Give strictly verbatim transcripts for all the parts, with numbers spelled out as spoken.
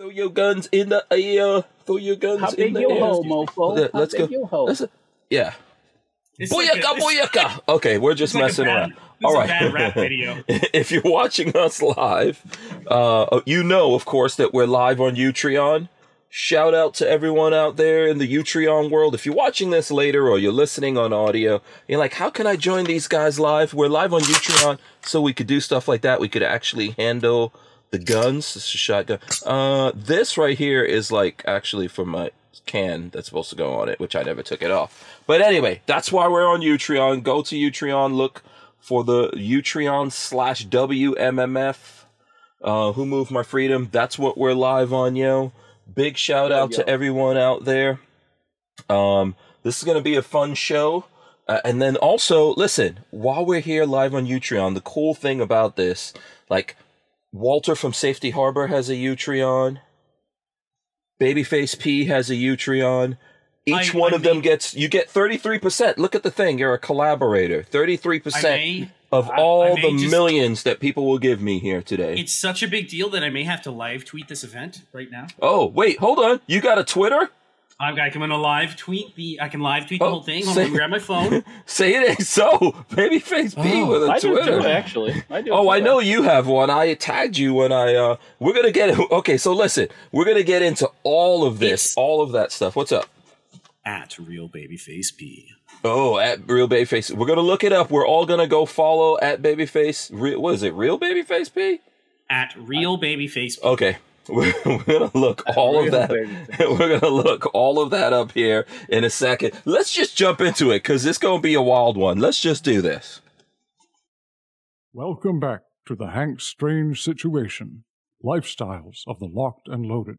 Throw your guns in the air. Throw your guns How in the air. How big your hole, mofo? Let's How big your hole? Yeah. It's booyaka, like a, booyaka. It's, okay, we're just messing like bad, around. All right. Bad rap video. If you're watching us live, uh, you know, of course, that we're live on Utreon. Shout out to everyone out there in the Utreon world. If you're watching this later or you're listening on audio, you're like, how can I join these guys live? We're live on Utreon, so we could do stuff like that. We could actually handle the guns. This is a shotgun. Uh, this right here is like actually for my can that's supposed to go on it, which I never took it off. But anyway, that's why we're on Utreon. Go to Utreon. Look for the Utreon slash W M M F. Uh, Who Moved My Freedom? That's what we're live on, yo. Big shout out to everyone out there. Um, this is going to be a fun show. Uh, and then also, listen, while we're here live on Utreon, the cool thing about this, like, Walter from Safety Harbor has a Utreon. Babyface P has a Utreon. Each I, one I of mean, them gets, you get thirty-three percent. Look at the thing. You're a collaborator. thirty-three percent may, of I, all I the just, millions that people will give me here today. It's such a big deal that I may have to live tweet this event right now. Oh, wait, hold on. You got a Twitter? I've got, I can live tweet the, I can live tweet oh, the whole thing. Hold on, grab my phone. Say it ain't so. Babyface oh, B with a I Twitter. I do too, actually. I do oh, I know you have one. I tagged you when I, uh, we're going to get, okay, so listen, we're going to get into all of this, it's, all of that stuff. What's up? At Real Babyface P. Oh, at Real Babyface. We're going to look it up. We're all going to go follow at Babyface. Re, what is it? Real Babyface P? At Real Babyface P. Okay. We're, we're gonna look That's all of that. We're gonna look all of that up here in a second. Let's just jump into it because it's gonna be a wild one. Let's just do this. Welcome back to the Hank Strange situation: lifestyles of the locked and loaded.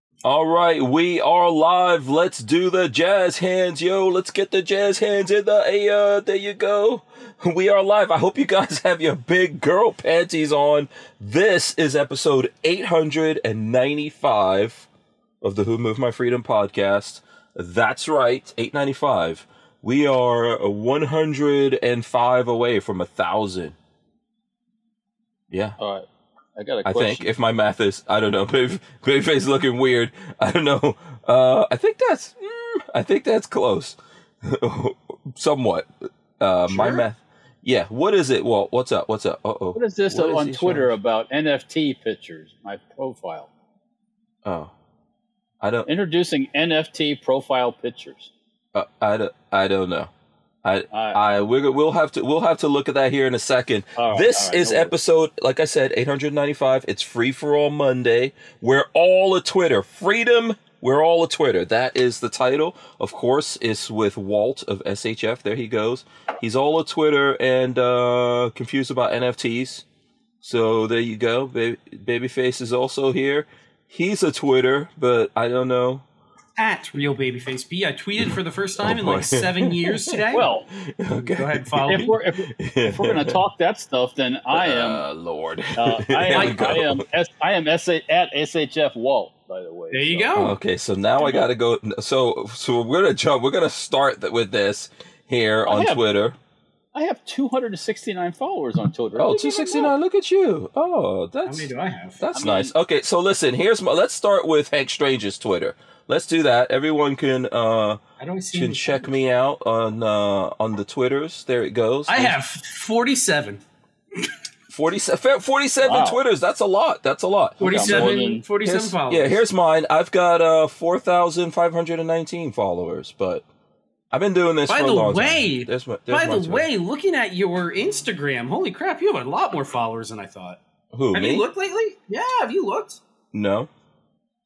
All right, we are live. Let's do the jazz hands, yo. Let's get the jazz hands in the air. There you go. We are live. I hope you guys have your big girl panties on. This is episode eight hundred ninety-five of the Who Moved My Freedom podcast. That's right, eight ninety-five. We are one hundred five away from one thousand. Yeah. All right. I got a question. I think if my math is, I don't know, baby, Babyface looking weird. I don't know. Uh, I think that's, mm, I think that's close, somewhat. Uh, sure. My math, yeah. What is it? Well, what's up? What's up? Uh oh. What is this what on is Twitter showing? About N F T pictures? My profile. Oh, I don't. Introducing N F T profile pictures. Uh, I don't. I don't know. I, I, we're, we'll have to, we'll have to look at that here in a second. Right, this right, is no episode, like I said, eight hundred ninety-five. It's free for all Monday. We're all a Twitter. Freedom. We're all a Twitter. That is the title. Of course, it's with Walt of S H F. There he goes. He's all a Twitter and uh, confused about N F Ts. So there you go. Baby, Babyface is also here. He's a Twitter, but I don't know. At Real Babyface P. I tweeted for the first time oh in like seven years today. Well, okay. Go ahead and follow if me. We're, if, if we're going to talk that stuff, then I am... Uh, Lord. Uh, I, am, I am I am S- at S H F Walt, by the way. There you so. go. Okay, so now I got to go... So so we're going to jump. We're going to start with this here I on have, Twitter. I have two hundred sixty-nine followers on Twitter. Oh, two hundred sixty-nine. Look at you. Oh, that's... How many do I have? That's I nice. Mean, okay, so listen. Here's my... Let's start with Hank Strange's Twitter. Let's do that. Everyone can uh, I don't see can check me out on uh, on the Twitters. There it goes. I have forty-seven. forty-seven, forty-seven wow. Twitters. That's a lot. That's a lot. forty-seven, forty-seven here's, followers. Yeah, here's mine. I've got uh, four thousand five hundred nineteen followers, but I've been doing this by for a long way, time. There's my, there's by the Twitter. way, looking at your Instagram, holy crap, you have a lot more followers than I thought. Who, have me? you looked lately? Yeah, have you looked? No.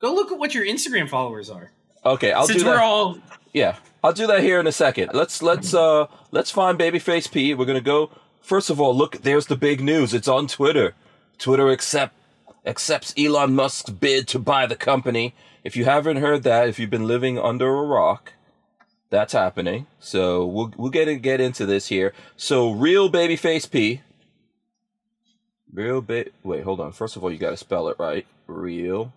Go look at what your Instagram followers are. Okay, I'll Since do that. Since we're all yeah, I'll do that here in a second. Let's let's uh let's find Babyface P. We're gonna go. First of all, look, there's the big news. It's on Twitter. Twitter accept accepts Elon Musk's bid to buy the company. If you haven't heard that, if you've been living under a rock, that's happening. So we'll we'll get get into this here. So real Babyface P. Real ba- wait, hold on. First of all, you got to spell it right. Real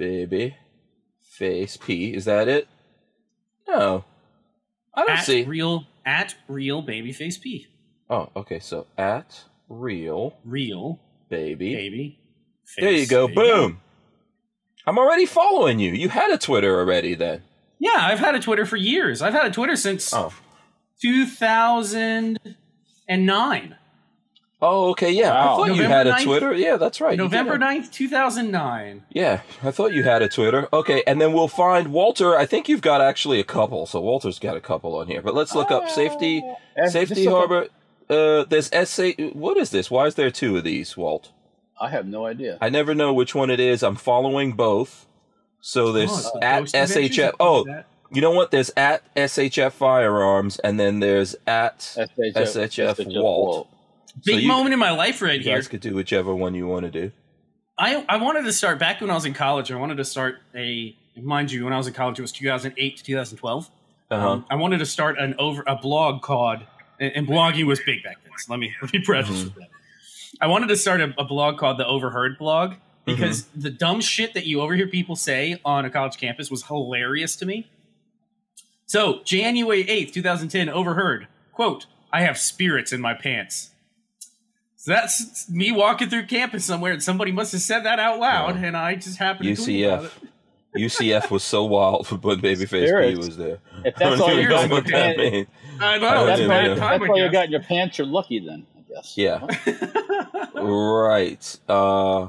Babyface P. Is that it? No, I don't at see real at real Babyface P. Oh, okay. So at real real baby baby. Face, there you go. Baby. Boom. I'm already following you. You had a Twitter already then. Yeah, I've had a Twitter for years. I've had a Twitter since oh. two thousand nine. Oh, okay, yeah. Wow. I thought November you had a ninth, Twitter. Yeah, that's right. November ninth, two thousand nine. Yeah, I thought you had a Twitter. Okay, and then we'll find Walter. I think you've got actually a couple. So Walter's got a couple on here. But let's look oh. up Safety uh, Safety Harbor. Uh, there's S A. What is this? Why is there two of these, Walt? I have no idea. I never know which one it is. I'm following both. So there's oh, at S H F. Oh, you know what? There's at S H F Firearms, and then there's at S H F Walt. Big moment in my life right here. You guys could do whichever one you want to do. I, I wanted to start, back when I was in college, I wanted to start a, mind you, when I was in college, it was two thousand eight to two thousand twelve. Uh-huh. Um, I wanted to start an over a blog called, and, and blogging was big back then, so let me, let me preface mm-hmm. that. I wanted to start a, a blog called the Overheard Blog because mm-hmm. the dumb shit that you overhear people say on a college campus was hilarious to me. So January eighth, twenty ten, Overheard, quote, I have spirits in my pants. So that's me walking through campus somewhere and somebody must have said that out loud yeah. and I just happened to tweet about it. U C F was so wild for when Babyface P was there. If that's all you got in your pants. I know. That's all you got in your pants, you're lucky then. Yes. Yeah. Right. Uh,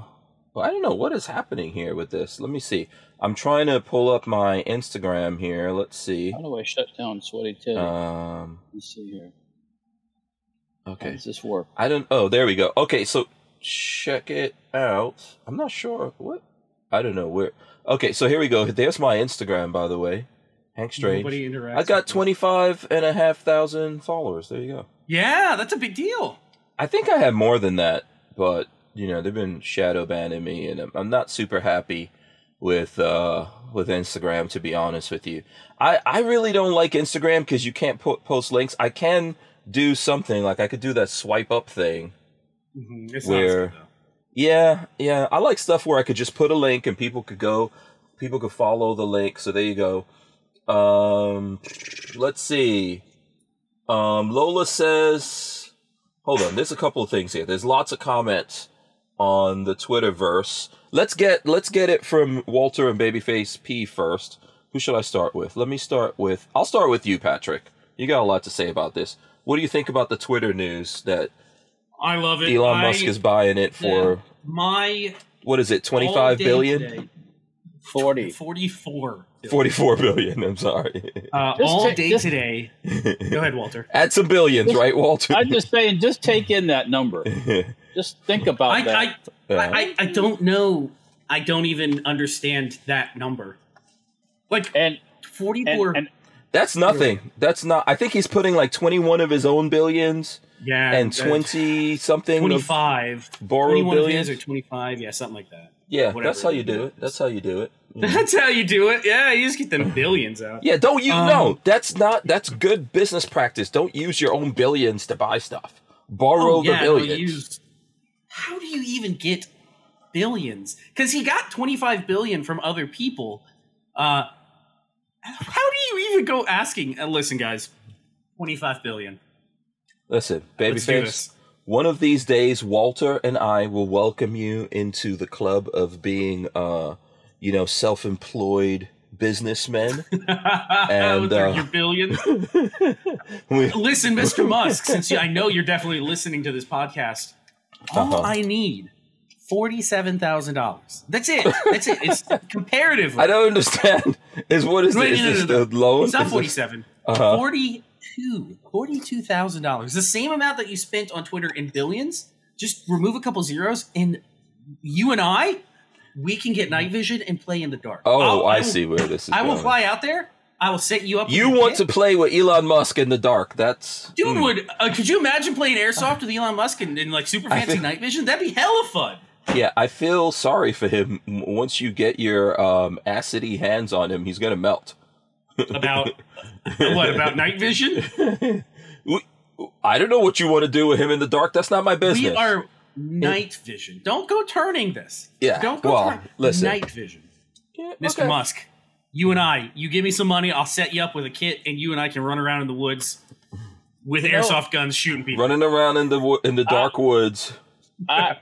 well, I don't know what is happening here with this. Let me see. I'm trying to pull up my Instagram here. Let's see. How do I shut down Sweaty Teddy? Um, Let's see here. Okay. How does this work? I don't. Oh, there we go. Okay, so check it out. I'm not sure what. I don't know where. Okay, so here we go. There's my Instagram, by the way. Hank Strange. Nobody interacts. I got twenty-five and a half thousand followers. There you go. Yeah, that's a big deal. I think I had more than that, but, you know, they've been shadow banning me, and I'm not super happy with uh, with Instagram, to be honest with you. I, I really don't like Instagram because you can't po- post links. I can do something, like I could do that swipe up thing. Mm-hmm. It's where, awesome, though. Yeah, yeah. I like stuff where I could just put a link and people could go, people could follow the link, so there you go. Um, let's see. Um, Lola says... Hold on, there's a couple of things here. There's lots of comments on the Twitterverse. Let's get let's get it from Walter and Babyface P first. Who should I start with? Let me start with... I'll start with you, Patrick. You got a lot to say about this. What do you think about the Twitter news that... I love it. Elon Musk I, is buying it for... My... What is it, twenty-five billion? Today, forty. forty-four billion. forty-four billion, I'm sorry. Uh, all take, day just, today. Go ahead, Walter. Add some billions, just, right, Walter? I'm just saying, just take in that number. Just think about I, that. I, uh, I, I don't know. I don't even understand that number. Like, and, forty-four. And, and, that's nothing. That's not. I think he's putting like twenty-one of his own billions. Yeah. And twenty-something. twenty-five. Borrowed billions. Or twenty-five. Yeah, something like that. Yeah, whatever. That's how you do it. That's how you do it. Mm. That's how you do it. Yeah, you just get them billions out. Yeah, don't you um, no, that's not that's good business practice. Don't use your own billions to buy stuff. Borrow oh, yeah, the billions. Use, how do you even get billions? Because he got twenty-five billion from other people. Uh, how do you even go asking? Uh, listen, guys, twenty-five billion. Listen, Babyface. One of these days, Walter and I will welcome you into the club of being, uh, you know, self-employed businessmen. And with uh, your billions. we, Listen, Mister Musk, since I know you're definitely listening to this podcast, all uh-huh. I need forty-seven thousand dollars. That's it. That's it. It's comparatively. I don't understand. Is what is no, this? No, no, is this no, no, the loan? It's not forty-seven. Uh-huh. forty. forty-two thousand dollars. The same amount that you spent on Twitter in billions. Just remove a couple zeros, and you and I, we can get night vision and play in the dark. Oh, I'll, I, I will, see where this is I going. I will fly out there. I will set you up. You want kid. to play with Elon Musk in the dark. That's Dude, mm. would, uh, could you imagine playing airsoft with Elon Musk and, and like super fancy feel, night vision? That'd be hella fun. Yeah, I feel sorry for him. Once you get your um, acidy hands on him, he's going to melt. About what? About night vision? I don't know what you want to do with him in the dark. That's not my business. We are night vision. Don't go turning this. Yeah. Don't go well, turning. Listen. Night vision. Yeah, Mister Okay. Musk, you and I, you give me some money, I'll set you up with a kit, and you and I can run around in the woods with you airsoft know, guns shooting people. Running around in the wo- in the dark I, woods. I,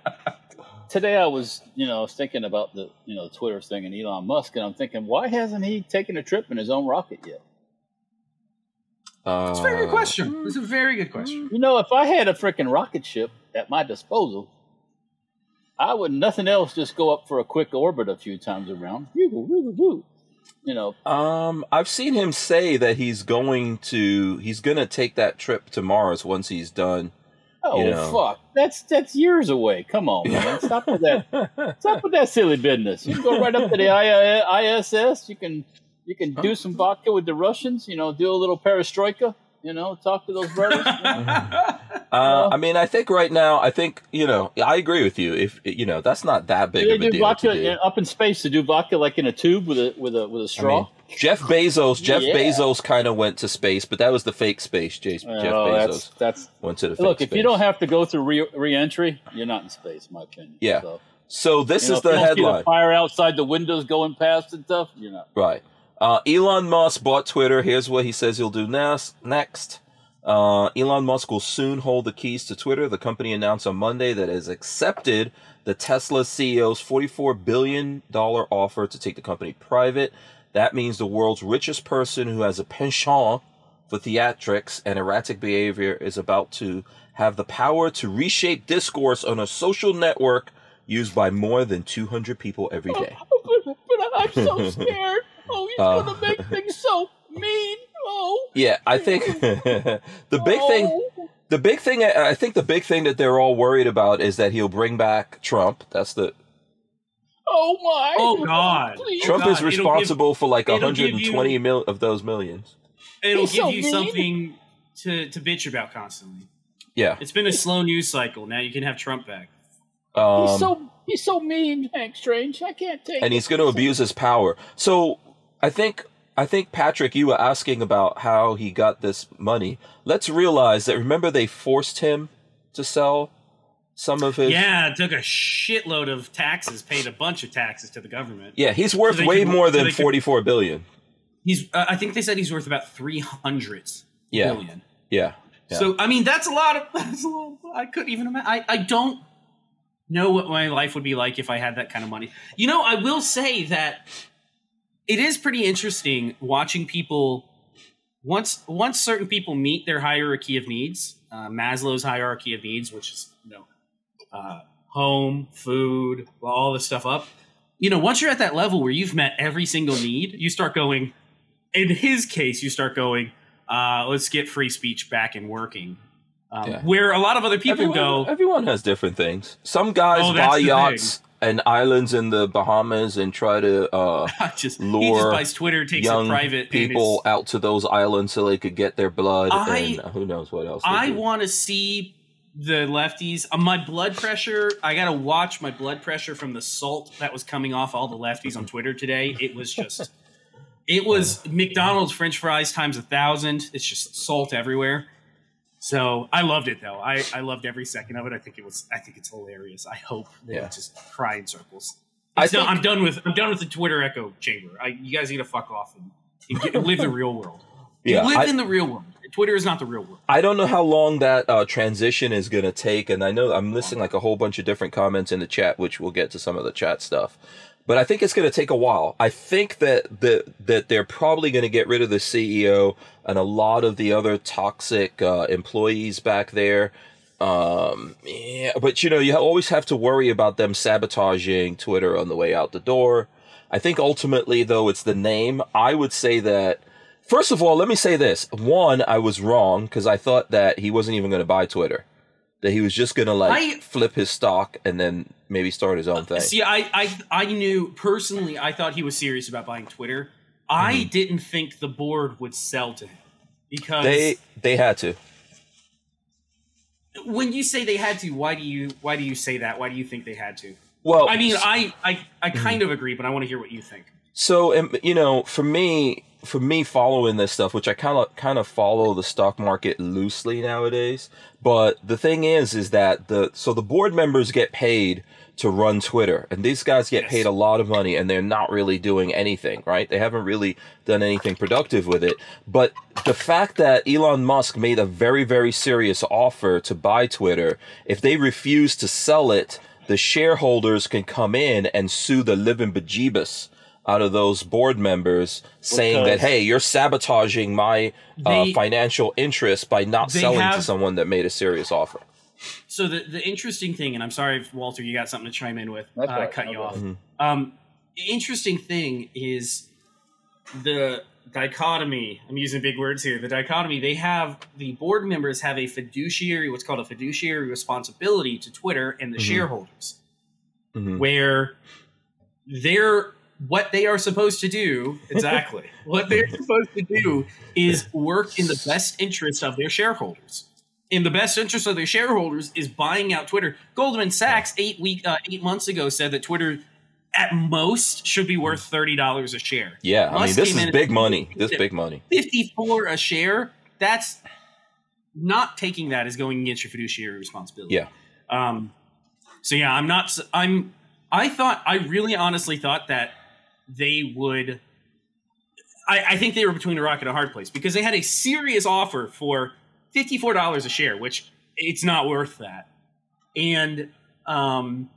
today I was, you know, thinking about the, you know, the Twitter thing and Elon Musk, and I'm thinking, why hasn't he taken a trip in his own rocket yet? It's uh, a very good question. It's a very good question. You know, if I had a freaking rocket ship at my disposal, I would nothing else just go up for a quick orbit a few times around. You know, um, I've seen him say that he's going to he's going to take that trip to Mars once he's done. Oh, you know. Fuck. That's that's years away. Come on, man. Stop with that. Stop with that silly business. You can go right up to the I S S. You can. You can do some vodka with the Russians, you know, do a little perestroika, you know, talk to those brothers. You know. uh, I mean, I think right now, I think, you know, I agree with you. If, you know, that's not that big of a deal vodka to do. Up in space to do vodka like in a tube with a with a, with a straw. I mean, Jeff Bezos, Jeff yeah. Bezos kind of went to space, but that was the fake space. J- Jeff oh, Bezos that's, that's, went to the fake look, space. Look, if you don't have to go through re- re-entry, you're not in space, in my opinion. Yeah. So, so this you is know, the headline. You don't see the fire outside the windows going past and stuff, you're not. Right. Uh, Elon Musk bought Twitter. Here's what he says he'll do nas- next. Uh, Elon Musk will soon hold the keys to Twitter. The company announced on Monday that it has accepted the Tesla C E O's forty-four billion dollars offer to take the company private. That means the world's richest person who has a penchant for theatrics and erratic behavior is about to have the power to reshape discourse on a social network used by more than two hundred people every day. But I'm so scared. Oh, he's uh, going to make things so mean. Oh. Yeah, I think the big oh. thing, the big thing, I think the big thing that they're all worried about is that he'll bring back Trump. That's the. Oh, my. Oh, God. Please. Trump oh, God. is responsible give, for like one hundred twenty you, mil of those millions. It'll he's give so you mean. something to, to bitch about constantly. Yeah. It's been a slow news cycle. Now you can have Trump back. Um, he's so he's so mean, Hank Strange. I can't take it. And he's going to abuse his power. So I think I think Patrick, you were asking about how he got this money. Let's realize that remember they forced him to sell some of his. Yeah, it took a shitload of taxes, paid a bunch of taxes to the government. Yeah, he's worth so way could, more so than forty-four could, billion. He's uh, I think they said he's worth about three hundred yeah. billion. Yeah, yeah. So I mean, that's a lot of. That's a lot of I couldn't even imagine. I I don't. know what my life would be like if I had that kind of money. You know, I will say that it is pretty interesting watching people once once certain people meet their hierarchy of needs, uh, Maslow's hierarchy of needs, which is, you know, uh, home, food, all this stuff up. You know, once you're at that level where you've met every single need, you start going, in his case, you start going, uh, let's get free speech back and working. Um, yeah. Where a lot of other people everyone, go. Everyone has different things. Some guys oh, buy yachts thing. and islands in the Bahamas and try to uh, just, lure he just buys Twitter, takes young it private people and out to those islands so they could get their blood I, and who knows what else. I want to see the lefties. Uh, my blood pressure, I got to watch my blood pressure from the salt that was coming off all the lefties on Twitter today. It was just, it was McDonald's French fries times a thousand. It's just salt everywhere. So I loved it though. I, I loved every second of it. I think it was. I think it's hilarious. I hope they yeah. just cry in circles. I think, no, I'm done with. I'm done with the Twitter echo chamber. I, you guys need to fuck off and, and get, live the real world. Yeah, you live I, in the real world. Twitter is not the real world. I don't know how long that uh, transition is going to take, and I know I'm listening like a whole bunch of different comments in the chat, which we'll get to some of the chat stuff. But I think it's going to take a while. I think that the that they're probably going to get rid of the C E O and a lot of the other toxic uh, employees back there. Um, yeah, but, you know, you always have to worry about them sabotaging Twitter on the way out the door. I think ultimately, though, it's the name. I would say that, first of all, let me say this. One, I was wrong because I thought that he wasn't even going to buy Twitter. That he was just going to, like, I, flip his stock and then maybe start his own thing. See, I, I I knew, personally, I thought he was serious about buying Twitter. I mm-hmm. didn't think the board would sell to him. Because They they had to. When you say they had to, why do you why do you say that? Why do you think they had to? Well, I mean, I, I, I kind mm-hmm. of agree, but I want to hear what you think. So, you know, for me, for me following this stuff, which I kind of kind of follow the stock market loosely nowadays. But the thing is, is that the so the board members get paid to run Twitter, and these guys get yes. paid a lot of money, and they're not really doing anything, right? They haven't really done anything productive with it. But the fact that Elon Musk made a very, very serious offer to buy Twitter, if they refuse to sell it, the shareholders can come in and sue the living bejeebus out of those board members, saying because that, hey, you're sabotaging my they, uh, financial interest by not selling have, to someone that made a serious offer. So the, the interesting thing, and I'm sorry, if, Walter, you got something to chime in with. Uh, I cut you off. Mm-hmm. Um, the interesting thing is the dichotomy. I'm using big words here. The dichotomy. They have the board members have a fiduciary, what's called a fiduciary responsibility to Twitter and the mm-hmm. shareholders, mm-hmm. where they're what they are supposed to do. Exactly. What they're supposed to do is work in the best interest of their shareholders. In the best interest of their shareholders is buying out Twitter. Goldman Sachs eight week uh, eight months ago said that Twitter, at most, should be worth thirty dollars a share. Yeah, Musk I mean, this is big money. This big money, fifty-four a share. That's not taking that as going against your fiduciary responsibility. Yeah. Um. So yeah, I'm not. I'm. I thought. I really, honestly thought that they would. I, I think they were between a rock and a hard place because they had a serious offer for fifty-four dollars a share, which it's not worth that. And um,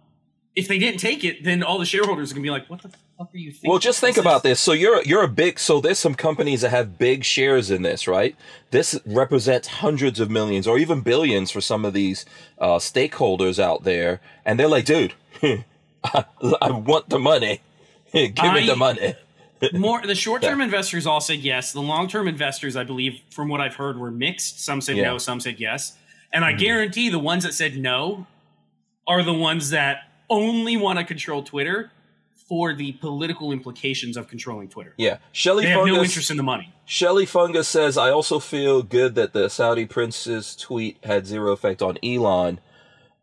if they didn't take it, then all the shareholders are going to be like, what the fuck are you thinking? Well, just think about this. So you're you're a big – so there's some companies that have big shares in this, right? This represents hundreds of millions or even billions for some of these uh, stakeholders out there. And they're like, dude, I, I want the money. Give I, me the money. More the short-term yeah. investors all said yes. The long-term investors, I believe, from what I've heard, were mixed. Some said yeah. no, some said yes. And mm-hmm. I guarantee the ones that said no are the ones that only want to control Twitter for the political implications of controlling Twitter. Yeah, Shelley Fungus. They have no interest in the money. Shelley Fungus says, "I also feel good that the Saudi prince's tweet had zero effect on Elon."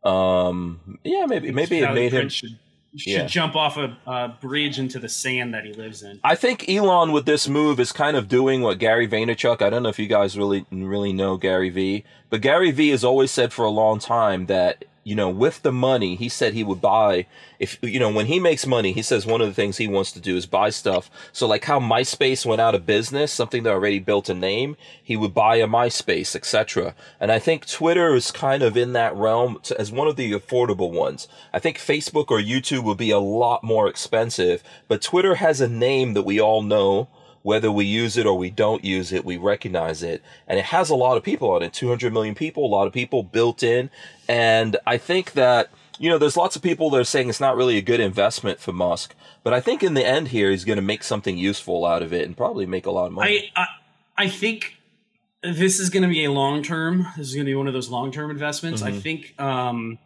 Um, yeah, maybe maybe Saudi it made him. Should- Should yeah. jump off a, a bridge into the sand that he lives in. I think Elon with this move is kind of doing what Gary Vaynerchuk. I don't know if you guys really really know Gary V, but Gary V has always said for a long time that, you know, with the money, he said he would buy, if you know, when he makes money, he says one of the things he wants to do is buy stuff. So like how MySpace went out of business, something that already built a name, he would buy a MySpace, et cetera. And I think Twitter is kind of in that realm to, as one of the affordable ones. I think Facebook or YouTube will be a lot more expensive, but Twitter has a name that we all know. Whether we use it or we don't use it, we recognize it. And it has a lot of people on it, two hundred million people, a lot of people built in. And I think that, you know, there's lots of people that are saying it's not really a good investment for Musk. But I think in the end here, he's going to make something useful out of it and probably make a lot of money. I, I, I think this is going to be a long-term, this is going to be one of those long-term investments. Mm-hmm. I think um,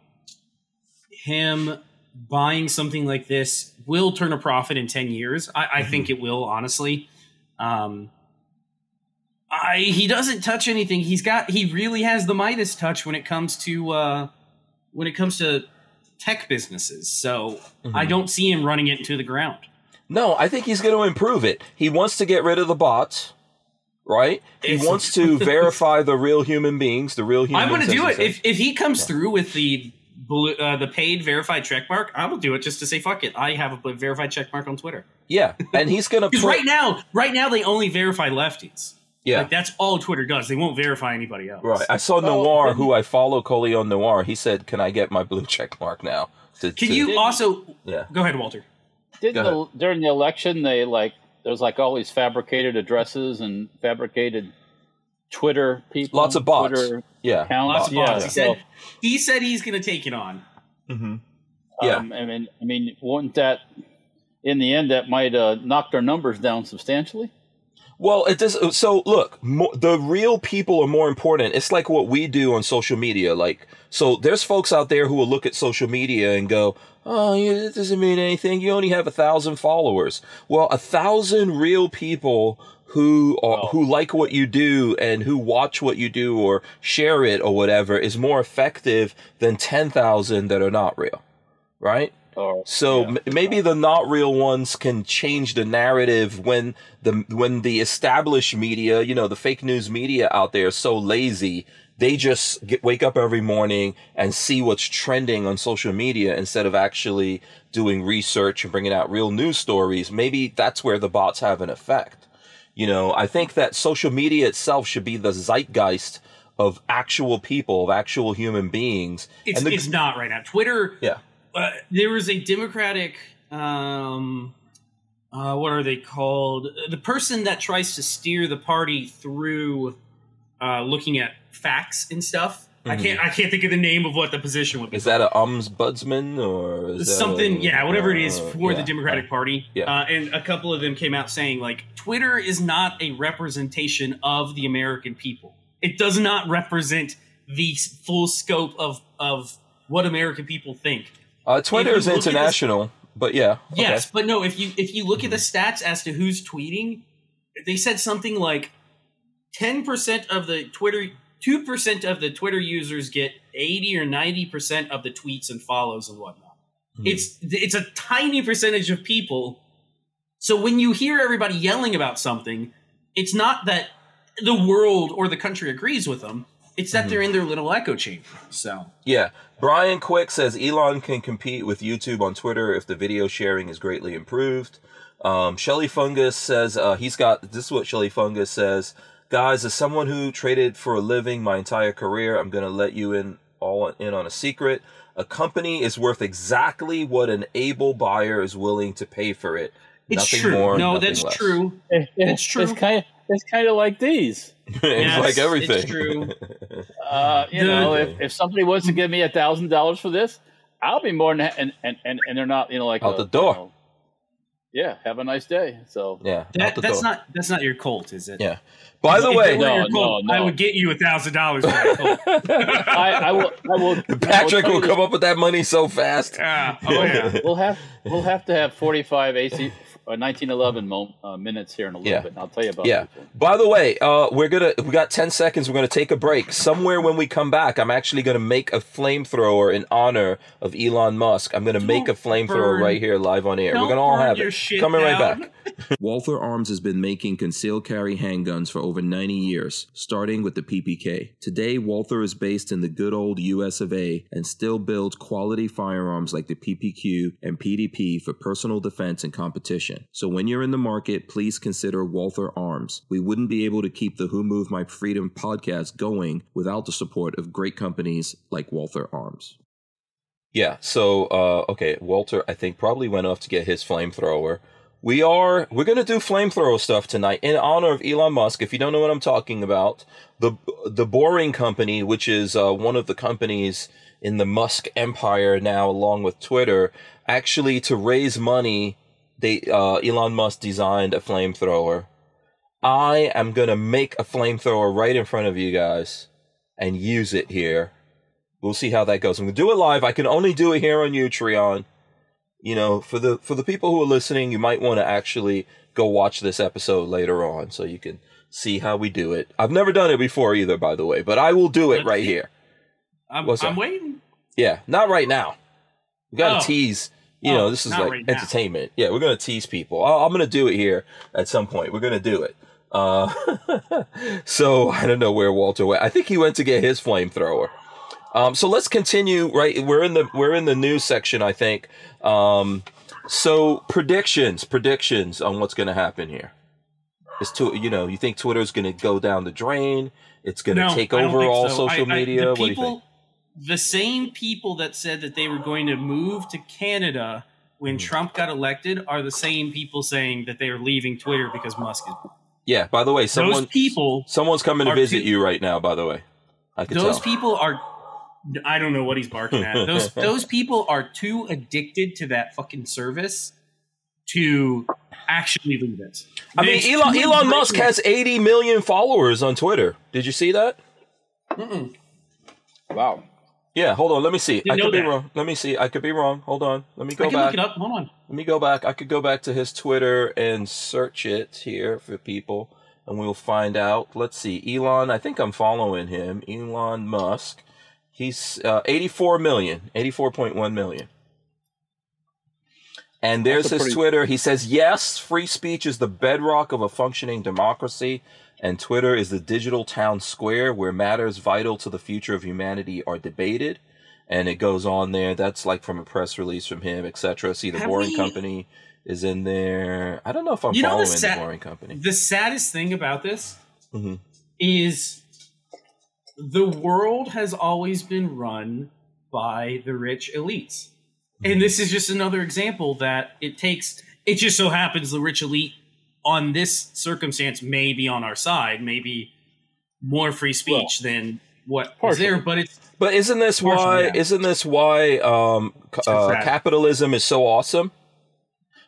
him buying something like this will turn a profit in ten years. I, I mm-hmm. think it will, honestly. Um, I, he doesn't touch anything. He's got, he really has the Midas touch when it comes to, uh, when it comes to tech businesses. So mm-hmm. I don't see him running it into the ground. No, I think he's going to improve it. He wants to get rid of the bots, right? He it's, wants to verify the real human beings, the real human. I'm going to do it. If, if he comes yeah. through with the blue, uh, the paid verified checkmark, I will do it just to say, fuck it. I have a verified checkmark on Twitter. Yeah, and he's going to... Because right now, right now they only verify lefties. Yeah. Like, that's all Twitter does. They won't verify anybody else. Right. I saw oh, Noir, who I follow, Coleon Noir. He said, can I get my blue check mark now? To, can to, you also... Yeah. Go ahead, Walter. Didn't ahead. The, during the election, they like there's like all these fabricated addresses and fabricated Twitter people. Lots of bots. Twitter yeah. Accounts. Lots of bots. Yeah. He, said, he said he's going to take it on. Mm-hmm. Yeah. Um, I mean, I mean, wouldn't that... In the end, that might uh, knock their numbers down substantially. Well, it does. So look, mo- the real people are more important. It's like what we do on social media. Like, so there's folks out there who will look at social media and go, oh, yeah, it doesn't mean anything. You only have a thousand followers. Well, a thousand real people who are, oh. who like what you do and who watch what you do or share it or whatever is more effective than ten thousand that are not real. Right. Oh, so yeah. m- maybe the not real ones can change the narrative when the when the established media, you know, the fake news media out there is so lazy. They just get, wake up every morning and see what's trending on social media instead of actually doing research and bringing out real news stories. Maybe that's where the bots have an effect. You know, I think that social media itself should be the zeitgeist of actual people, of actual human beings. It's, and the, it's not right now. Twitter. Yeah. Uh, there was a Democratic, um, uh, what are they called? The person that tries to steer the party through uh, looking at facts and stuff. Mm-hmm. I can't I can't think of the name of what the position would be. Is that an ombudsman or is something? That a, yeah, whatever uh, it is for yeah, the Democratic right. Party. Yeah. Uh, and a couple of them came out saying, like, Twitter is not a representation of the American people. It does not represent the full scope of, of what American people think. Uh, Twitter is international, this, but yeah. Yes, okay. But no, if you if you look mm-hmm. at the stats as to who's tweeting, they said something like ten percent of the Twitter... two percent of the Twitter users get eighty or ninety percent of the tweets and follows and whatnot. Mm-hmm. It's it's a tiny percentage of people. So when you hear everybody yelling about something, it's not that the world or the country agrees with them. It's that mm-hmm. they're in their little echo chamber. So yeah. Brian Quick says Elon can compete with YouTube on Twitter if the video sharing is greatly improved. Um, Shelley Fungus says uh, he's got... This is what Shelley Fungus says. Guys, as someone who traded for a living my entire career, I'm going to let you in all in on a secret. A company is worth exactly what an able buyer is willing to pay for it. It's nothing true. More, no, nothing that's less. True. It, it, it's true. It's kind of, it's kind of like these. It's yes, like everything. It's true. uh, you know, if, if somebody wants to give me a thousand dollars for this, I'll be more than and and and they're not, you know, like out a, the door. You know, yeah, have a nice day. So yeah, that, that's door. not that's not your Colt, is it? Yeah. By the if way, no, Colt, no, no. I would get you a thousand dollars. I will. I will. Patrick I will, will come up with that money so fast. Uh, oh yeah. We'll have we'll have to have forty-five A C. nineteen eleven mo- uh, minutes here in a little yeah. bit, and I'll tell you about yeah. it. By the way, uh, we're gonna we got ten seconds. We're gonna take a break. Somewhere when we come back, I'm actually gonna make a flamethrower in honor of Elon Musk. I'm gonna Don't make a flamethrower right here live on air. Don't we're gonna all have it. Coming down. Right back. Walther Arms has been making concealed carry handguns for over ninety years, starting with the P P K. Today, Walther is based in the good old U S of A and still builds quality firearms like the P P Q and P D P for personal defense and competition. So when you're in the market, please consider Walther Arms. We wouldn't be able to keep the Who Moved My Freedom podcast going without the support of great companies like Walther Arms. Yeah, so, uh, okay, Walter, I think, probably went off to get his flamethrower. We are, we're going to do flamethrower stuff tonight in honor of Elon Musk. If you don't know what I'm talking about, the the Boring Company, which is uh, one of the companies in the Musk empire now, along with Twitter, actually to raise money... They, uh, Elon Musk designed a flamethrower. I am going to make a flamethrower right in front of you guys and use it here. We'll see how that goes. I'm going to do it live. I can only do it here on Utreon. You know, for the for the people who are listening, you might want to actually go watch this episode later on so you can see how we do it. I've never done it before either, by the way, but I will do it right here. I'm, I'm waiting. Yeah, not right now. We got to oh. tease... You know, oh, this is like right entertainment. Now. Yeah, we're going to tease people. I- I'm going to do it here at some point. We're going to do it. Uh, so I don't know where Walter went. I think he went to get his flamethrower. Um, so let's continue. Right. We're in the we're in the news section, I think. Um, so predictions, predictions on what's going to happen here. It's too, you know, you think Twitter's going to go down the drain. It's going to no, take over all so. social I, media. I, people- what do you think? The same people that said that they were going to move to Canada when Trump got elected are the same people saying that they are leaving Twitter because Musk is. Yeah, by the way, someone, those people someone's coming to visit people, you right now, by the way. I can those tell. people are. I don't know what he's barking at. Those those people are too addicted to that fucking service to actually leave it. I There's mean, Elon, Elon Musk has eighty million followers on Twitter. Did you see that? Mm-mm. Wow. Yeah, hold on. Let me see. I could be wrong. Let me see. I could be wrong. Hold on. Let me go back. I can look it up. Hold on. Let me go back. I could go back to his Twitter and search it here for people, and we'll find out. Let's see. Elon, I think I'm following him. Elon Musk. He's uh, eighty-four million, eighty-four point one million. And there's his pretty... Twitter. He says, yes, free speech is the bedrock of a functioning democracy, and Twitter is the digital town square where matters vital to the future of humanity are debated. And it goes on there. That's like from a press release from him, et cetera. See, the Have Boring we... Company is in there. I don't know if I'm you following the, sad... the Boring Company. The saddest thing about this mm-hmm. is the world has always been run by the rich elites. And this is just another example that it takes. It just so happens the rich elite on this circumstance may be on our side, maybe more free speech well, than what partially. is there. But it's but isn't this why? Yeah. Isn't this why um, uh, capitalism is so awesome?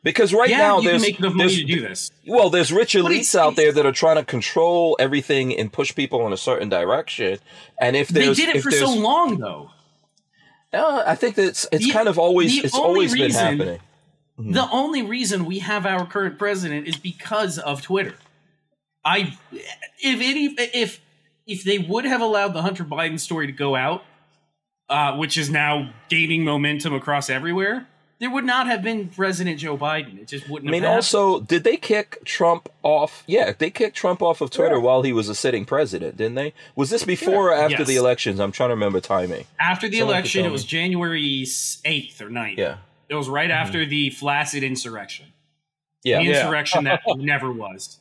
Because right yeah, now you there's, can make enough money to do this. Well, there's rich elites out there that are trying to control everything and push people in a certain direction. And if they did it for so long, though. Uh, I think that it's, it's the, kind of always it's always reason, been happening. Mm-hmm. The only reason we have our current president is because of Twitter. I if any if if they would have allowed the Hunter Biden story to go out, uh, which is now gaining momentum across everywhere, there would not have been President Joe Biden. It just wouldn't. I mean, have also, did they kick Trump off? Yeah, they kicked Trump off of Twitter yeah. while he was a sitting president, didn't they? Was this before yeah. or after yes. the elections? I'm trying to remember timing. After the Someone election, it was January eighth or ninth. Yeah, it was right mm-hmm. after the flaccid insurrection. Yeah, the insurrection yeah. that never was.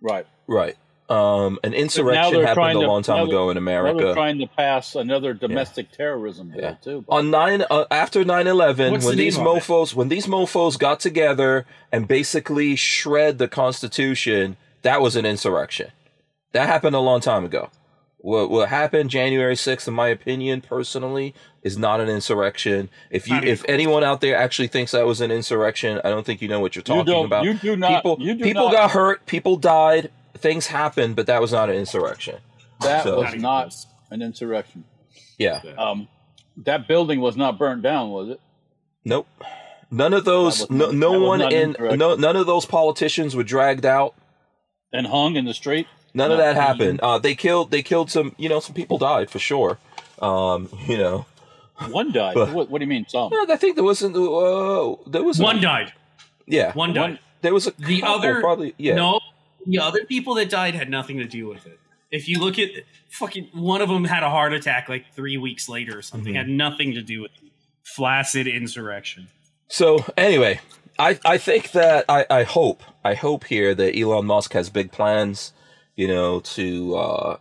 Right, right. Um, an insurrection happened a long to, time ago in America. They're trying to pass another domestic yeah. terrorism bill yeah. too. On nine uh, after nine eleven, What's when the these mofos when these mofos got together and basically shred the Constitution, that was an insurrection. That happened a long time ago. What what happened January sixth, in my opinion, personally, is not an insurrection. If you, if anyone out there actually thinks that was an insurrection, I don't think you know what you're talking you about. You do not. People, you do people not. got hurt. People died. Things happened, but that was not an insurrection. That so. was not an insurrection. Yeah. Um, that building was not burnt down, was it? Nope. None of those. No, no one in. No, none of those politicians were dragged out and hung in the street. None not of that happened. Uh, they killed. They killed some. You know, some people died for sure. Um, you know, one died. But, what, what do you mean? Some? Yeah, I think there wasn't. Uh, there was one a, died. Yeah, one died. One, there was a the couple, other probably. Yeah. No. The other people that died had nothing to do with it. If you look at fucking one of them had a heart attack like three weeks later or something, mm-hmm. had nothing to do with it. Flaccid insurrection. So anyway, I, I think that I, I hope I hope here that Elon Musk has big plans, you know, to uh,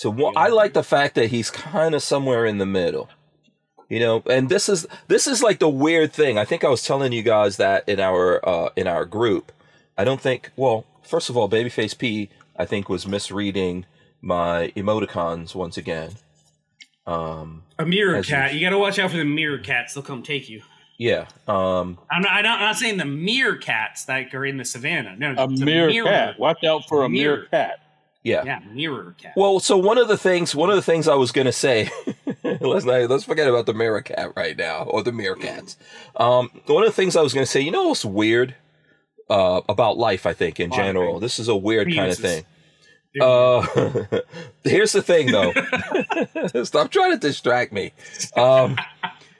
to wa- I like the fact that he's kind of somewhere in the middle. You know, and this is this is like the weird thing. I think I was telling you guys that in our uh, in our group. I don't think well. First of all, Babyface P, I think, was misreading my emoticons once again. Um, a mirror cat. You got to watch out for the mirror cats. They'll come take you. Yeah. Um, I'm, not, I'm not saying the mirror cats that are in the savannah. No, a mirror, mirror cat. Watch out for a mirror, mirror cat. Yeah. Yeah, mirror cat. Well, so one of the things, one of the things I was going to say, let's not, let's forget about the mirror cat right now, or the mirror cats. Um, one of the things I was going to say, you know what's weird? Uh, about life, I think, in general. This is a weird kind of thing. Uh, here's the thing, though. Stop trying to distract me. Um,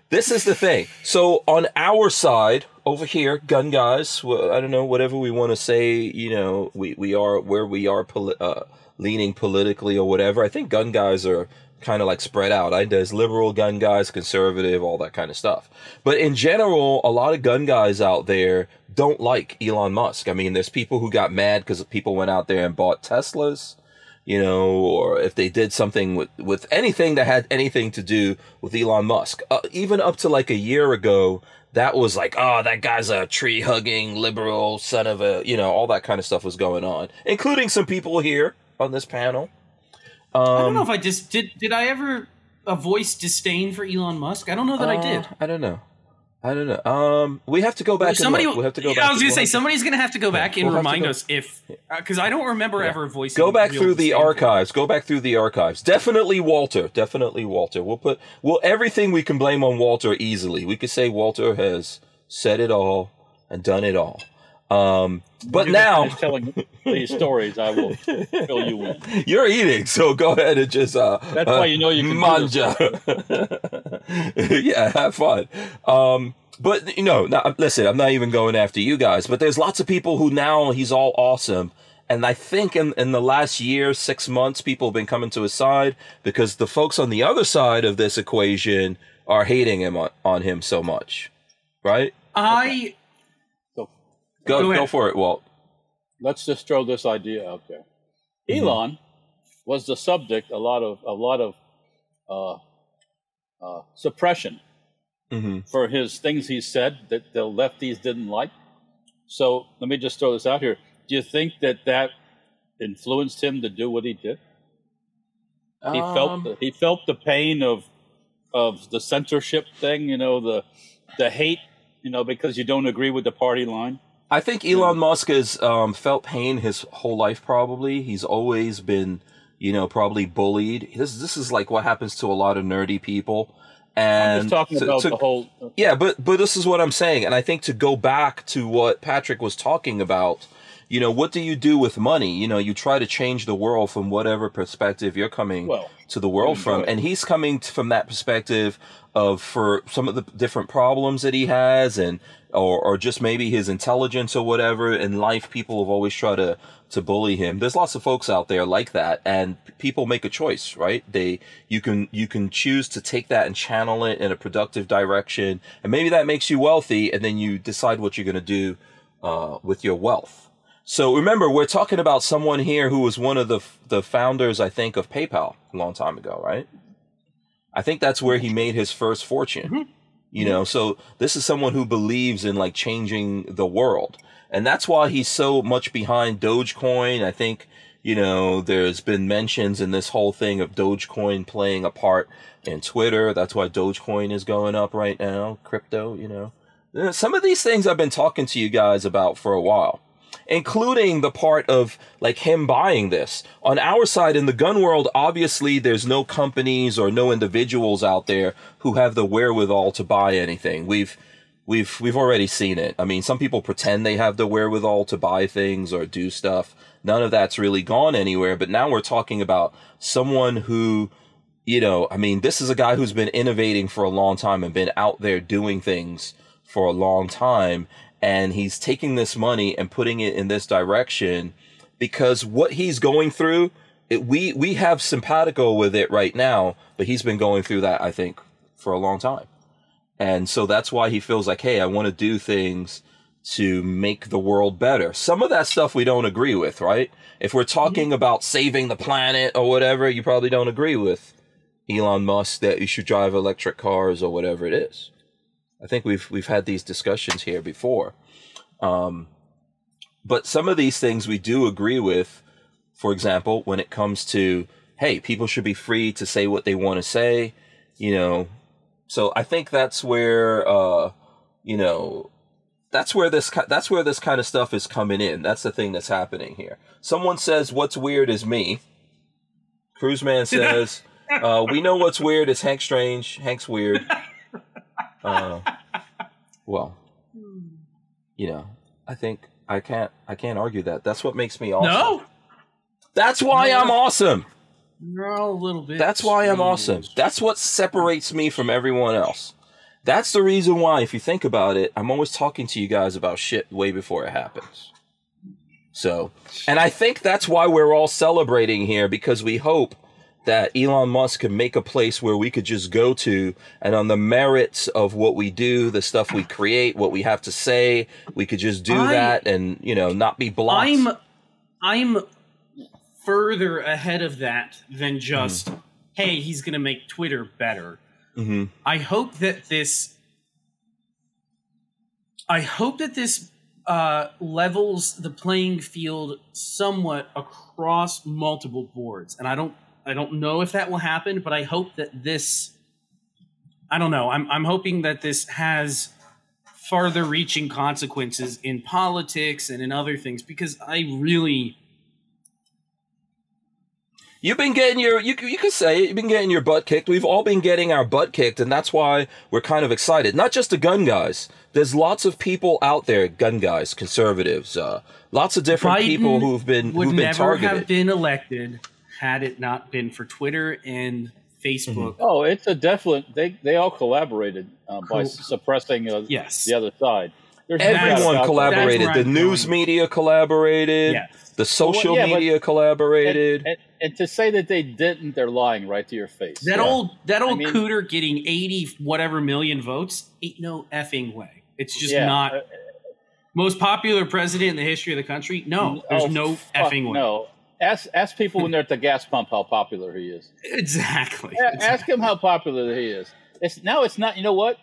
this is the thing. So on our side, over here, gun guys, I don't know, whatever we want to say, you know, we, we are where we are poli- uh, leaning politically or whatever. I think gun guys are kind of like spread out. I, there's liberal gun guys, conservative, all that kind of stuff. But in general, a lot of gun guys out there don't like Elon Musk. I mean, there's people who got mad because people went out there and bought Teslas, you know, or if they did something with, with anything that had anything to do with Elon Musk. Uh, even up to like a year ago, that was like, oh, that guy's a tree-hugging liberal son of a, you know, all that kind of stuff was going on, including some people here on this panel. Um, I don't know if I just did. Did I ever a voice disdain for Elon Musk? I don't know that uh, I did. I don't know. I don't know. Um, we have to go back. Somebody, and we'll have to go yeah, back. I was going to say somebody's going to have to go back yeah, and we'll remind us if because uh, I don't remember yeah. ever voicing. Go back through the archives. Thing. Go back through the archives. Definitely Walter. Definitely Walter. We'll put. Well, everything we can blame on Walter easily. We could say Walter has said it all and done it all. Um, but you now telling these stories, I will fill you in. You're eating, so go ahead and just. Uh, That's uh, why you know you can manja. Yeah, have fun. Um, But, you know, not, listen, I'm not even going after you guys, but there's lots of people who now he's all awesome. And I think in, in the last year, six months, people have been coming to his side because the folks on the other side of this equation are hating him on, on him so much. Right? I... Okay. Go, go, go for it, Walt. Let's just throw this idea out there. Mm-hmm. Elon was the subject a lot of a lot of uh, uh, suppression mm-hmm. for his things he said that the lefties didn't like. So let me just throw this out here. Do you think that that influenced him to do what he did? Um, he felt the, he felt the pain of of the censorship thing, you know, the the hate, you know, because you don't agree with the party line. I think Elon Musk has um, felt pain his whole life, probably. He's always been, you know, probably bullied. This this is like what happens to a lot of nerdy people. And I'm just talking to, about to, the whole... Yeah, but, but this is what I'm saying. And I think to go back to what Patrick was talking about, you know, what do you do with money? You know, you try to change the world from whatever perspective you're coming well, to the world from. It. And he's coming from that perspective of for some of the different problems that he has and... Or, or just maybe his intelligence or whatever in life, people have always tried to, to bully him. There's lots of folks out there like that, and people make a choice, right? They, you can, you can choose to take that and channel it in a productive direction, and maybe that makes you wealthy, and then you decide what you're going to do, uh, with your wealth. So remember, we're talking about someone here who was one of the, the founders, I think, of PayPal a long time ago, right? I think that's where he made his first fortune. Mm-hmm. You know, so this is someone who believes in like changing the world. And that's why he's so much behind Dogecoin. I think, you know, there's been mentions in this whole thing of Dogecoin playing a part in Twitter. That's why Dogecoin is going up right now. Crypto, you know, some of these things I've been talking to you guys about for a while, including the part of like him buying this. On our side in the gun world, obviously there's no companies or no individuals out there who have the wherewithal to buy anything. We've we've we've already seen it. I mean, some people pretend they have the wherewithal to buy things or do stuff. None of that's really gone anywhere, but now we're talking about someone who, you know, I mean, this is a guy who's been innovating for a long time and been out there doing things for a long time. And he's taking this money and putting it in this direction because what he's going through, it, we we have simpatico with it right now, but he's been going through that, I think, for a long time. And so that's why he feels like, hey, I want to do things to make the world better. Some of that stuff we don't agree with, right? If we're talking mm-hmm. about saving the planet or whatever, you probably don't agree with Elon Musk that you should drive electric cars or whatever it is. I think we've we've had these discussions here before. Um, but some of these things we do agree with, for example, when it comes to, hey, people should be free to say what they want to say, you know. So I think that's where, uh, you know, that's where this that's where this kind of stuff is coming in. That's the thing that's happening here. Someone says, what's weird is me. Cruise Man says, uh, we know what's weird is Hank Strange. Hank's weird. Uh, well, you know, I think I can't, I can't argue that. That's what makes me awesome. No, that's why no. I'm awesome. You're all a little bit. That's why strange. I'm awesome. That's what separates me from everyone else. That's the reason why, if you think about it, I'm always talking to you guys about shit way before it happens. So, and I think that's why we're all celebrating here because we hope that Elon Musk could make a place where we could just go to and on the merits of what we do, the stuff we create, what we have to say, we could just do I, that and, you know, not be blocked. I'm, I'm further ahead of that than just, mm. hey, he's going to make Twitter better. Mm-hmm. I hope that this, I hope that this uh, levels the playing field somewhat across multiple boards. And I don't, I don't know if that will happen, but I hope that this, I don't know. I'm I'm hoping that this has farther reaching consequences in politics and in other things, because I really. You've been getting your, you, you could say it, you've been getting your butt kicked. We've all been getting our butt kicked, and that's why we're kind of excited. Not just the gun guys. There's lots of people out there, gun guys, conservatives, uh, lots of different Biden people who've been, who've been targeted. Would never have been elected had it not been for Twitter and Facebook. Mm-hmm. Oh, it's a definite. They they all collaborated uh, cool. by suppressing uh, yes. the other side. There's Everyone collaborated. Right. The news media collaborated. Yes. The social well, yeah, media collaborated. And, and, and to say that they didn't, they're lying right to your face. That yeah. old that old I mean, cooter getting eighty whatever million votes ain't no effing way. It's just yeah. not. Uh, Most popular president in the history of the country? No, there's oh, no effing way. No. Ask ask people when they're at the gas pump how popular he is. Exactly. A- exactly. Ask him how popular he is. It's now it's not. You know what?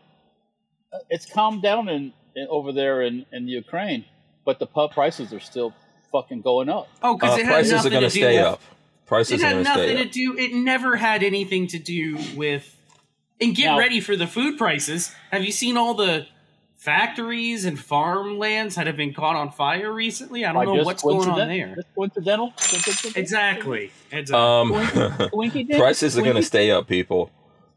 It's calmed down in, in over there in, in Ukraine, but the pub prices are still fucking going up. Oh, because uh, it had nothing to do. Stay with, up. Prices it had are nothing to do. It never had anything to do with. And get now, ready for the food prices. Have you seen all the factories and farmlands that have been caught on fire recently? I don't I know what's going on there. Just coincidental? coincidental? Exactly. exactly. Um, Winky prices are going to stay up, people.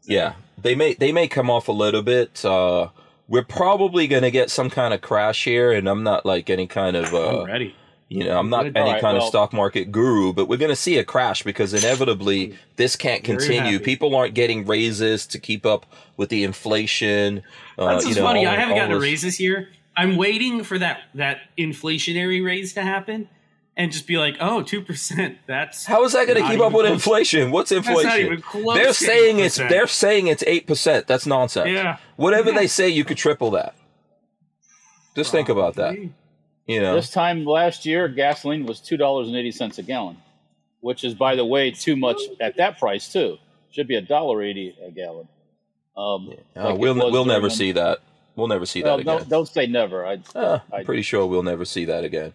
Yeah, they may they may come off a little bit. Uh, we're probably going to get some kind of crash here, and I'm not like any kind of uh, I'm ready. You know, I'm not Good. any right, kind well, of stock market guru, but we're going to see a crash because inevitably this can't continue. People aren't getting raises to keep up with the inflation. That's uh, you know, funny. All, I haven't gotten this. a raise this year. I'm waiting for that, that inflationary raise to happen and just be like, oh, two percent. That's how is that going to keep up with close. inflation? What's inflation? That's not even close. They're saying it's they're saying it's eight percent. That's nonsense. Yeah. Whatever yeah. they say, you could triple that. Just Probably. think about that. You know, this time last year, gasoline was two dollars and eighty cents a gallon, which is, by the way, too much at that price too. Should be a dollar eighty a gallon. Um, yeah. like uh, we'll we'll never one. see that. We'll never see well, that again. Don't, don't say never. I, uh, I, I'm pretty sure we'll never see that again.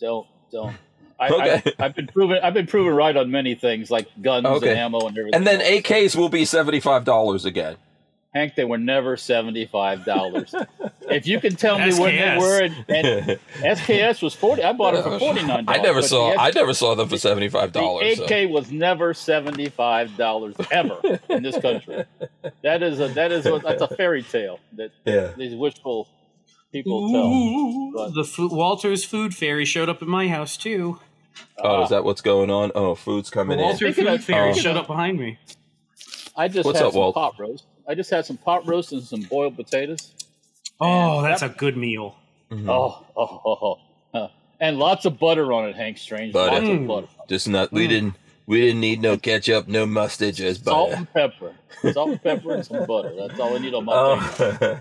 Don't don't. I, okay. I, I've been proven I've been proven right on many things, like guns okay. and ammo and everything. And then else. A Ks will be seventy five dollars again. Hank, they were never seventy-five dollars. If you can tell me S K S. What they were, and, and S K S was forty. I bought it for forty-nine dollars. I never saw. S K S, I never saw them for seventy-five dollars. The A K so. was never seventy-five dollars ever in this country. That is a that is a, that's a fairy tale that yeah. these wishful people Ooh, tell. But, the f- Walter's food fairy showed up at my house too. Oh, uh, is that what's going on? Oh, food's coming Walter in. Walter's food fairy um, showed up behind me. I just what's had up, some Walt? pot roast. I just had some pot roast and some boiled potatoes. Oh, that's that, a good meal. Mm-hmm. Oh, oh, oh, oh, and lots of butter on it, Hank Strange. Butter. Lots of butter. Just not. Mm. We didn't. We didn't need no ketchup, no mustard, just butter. Salt and pepper. Salt and pepper and some butter. That's all I need on my. Oh.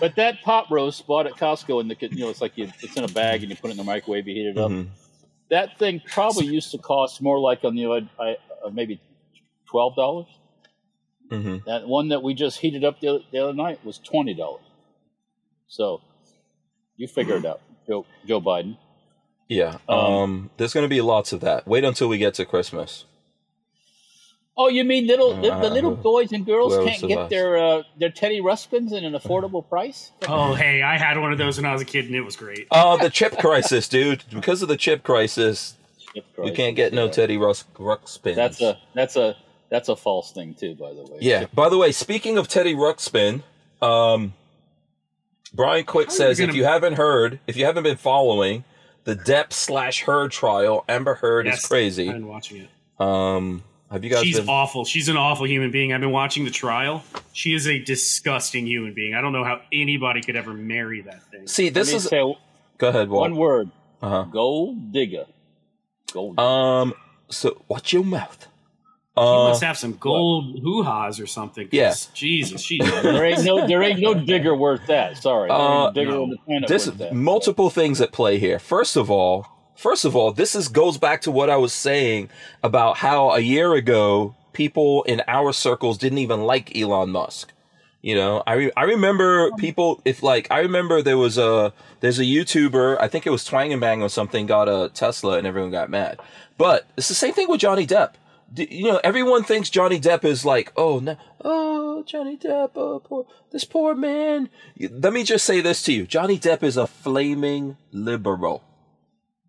But that pot roast bought at Costco, and you know, it's like you, it's in a bag, and you put it in the microwave, you heat it up. Mm-hmm. That thing probably used to cost more like on you know, I, I, maybe twelve dollars. Mm-hmm. That one that we just heated up the other, the other night was twenty dollars. So you figure it out, Joe, Joe Biden. Yeah. Um, um, there's going to be lots of that. Wait until we get to Christmas. Oh, you mean little uh, the, the little boys and girls can't get last. their uh, their Teddy Ruxpins at an affordable price? Oh, hey, I had one of those when I was a kid, and it was great. Oh, uh, the chip crisis, dude. Because of the chip crisis, chip crisis we can't get no right. Teddy Rux, Ruxpins. That's a that's a... That's a false thing, too, by the way. Yeah. By the way, speaking of Teddy Ruxpin, um, Brian Quick says, gonna... if you haven't heard, if you haven't been following the Depp slash Heard trial, Amber Heard yes, is crazy. I've been watching it. Um, have you guys She's been... awful. She's an awful human being. I've been watching the trial. She is a disgusting human being. I don't know how anybody could ever marry that thing. See, this is... Say, go ahead, Walt. One word. Uh-huh. Gold digger. Gold digger. Um, so, watch your mouth. She must have some gold uh, hoo-has or something. Yeah. Jesus, she there ain't no there ain't no digger worth that. Sorry, uh, digger no. on the planet this worth that. Multiple things at play here. First of all, first of all, this is goes back to what I was saying about how a year ago people in our circles didn't even like Elon Musk. You know, I re- I remember people if like I remember there was a there's a YouTuber, I think it was Twang and Bang or something, got a Tesla and everyone got mad. But it's the same thing with Johnny Depp. You know, everyone thinks Johnny Depp is like, oh, no, oh, Johnny Depp, oh, poor, this poor man. Let me just say this to you. Johnny Depp is a flaming liberal.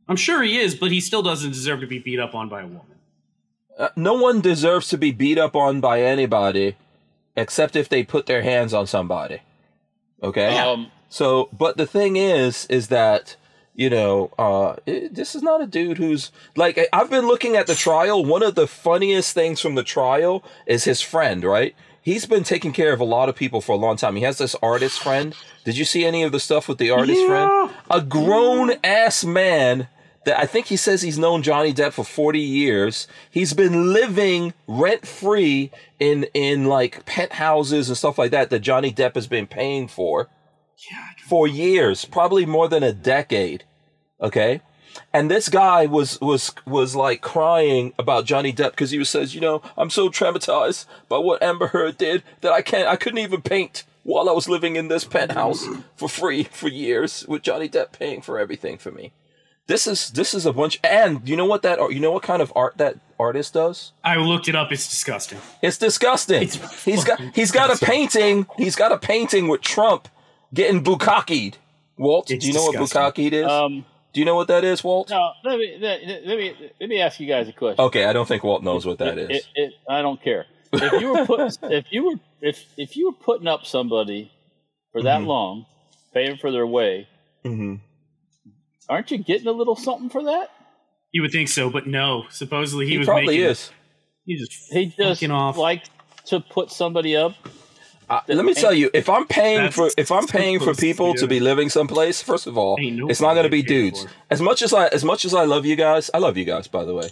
I'm sure he is, but he still doesn't deserve to be beat up on by a woman. Uh, no one deserves to be beat up on by anybody except if they put their hands on somebody. Okay? Um, so, but the thing is, is that... You know, uh, it, this is not a dude who's like, I, I've been looking at the trial. One of the funniest things from the trial is his friend, right? He's been taking care of a lot of people for a long time. He has this artist friend. Did you see any of the stuff with the artist yeah. friend? A grown ass man that I think he says he's known Johnny Depp for forty years. He's been living rent free in, in like penthouses and stuff like that, that Johnny Depp has been paying for for years, probably more than a decade. Okay. And this guy was, was, was like crying about Johnny Depp because he was says, you know, I'm so traumatized by what Amber Heard did that I can't, I couldn't even paint while I was living in this penthouse for free for years with Johnny Depp paying for everything for me. This is, this is a bunch. And you know what that, you know what kind of art that artist does? I looked it up. It's disgusting. It's disgusting. It's he's got, he's got disgusting. a painting. He's got a painting with Trump getting bukkakied. Walt, it's do you know disgusting. what bukkakied is? Um, Do you know what that is, Walt? No, let me let, let me let me ask you guys a question. Okay, I don't think Walt knows what that it, is. It, it, I don't care. If you were putting, if you were if if you were putting up somebody for that mm-hmm. long, paying for their way, mm-hmm. aren't you getting a little something for that? You would think so, but no. Supposedly he, he was probably making, is. He just he just off. like to put somebody up. Uh, let me tell you, if I'm paying That's for if I'm paying for people to be living someplace, first of all, no it's not going to be dudes. For. As much as I as much as I love you guys, I love you guys. By the way,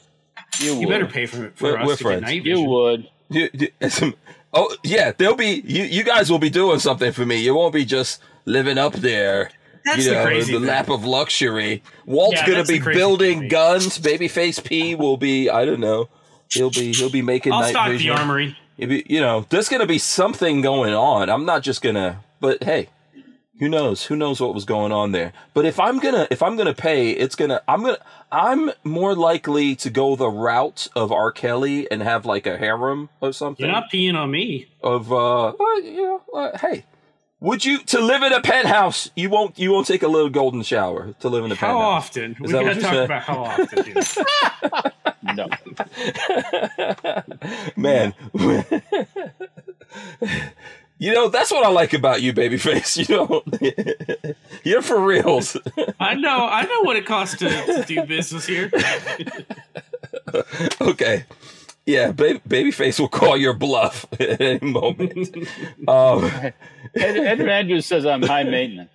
you, you would. better pay for it for we're, us. We're to friends. Get night you would. You, you, oh yeah, there'll be you. You guys will be doing something for me. You won't be just living up there. That's you know, the, crazy the lap of luxury. Walt's yeah, going to be building thing. guns. Babyface P will be. I don't know. He'll be. He'll be making. I'll night stock vision. the armory. You know, there's going to be something going on. I'm not just going to, but hey, who knows? Who knows what was going on there? But if I'm going to, if I'm going to pay, it's going to, I'm going to, I'm more likely to go the route of R. Kelly and have like a harem or something. You're not peeing on me. Of, uh, well, you know, uh, hey, would you, to live in a penthouse, you won't, you won't take a little golden shower to live in a how penthouse. How often? Is we got to talk saying? about how often, dude. No. Man. You know, that's what I like about you, Babyface. You know, you're for reals. I know. I know what it costs to, to do business here. Okay. Yeah, ba- Babyface will call your bluff at any moment. Um, Ed, Ed Andrews says I'm high maintenance.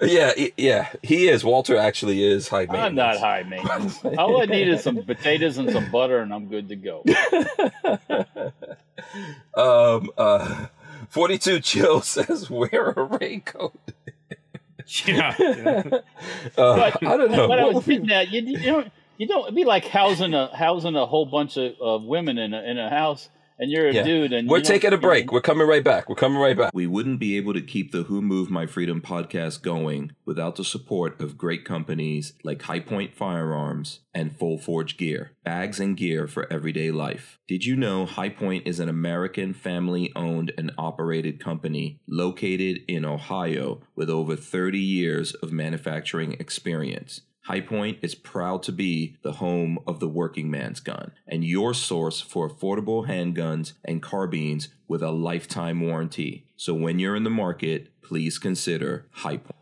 Yeah, yeah, he is. Walter actually is high maintenance. I'm not high maintenance. All I need is some potatoes and some butter, and I'm good to go. um, uh, forty-two Chill says, wear a raincoat. yeah. yeah. Uh, but, I don't know. When I was reading that, you, you know, you don't, it'd be like housing a housing a whole bunch of, of women in a, in a house. And you're a yeah. dude. And We're taking a break. We're coming right back. We're coming right back. We wouldn't be able to keep the Who Moved My Freedom podcast going without the support of great companies like High Point Firearms and Full Forge Gear, bags and gear for everyday life. Did you know High Point is an American family-owned and operated company located in Ohio with over thirty years of manufacturing experience? High Point is proud to be the home of the working man's gun and your source for affordable handguns and carbines with a lifetime warranty. So when you're in the market, please consider High Point.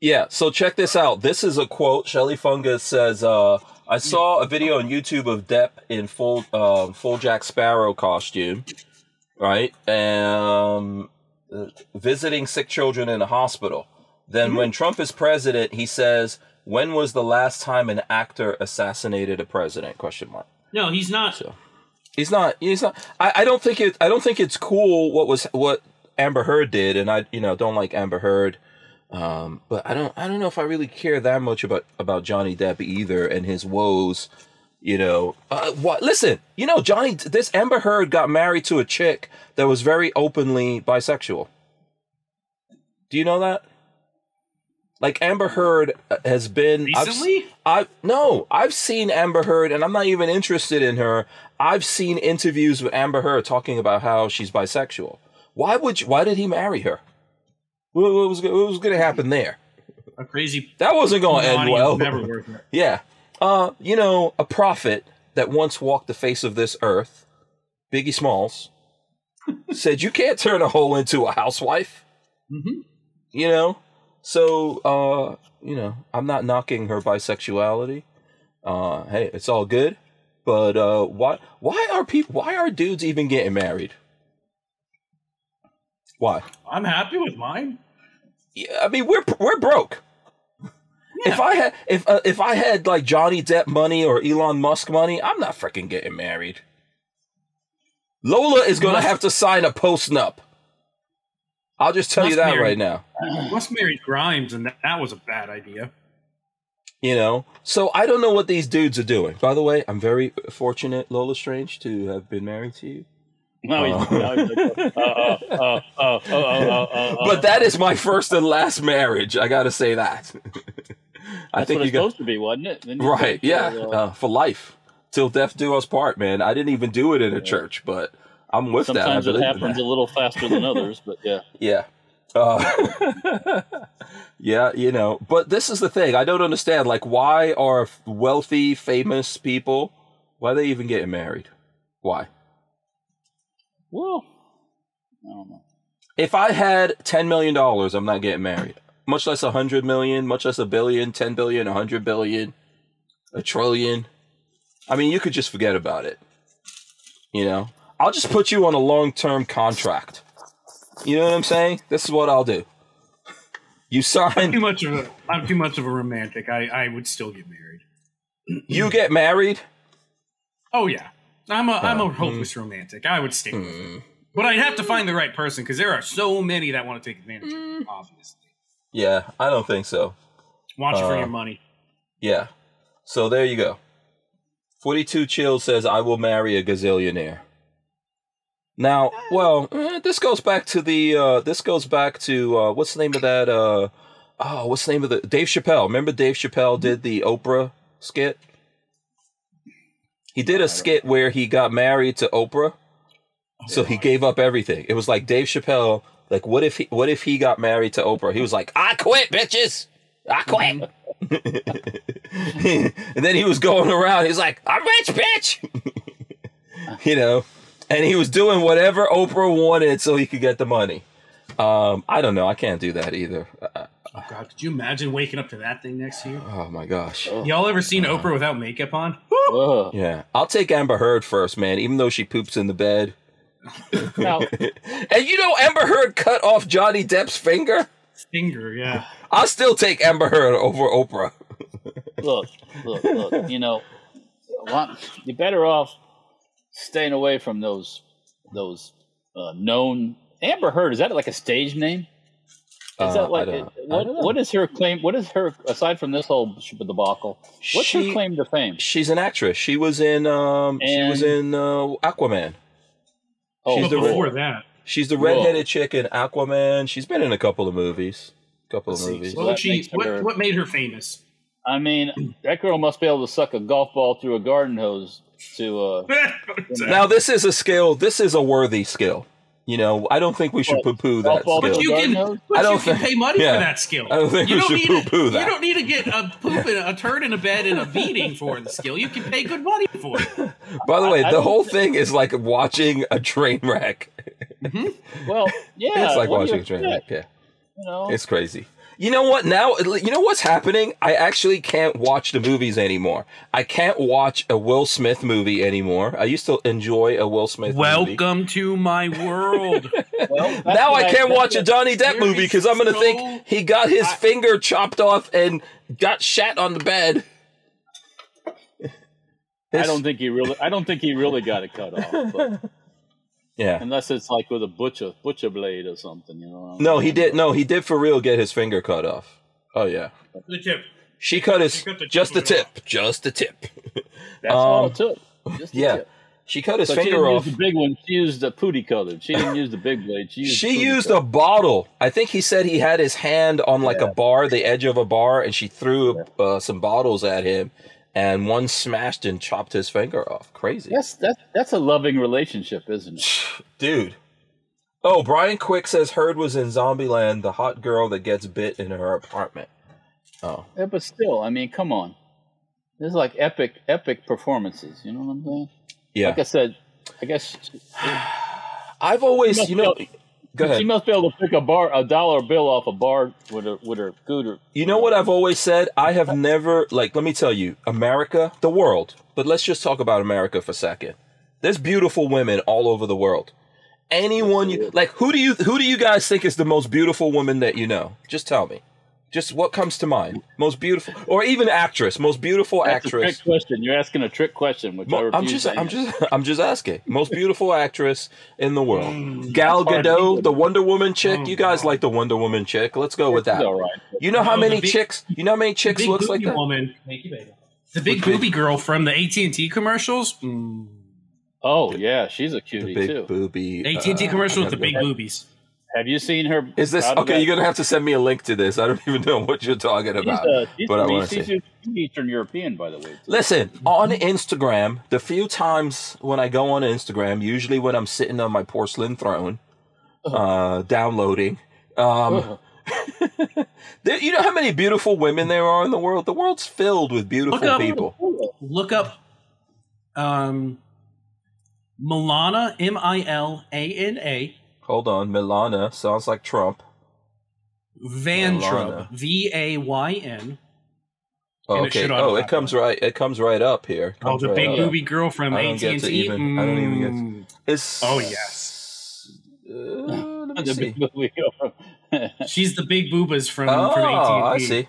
Yeah, so check this out. This is a quote. Shelley Fungus says, uh, I saw a video on YouTube of Depp in full uh, full Jack Sparrow costume, right? Um, visiting sick children in a hospital. Then mm-hmm. when Trump is president, he says, when was the last time an actor assassinated a president? Question mark. No, he's not. So, he's not. He's not. I, I don't think it. I don't think it's cool what was what Amber Heard did, and I you know don't like Amber Heard, um, but I don't. I don't know if I really care that much about, about Johnny Depp either and his woes. You know uh, what? Listen, you know Johnny. This Amber Heard got married to a chick that was very openly bisexual. Do you know that? Like Amber Heard has been recently. I no, I've seen Amber Heard, and I'm not even interested in her. I've seen interviews with Amber Heard talking about how she's bisexual. Why would you, why did he marry her? What was what was going to happen there? A crazy that wasn't going to end well. Yeah, uh, you know, a prophet that once walked the face of this earth, Biggie Smalls, said you can't turn a hoe into a housewife. Mm-hmm. You know. So, uh, you know, I'm not knocking her bisexuality. Uh, hey, it's all good. But uh, why why are people why are dudes even getting married? Why? I'm happy with mine. Yeah, I mean, we're we're broke. Yeah. If I had if uh, if I had like Johnny Depp money or Elon Musk money, I'm not freaking getting married. Lola is going to have to sign a postnup. I'll just tell Musk you that married, right now. Musk married Grimes, and that, that was a bad idea. You know, so I don't know what these dudes are doing. By the way, I'm very fortunate, Lola Strange, to have been married to you. But that is my first and last marriage. I got to say that. I That's think what it's got, supposed to be, wasn't it? Right, yeah, to, uh, uh, for life. Till death do us part, man. I didn't even do it in a yeah. church, but I'm with Sometimes that. Sometimes it happens a little faster than others, but yeah. Yeah. Uh, yeah, you know, but this is the thing. I don't understand, like, why are wealthy, famous people, why are they even getting married? Why? Well, I don't know. If I had ten million dollars, I'm not getting married. Much less one hundred million dollars, much less a billion, ten billion dollars, one hundred billion dollars, a trillion. I mean, you could just forget about it. You know? I'll just put you on a long-term contract. You know what I'm saying? This is what I'll do. You sign. I'm too much of a, I'm too much of a romantic. I, I would still get married. You get married? Oh, yeah. I'm a, uh, I'm a hopeless mm, romantic. I would stick mm, with it. But I'd have to find the right person because there are so many that want to take advantage mm, of it, obviously. Yeah, I don't think so. Watch uh, for your money. Yeah. So there you go. forty-two Chill says, I will marry a gazillionaire. Now, well, eh, this goes back to the, uh, this goes back to, uh, what's the name of that, uh, oh, what's the name of the, Dave Chappelle. Remember Dave Chappelle did the Oprah skit? He did a skit where he got married to Oprah, so he gave up everything. It was like Dave Chappelle, like, what if he, what if he got married to Oprah? He was like, I quit, bitches! I quit! And then he was going around, he's like, I'm rich, bitch! You know? And he was doing whatever Oprah wanted so he could get the money. Um, I don't know. I can't do that either. Uh, oh, God. Could you imagine waking up to that thing next year? Oh, my gosh. Oh. Y'all ever seen uh, Oprah without makeup on? Uh, yeah. I'll take Amber Heard first, man, even though she poops in the bed. No. And you know Amber Heard cut off Johnny Depp's finger? Finger, yeah. I'll still take Amber Heard over Oprah. Look, look, look. You know, you're better off staying away from those those uh, known. Amber Heard, is that like a stage name? Is uh, that like it, what? What is her claim? What is her aside from this whole debacle? What's she, her claim to fame? She's an actress. She was in um, and, she was in uh, Aquaman. Oh, she's the before red, that, she's the redheaded Whoa. chick in Aquaman. She's been in a couple of movies. Couple Let's of movies. So she, what, her, what made her famous? I mean, that girl must be able to suck a golf ball through a garden hose. To uh, now, this is a skill. This is a worthy skill. You know, I don't think we should poo-poo that skill. But you can, but I don't you think, can pay money yeah, for that skill. I don't think you we don't should need poo-poo a, that. You don't need to get a poop in a, a turd in a bed and a beating for the skill. You can pay good money for it. By the way, I, I the whole thing is like watching a train wreck. Mm-hmm. Well, yeah. It's like watching a train wreck, yeah. You know? It's crazy. You know what? Now, you know what's happening? I actually can't watch the movies anymore. I can't watch a Will Smith movie anymore. I used to enjoy a Will Smith Welcome movie. Welcome to my world. Well, now I can't I watch a Johnny Depp movie because I'm going to think he got his I, finger chopped off and got shat on the bed. I don't think he really. I don't think he really got it cut off. But. Yeah, unless it's like with a butcher butcher blade or something, you know. No, he did. No, he did for real get his finger cut off. Oh yeah, the tip. She cut his she cut the just the tip, off. just the tip. That's um, all it took. Just the yeah, tip. She cut his so finger she didn't off. Use the big one. She used the pooty colored. She didn't use the big blade. She used, she used a bottle. I think he said he had his hand on like yeah. a bar, the edge of a bar, and she threw yeah. uh, some bottles at him. And one smashed and chopped his finger off. Crazy. That's, that's, that's a loving relationship, isn't it? Dude. Oh, Brian Quick says Heard was in Zombieland, the hot girl that gets bit in her apartment. Oh. Yeah, but still, I mean, come on. This is like epic, epic performances. You know what I'm saying? Yeah. Like I said, I guess. It, I've always, you know. Felt, Go ahead. She must be able to pick a bar, a dollar bill off a bar with her with her scooter. You know what I've always said? I have never, like, let me tell you, America, the world, but let's just talk about America for a second. There's beautiful women all over the world. Anyone you like, who do you who do you guys think is the most beautiful woman that you know? Just tell me. Just what comes to mind? Most beautiful, or even actress? Most beautiful That's actress. That's a trick question. You're asking a trick question, which Mo- I refuse just, to I'm answer. just, I'm just asking. Most beautiful actress in the world. Mm, Gal Gadot, the Wonder Woman chick. Oh, you guys God. like the Wonder Woman chick? Let's go with that. All right. You know how no, many big, chicks? You know how many chicks looks like that? Woman. The big With boobie big, girl from the A T and T commercials. Mm. Oh the, yeah, she's a cutie the big too. Boobie. A T and T uh, commercials, the big boobies. Have you seen her? Is this okay? You're gonna have to send me a link to this. I don't even know what you're talking about. She's, uh, she's, she's, she's Eastern European, by the way. Too. Listen, on Instagram, the few times when I go on Instagram, usually when I'm sitting on my porcelain throne, uh, downloading, um, there, you know how many beautiful women there are in the world. The world's filled with beautiful look up, people. Look up, um, Milana, M I L A N A. Hold on, Milana sounds like Trump. Van Milana. Trump, V A Y N. Oh, okay. It oh, it comes right. It comes right up here. Oh, the right big booby girl from A T and T. Mm. I don't even get. To, it's, oh yes. Uh, let me the see. Big She's the big boobas from, oh, from A T and T. Oh, I see.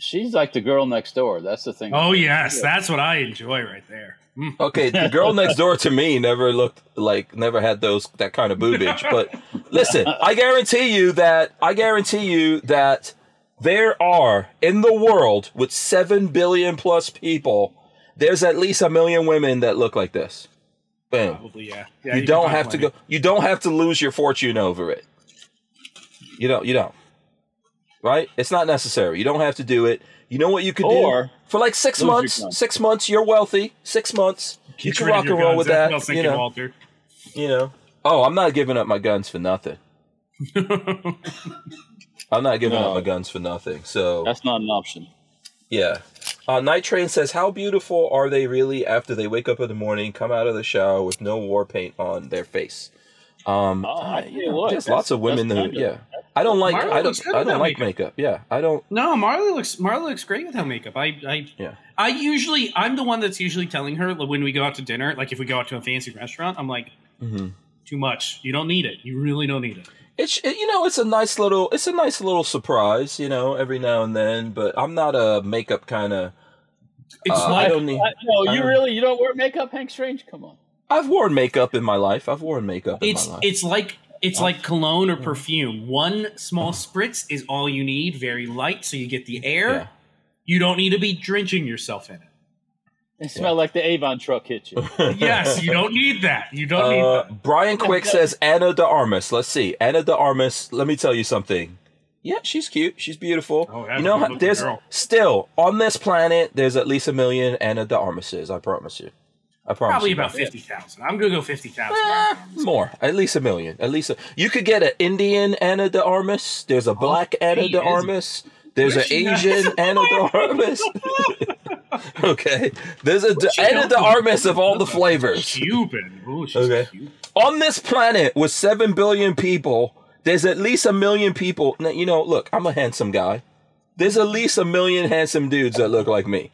She's like the girl next door. That's the thing. Oh yes, that's what I enjoy right there. Okay, the girl next door to me never looked like never had those that kind of boobage. But listen, I guarantee you that I guarantee you that there are in the world with seven billion plus people, there's at least a million women that look like this. Boom. Probably, yeah. Yeah, you, you don't have to go. You don't have to lose your fortune over it. You don't. You don't. Right? It's not necessary. You don't have to do it. You know what you could or do? For like six months, six months, you're wealthy. Six months. You can rock and roll with that. Well, you know. Walter. You know. Oh, I'm not giving up my guns for nothing. I'm not giving no. up my guns for nothing. So that's not an option. Yeah. Uh, Night Train says, how beautiful are they really after they wake up in the morning, come out of the shower with no war paint on their face? Um, oh, I, you know, look, there's lots of women who, yeah. Of, I don't like Marley I don't I don't like makeup. makeup. Yeah, I don't. No, Marley looks Marley looks great without makeup. I I yeah. I usually I'm the one that's usually telling her when we go out to dinner, like if we go out to a fancy restaurant, I'm like, mm-hmm. too much. You don't need it. You really don't need it. It's it, you know, it's a nice little it's a nice little surprise, you know, every now and then. But I'm not a makeup kind of. It's uh, like I don't need. I, no, I you don't, really you don't wear makeup, Hank Strange. Come on. I've worn makeup in my life. I've worn makeup. In it's my life. it's like. It's like cologne or perfume. One small spritz is all you need, very light, so you get the air. Yeah. You don't need to be drenching yourself in it. It smells yeah. like the Avon truck hit you. Yes, you don't need that. You don't uh, need that. Brian Quick says Anna de Armas. Let's see. Anna de Armas, let me tell you something. Yeah, she's cute. She's beautiful. Oh, you know, there's girl. still, on this planet, there's at least a million Anna de Armases, I promise you. I Probably about fifty thousand. I'm going to go fifty thousand. Eh, more. At least a million. At least a, you could get an Indian Anna de Armas. There's a black oh, Anna de Armas. There's an Asian Anna de Armas. Okay. There's a Anna de Armas of all the flavors. Cuban. Ooh, she's okay. Cuban. On this planet with seven billion people, there's at least a million people. Now, you know, look, I'm a handsome guy. There's at least a million handsome dudes that look like me.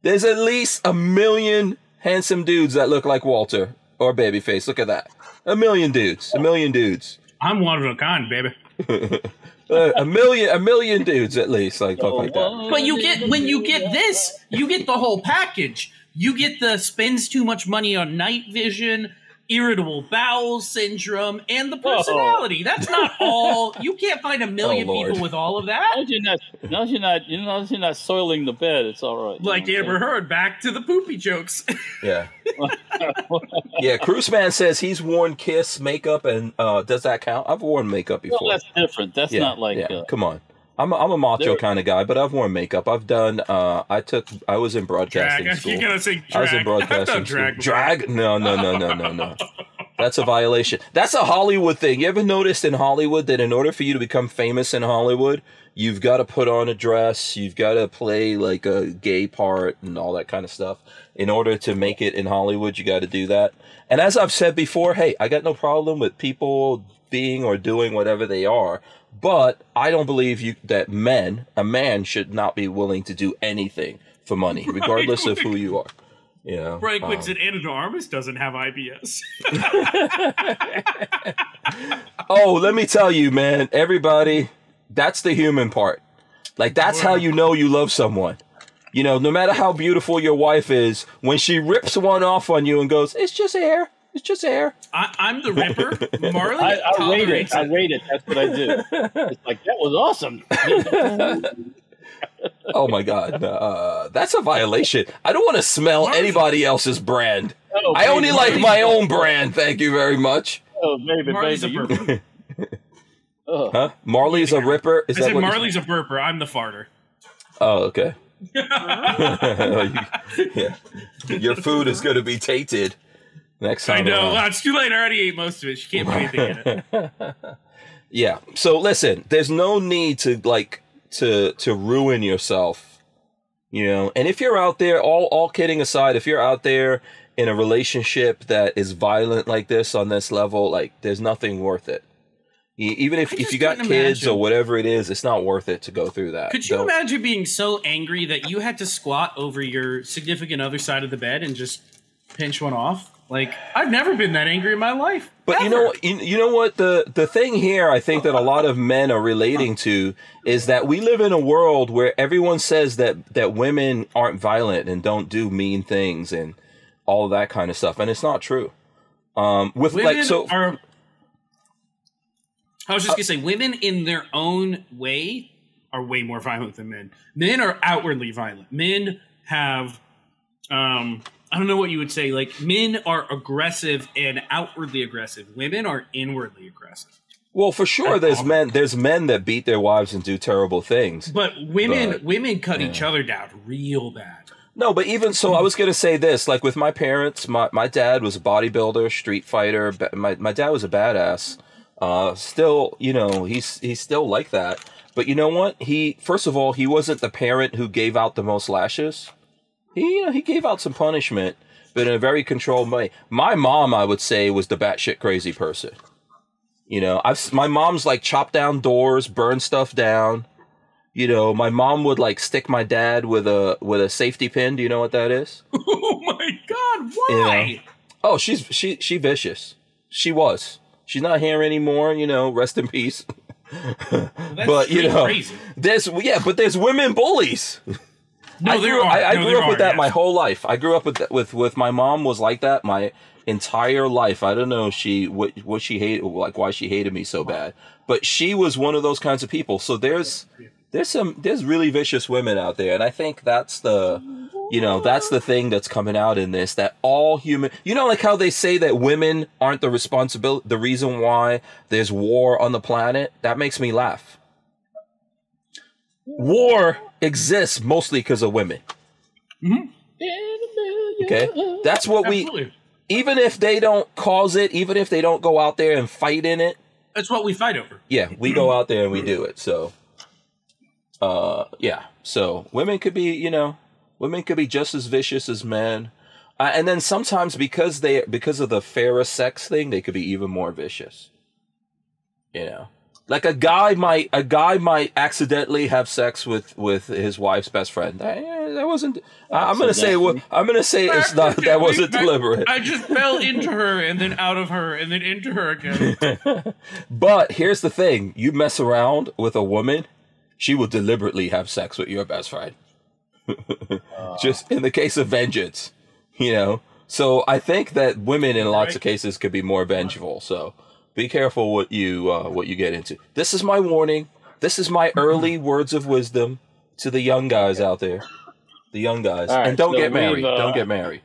There's at least a million handsome dudes that look like Walter or Babyface. Look at that. A million dudes. A million dudes. I'm one of a kind, baby. uh, a million a million dudes at least like look like that. But you get when you get this, you get the whole package. You get the spends too much money on night vision, irritable bowel syndrome, and the personality. Whoa. That's not all. You can't find a million oh, people with all of that. As you're not, as you're not, you know, you're not soiling the bed. It's all right. Like Amber Heard, back to the poopy jokes. Yeah. Yeah. Cruise Man says he's worn Kiss makeup, and uh, does that count? I've worn makeup before. Well, that's different. That's yeah, not like. Yeah. Uh, Come on. I'm a, I'm a macho kind of guy, but I've worn makeup. I've done. Uh, I took. I was in broadcasting drag. school. You're gonna say drag. I was in broadcasting drag school. Drag? No, no, no, no, no, no. That's a violation. That's a Hollywood thing. You ever noticed in Hollywood that in order for you to become famous in Hollywood, you've got to put on a dress, you've got to play like a gay part and all that kind of stuff. In order to make it in Hollywood, you got to do that. And as I've said before, hey, I got no problem with people being or doing whatever they are, but I don't believe you that men, a man should not be willing to do anything for money, Brian regardless Quick. Of who you are. You know, Brian Quick um, said Anna de Armas doesn't have I B S. Oh, let me tell you, man, everybody, that's the human part. Like, that's how you know you love someone. You know, no matter how beautiful your wife is, when she rips one off on you and goes, it's just hair. It's just air. I, I'm the ripper. Marley. I, I rate it. I rate it. That's what I do. It's like, that was awesome. Oh, my God. Uh, that's a violation. I don't want to smell Marley. Anybody else's brand. Oh, I baby, only like baby. My own brand. Thank you very much. Oh, baby, Marley's baby. A burper. Huh? Marley's yeah. a ripper? Is I that said what Marley's a burper. I'm the farter. Oh, okay. you, yeah. Your food is going to be tainted. Next time I know. Well, it's too late. I already ate most of it. She can't put anything in it. Yeah. So listen, there's no need to like to to ruin yourself, you know. And if you're out there, all all kidding aside, if you're out there in a relationship that is violent like this on this level, like there's nothing worth it. Even if, if you got kids imagine. Or whatever it is, it's not worth it to go through that. Could you Don't. Imagine being so angry that you had to squat over your significant other side of the bed and just pinch one off? Like, I've never been that angry in my life. But you know, you, you know what? The, the thing here I think that a lot of men are relating to is that we live in a world where everyone says that, that women aren't violent and don't do mean things and all of that kind of stuff. And it's not true. Um, with women like so, are, I was just uh, going to say, women in their own way are way more violent than men. Men are outwardly violent. Men have... Um, I don't know what you would say. Like, men are aggressive and outwardly aggressive. Women are inwardly aggressive. Well, for sure, That's there's awful. men. There's men that beat their wives and do terrible things. But women, but, women cut yeah. each other down real bad. No, but even so, I was gonna say this. Like with my parents, my, my dad was a bodybuilder, street fighter. My my dad was a badass. Uh, still, you know, he's he's still like that. But you know what? He first of all, he wasn't the parent who gave out the most lashes. He, you know, he gave out some punishment, but in a very controlled way. My mom, I would say, was the batshit crazy person. You know, I've, my mom's like chop down doors, burn stuff down. You know, my mom would like stick my dad with a with a safety pin. Do you know what that is? Oh my God! Why? You know? Oh, she's she she vicious. She was. She's not here anymore. You know, rest in peace. Well, that's but you know, crazy. There's yeah, but there's women bullies. No, I grew, I, I no, grew up are, with that yes. my whole life. I grew up with with with my mom was like that my entire life. I don't know she what what she hated like why she hated me so bad, but she was one of those kinds of people. So there's there's some there's really vicious women out there, and I think that's the you know that's the thing that's coming out in this that all human you know like how they say that women aren't the responsibility the reason why there's war on the planet. That makes me laugh. War exists mostly because of women. Mm-hmm. Okay, that's what Absolutely. we. Even if they don't cause it, even if they don't go out there and fight in it, that's what we fight over. Yeah, we go out there and we do it. So, uh, yeah. So women could be, you know, women could be just as vicious as men, uh, and then sometimes because they because of the fairer sex thing, they could be even more vicious. You know. Like a guy might a guy might accidentally have sex with, with his wife's best friend. That, that wasn't. I'm gonna say I'm gonna say it's not. That wasn't deliberate. I just fell into her and then out of her and then into her again. But here's the thing: you mess around with a woman, she will deliberately have sex with your best friend. Just in the case of vengeance, you know. So I think that women in lots of cases could be more vengeful. So. Be careful what you uh, what you get into. This is my warning. This is my early words of wisdom to the young guys out there. The young guys. Right, and don't so get married. Uh, don't get married.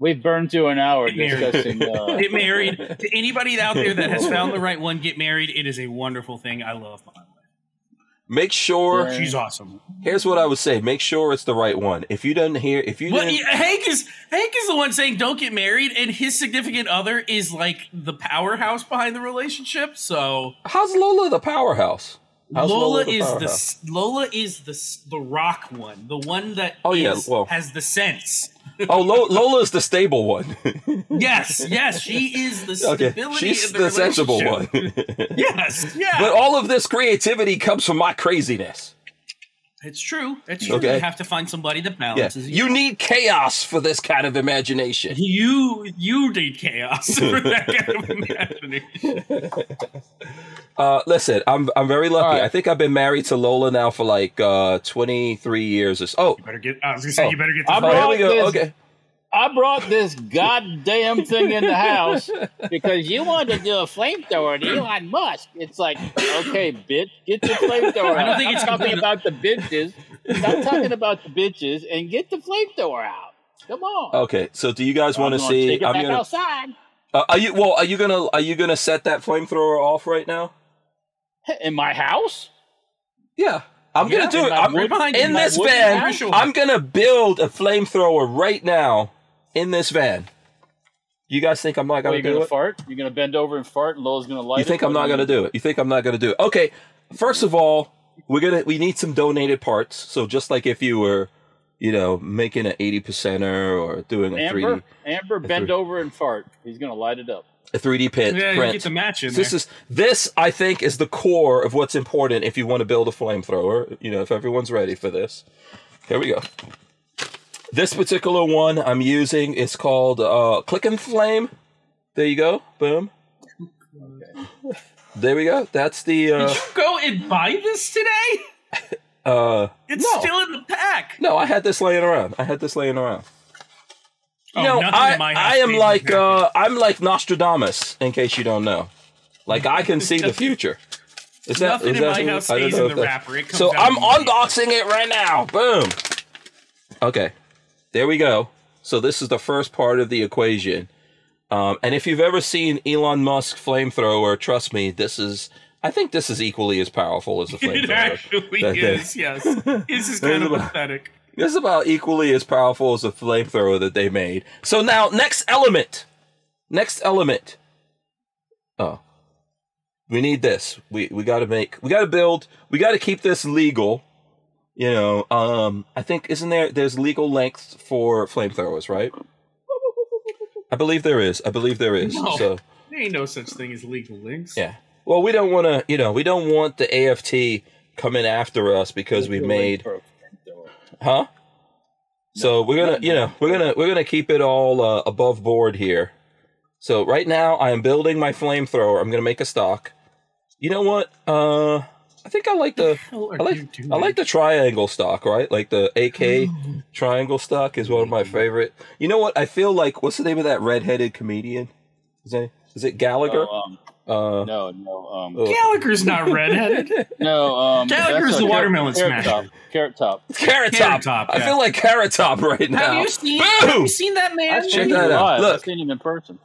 We've burned through an hour get discussing... Uh, get married. To anybody out there that has found the right one, get married. It is a wonderful thing. I love my life. Make sure she's awesome. Here's what I would say: make sure it's the right one. If you didn't hear, if you well, didn't, Hank is Hank is the one saying don't get married, and his significant other is like the powerhouse behind the relationship. So how's Lola the powerhouse? How's Lola, Lola the powerhouse? is the Lola is the the rock one, the one that oh is, yeah, well. has the sense. Oh, Lola is the stable one. Yes, yes, she is the stability. Okay. She's of the, the sensible one. Yes, yeah. But all of this creativity comes from my craziness. It's true. It's true. Okay. You have to find somebody that balances yeah. you. You need chaos for this kind of imagination. You you need chaos for that kind of imagination. Uh, listen, I'm I'm very lucky. Right. I think I've been married to Lola now for like uh, twenty-three years or so. Oh, you better get. I was gonna say oh. you better get. This I brought oh, this. Okay. I brought this goddamn thing in the house because you wanted to do a flamethrower to Elon Musk. It's like, okay, bitch, get your flamethrower out. I don't think it's talking about the bitches. Stop talking about the bitches and get the flamethrower out. Come on. Okay, so do you guys want to see? Take it I'm back gonna, outside. Uh, are you well? Are you gonna? Are you gonna set that flamethrower off right now? In my house? Yeah. I'm yeah, gonna do it. I'm, wood, in this van, I'm gonna build a flamethrower right now. In this van. You guys think I'm not gonna well, do gonna it? Fart? You're gonna bend over and fart and Lola's gonna light you it? You think I'm not gonna do it? You think I'm not gonna do it? Okay, first of all, we're gonna we need some donated parts. So just like if you were, you know, making an eighty percenter or doing a Amber, three D. Amber, a bend three D. Over and fart. He's gonna light it up. A three D pin, yeah, print. You get the match in this there. Is this I think is the core of what's important if you want to build a flamethrower. You know, if everyone's ready for this, here we go. This particular one I'm using is called uh, Click and Flame. There you go. Boom. Okay. There we go. That's the. Uh, Did you go and buy this today? uh, it's no. still in the pack. No, I had this laying around. I had this laying around. You oh, know, I, I am like uh, I'm like Nostradamus. In case you don't know, like I can see the future. Is that, nothing is that in my house stays in the wrapper. It comes so I'm unboxing it right now. Boom. Okay, there we go. So this is the first part of the equation. Um, and if you've ever seen Elon Musk flamethrower, trust me, this is. I think this is equally as powerful as the flamethrower. It actually that, is. That, yes, this is kind of pathetic. This is about equally as powerful as the flamethrower that they made. So now, next element. Next element. Oh. We need this. We we got to make... We got to build... We got to keep this legal. You know, um... I think, isn't there... There's legal length for flamethrowers, right? I believe there is. I believe there is. No, so, there ain't no such thing as legal lengths. Yeah. Well, we don't want to... You know, we don't want the A F T coming after us because we made... Huh? No, so we're gonna, no, no. you know, we're gonna, we're gonna keep it all uh, above board here. So right now, I am building my flamethrower. I'm gonna make a stock. You know what? Uh, I think I like the, the I like, I like the triangle stock, right? Like the A K triangle stock is one of my favorite. You know what? I feel like what's the name of that redheaded comedian? Is that, is it Gallagher? Oh, um, uh, no, no. Um, Gallagher's not redheaded. No, um, Gallagher's the watermelon carrot, smasher. Carrot Top. Carrot Top. Carrot Top. Carrot Top yeah. I feel like Carrot Top right now. Have you seen, have you seen that man? Check that out. Look. I've seen him in person.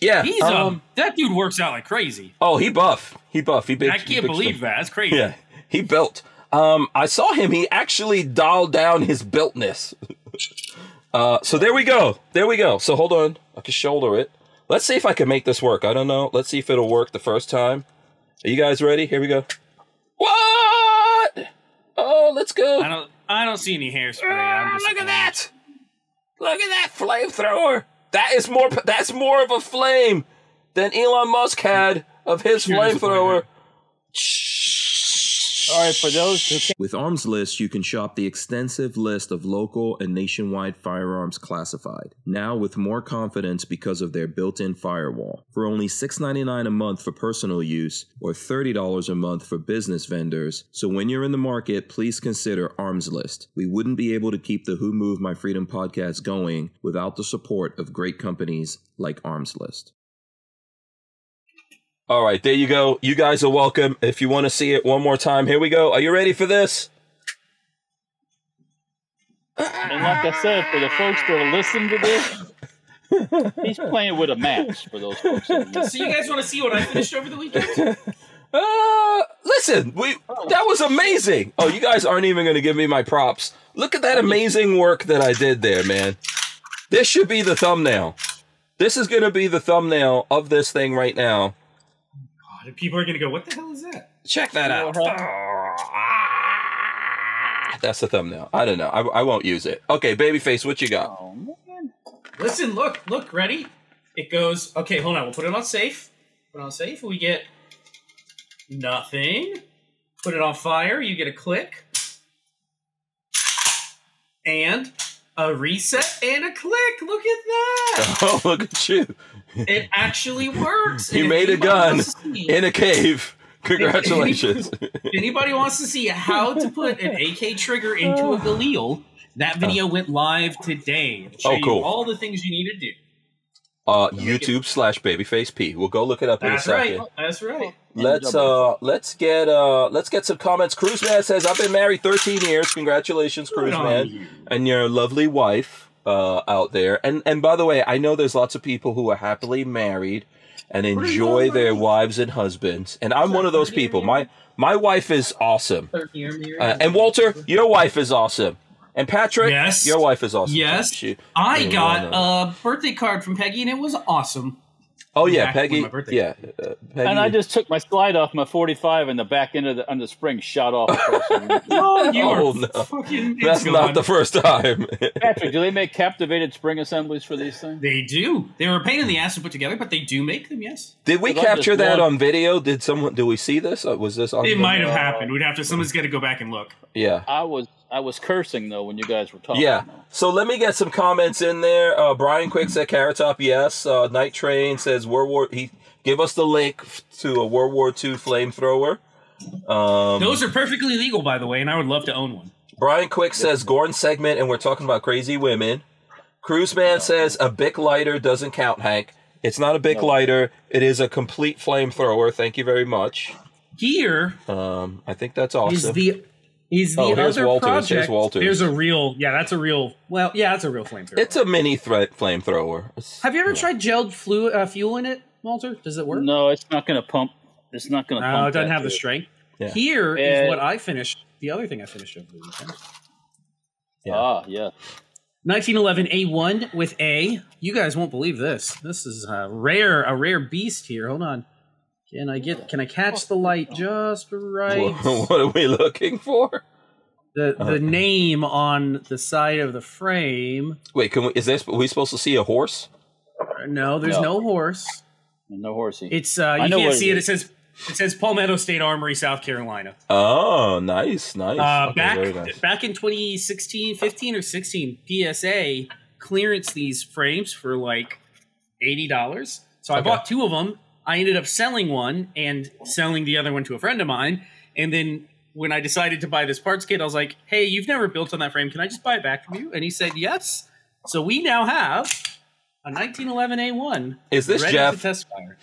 Yeah. He's, um, um, that dude works out like crazy. Oh, he buff. He buff. He big. I can't believe stuff. that. That's crazy. Yeah. He built. Um, I saw him. He actually dialed down his builtness. uh, so there we go. There we go. So hold on. I can shoulder it. Let's see if I can make this work. I don't know. Let's see if it'll work the first time. Are you guys ready? Here we go. What? Oh, let's go. I don't I don't see any hairspray. I'm just Look at that. Look at that flamethrower. That is more that's more of a flame than Elon Musk had of his flamethrower. All right, for those who can't. With Arms List, you can shop the extensive list of local and nationwide firearms classified. Now with more confidence because of their built-in firewall. For only six dollars and ninety-nine cents a month for personal use or thirty dollars a month for business vendors. So when you're in the market, please consider Arms List. We wouldn't be able to keep the Who Moved My Freedom podcast going without the support of great companies like Arms List. All right, there you go. You guys are welcome. If you want to see it one more time, here we go. Are you ready for this? And like I said, for the folks that are listening to this, he's playing with a match for those folks. So you guys want to see what I finished over the weekend? Uh, listen, we that was amazing. Oh, you guys aren't even going to give me my props. Look at that amazing work that I did there, man. This should be the thumbnail. This is going to be the thumbnail of this thing right now. God, people are going to go, what the hell is that? Check that out. Oh, that's the thumbnail. I don't know. I, I won't use it. Okay, Babyface, what you got? Oh, man. Listen, look, look, ready? It goes, okay, hold on. We'll put it on safe. Put it on safe. We get nothing. Put it on fire. You get a click. And a reset and a click. Look at that. Oh, look at you. It actually works. You made a gun in a cave. Congratulations. If anybody, if anybody wants to see how to put an A K trigger into a Galil, that video went live today. Show oh, cool. you all the things you need to do. Uh, YouTube slash Babyface P. We'll go look it up That's in a second. Right. That's right. Let's uh, let's get uh, let's get some comments. Cruise Man says, "I've been married thirteen years. Congratulations, Cruise Man, you. and your lovely wife uh, out there." And and by the way, I know there's lots of people who are happily married and enjoy their wives and husbands. And I'm one of those people. My my wife is awesome. Uh, and Walter, your wife is awesome. And Patrick, yes. your wife is awesome. Yes, she, I anyway, got no. a birthday card from Peggy, and it was awesome. Oh yeah, Peggy. Yeah, uh, Peggy. And I just took my slide off my forty-five, and the back end of the, on the spring shot off. no, you oh, are no. fucking. That's gone. Not the first time. Patrick, do they make captivated spring assemblies for these things? They do. They were a pain in the ass to put together, but they do make them. Yes. Did we capture that on video? Did someone? Do we see this? Or was this? On it video? might have uh, happened. We'd have to. Someone's got to go back and look. Yeah, I was. I was cursing, though, when you guys were talking. Yeah. So let me get some comments in there. Uh, Brian Quick said, Carrot Top, yes. Uh, Night Train says, World War... He give us the link to a World War Two flamethrower. Um, Those are perfectly legal, by the way, and I would love to own one. Brian Quick says, Gorn segment, and we're talking about crazy women. Cruise Man no. says, a Bic lighter doesn't count, Hank. It's not a Bic no. lighter. It is a complete flamethrower. Thank you very much. Here... Um, I think that's awesome. Is the... Is the oh, here's other Walter. Project. Here's Walter. Here's a real, yeah, that's a real, well, yeah, that's a real flamethrower. It's a mini threat flamethrower. Have you ever yeah. tried gelled flu, uh, fuel in it, Walter? Does it work? No, it's not going to pump. It's not going to no, pump. No, it doesn't have the strength. Yeah. Here and is what I finished, the other thing I finished over the weekend. Yeah. Ah, yeah. nineteen eleven A one with A. You guys won't believe this. This is a rare, a rare beast here. Hold on. Can I get? Can I catch the light just right? What are we looking for? The the uh, name on the side of the frame. Wait, can we? Is this? Are we supposed to see a horse? No, there's no, no horse. No horsey. It's uh, you can't see it. It. It says it says Palmetto State Armory, South Carolina. Oh, nice, nice. Uh, okay, back nice. back in twenty sixteen, fifteen or sixteen, P S A clearance these frames for like eighty dollars. So I okay. bought two of them. I ended up selling one and selling the other one to a friend of mine. And then when I decided to buy this parts kit, I was like, hey, you've never built on that frame. Can I just buy it back from you? And he said, yes. So we now have a nineteen eleven A one. Is this ready Jeff? To test fire.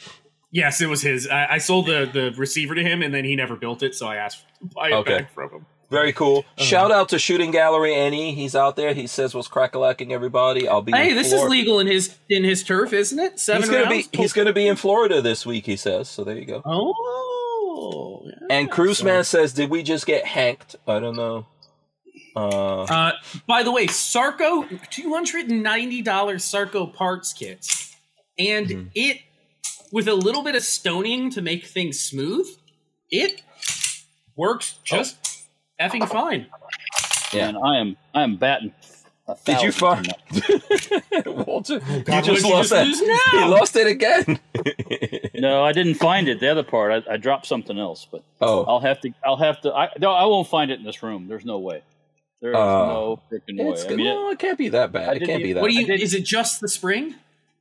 Yes, it was his. I, I sold the, the receiver to him and then he never built it. So I asked to buy it okay. back from him. Very cool. Uh-huh. Shout out to Shooting Gallery Annie. He's out there. He says what's crackalacking everybody. I'll be Hey, in this Florida. Is legal in his in his turf, isn't it? Seven he's gonna rounds. Be, he's going to be in Florida this week, he says. So there you go. Oh. Yeah. And Cruise Man says, did we just get hanked? I don't know. Uh, uh by the way, Sarco two hundred ninety dollars Sarco parts kits. And mm-hmm. it with a little bit of stoning to make things smooth, it works just oh. effing fine. Yeah, and I am. I am batting. A Did you find Walter? Oh, God, you just lost you just that. He lost it again. No, I didn't find it. The other part, I, I dropped something else. But oh. I'll have to. I'll have to. I, no, I won't find it in this room. There's no way. There's uh, no freaking way. I mean, no, it, it can't be that bad. It can't be that. What do you? Is it just the spring,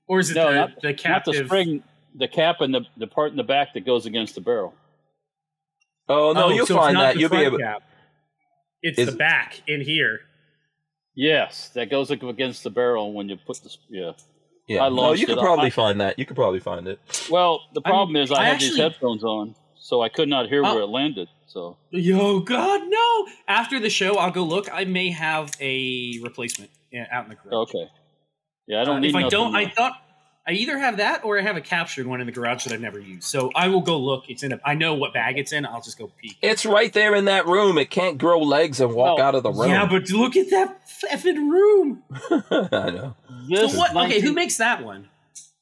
or is it no, the, not, the cap? Not the spring. The cap and the the part in the back that goes against the barrel. Oh no, oh, you'll so find that. You'll be able. Cap. It's is, the back in here. Yes, that goes up against the barrel when you put the yeah. Yeah, I no, you could probably I, find that. You could probably find it. Well, the problem I'm, is I, I have actually, these headphones on, so I could not hear uh, where it landed. So, yo, God, no! After the show, I'll go look. I may have a replacement out in the garage. Okay. Yeah, I don't uh, need. If I don't, more. I thought I either have that or I have a captured one in the garage that I've never used. So I will go look. It's in a, I know what bag it's in. I'll just go peek. It's right there in that room. It can't grow legs and walk oh, out of the room. Yeah, but look at that effing room. I know. This so what, okay, nineteen, who makes that one?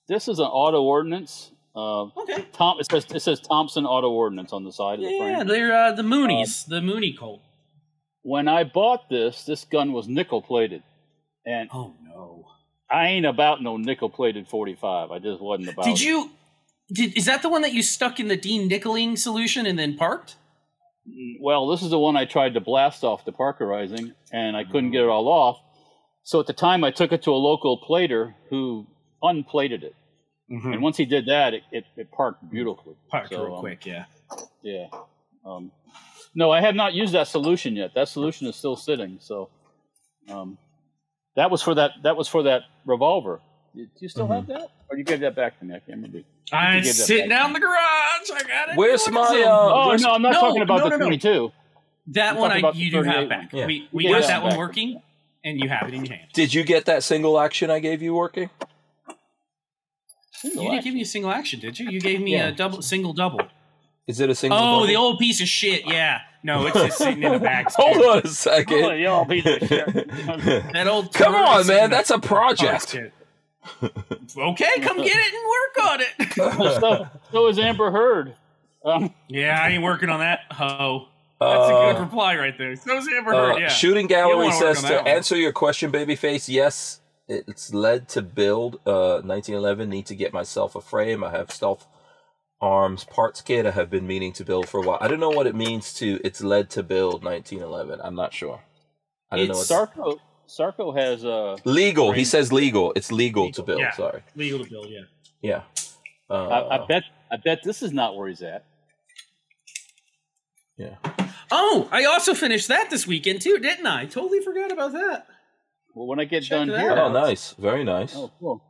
This is an auto ordnance. Uh, okay. Tom, it says, it says Thompson Auto Ordnance on the side yeah, of the frame. Yeah, they're uh, the Moonies, um, the Mooney Colt. When I bought this, this gun was nickel plated, and oh no, I ain't about no nickel plated forty-five. I just wasn't about. Did it. you? Did is that the one that you stuck in the de-nickeling solution and then parked? Well, this is the one I tried to blast off the parkerizing, and I couldn't get it all off. So at the time, I took it to a local plater who unplated it. Mm-hmm. And once he did that, it, it, it parked beautifully. Parked so, real um, quick, yeah. Yeah. Um, no, I have not used that solution yet. That solution is still sitting. So um, that was for that. That was for that revolver. Do you still mm-hmm. have that, or you gave that back to me? I can't remember. I'm sitting down in the garage. I got it. Where's my? Uh, oh where's, no, I'm not no, talking about no, no, the twenty-two. No. That I'm one I you do have back. Yeah. We we yeah, got that one back. working, and you have it in your hand. Did you get that single action I gave you working? Single you didn't action. give me a single action, did you? You gave me yeah. a double, single double. Is it a single? Oh, double? The old piece of shit. Yeah, no, it's just sitting in the back. Hold on a second. Oh, y'all piece of shit. That old. Come on, man. That's a project. Okay, come get it and work on it. so, so is Amber Heard. Um, yeah, I ain't working on that. Ho. That's uh, a good reply right there. So is Amber Heard. Uh, yeah. Shooting Gallery says to answer your question, Babyface. Yes. It's led to build uh, nineteen eleven, need to get myself a frame. I have stealth arms parts kit I have been meaning to build for a while. I don't know what it means to it's led to build nineteen eleven. I'm not sure. I don't it's, know what it's... Sarko, Sarko has... Uh, legal. Frame. He says legal. It's legal, legal. to build. Yeah. Sorry. Legal to build, yeah. Yeah. Uh, I, I bet I bet this is not where he's at. Yeah. Oh, I also finished that this weekend too, didn't I? Totally forgot about that. Well, when I get Check done here, oh, nice, very nice. Oh, cool.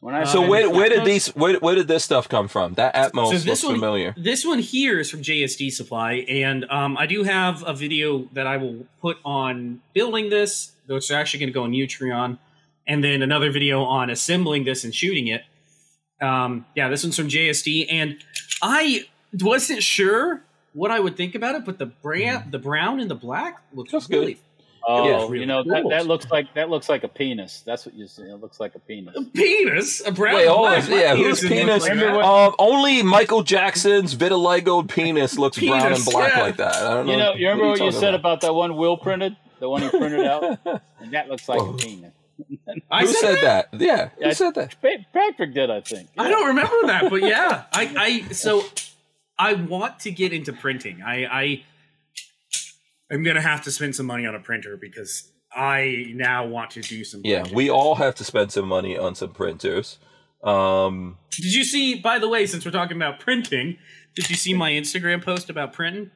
When I so uh, where where did these where where did this stuff come from? That Atmos so looks one, familiar. This one here is from J S D Supply, and um, I do have a video that I will put on building this. Those are actually going to go on Utreon, and then another video on assembling this and shooting it. Um, yeah, this one's from J S D, and I wasn't sure what I would think about it, but the brown, mm. the brown and the black looks really good. Oh, yeah, you know that, that looks like that looks like a penis. That's what you see. It looks like a penis. A penis? A brown? Wait, always, yeah, whose penis? Like uh, only Michael Jackson's vitiligo penis looks penis, brown and black yeah. like that. I don't know. You know, you remember what you, what you said about? about that one Will printed, the one he printed out, and that looks like Whoa. a penis. I Who said that? that? Yeah, who I, said that? Patrick did, I think. Yeah. I don't remember that, but yeah, I, I so I want to get into printing. I. I I'm going to have to spend some money on a printer because I now want to do some projects. Yeah, we all have to spend some money on some printers. Um, did you see, by the way, since we're talking about printing, did you see my Instagram post about printing?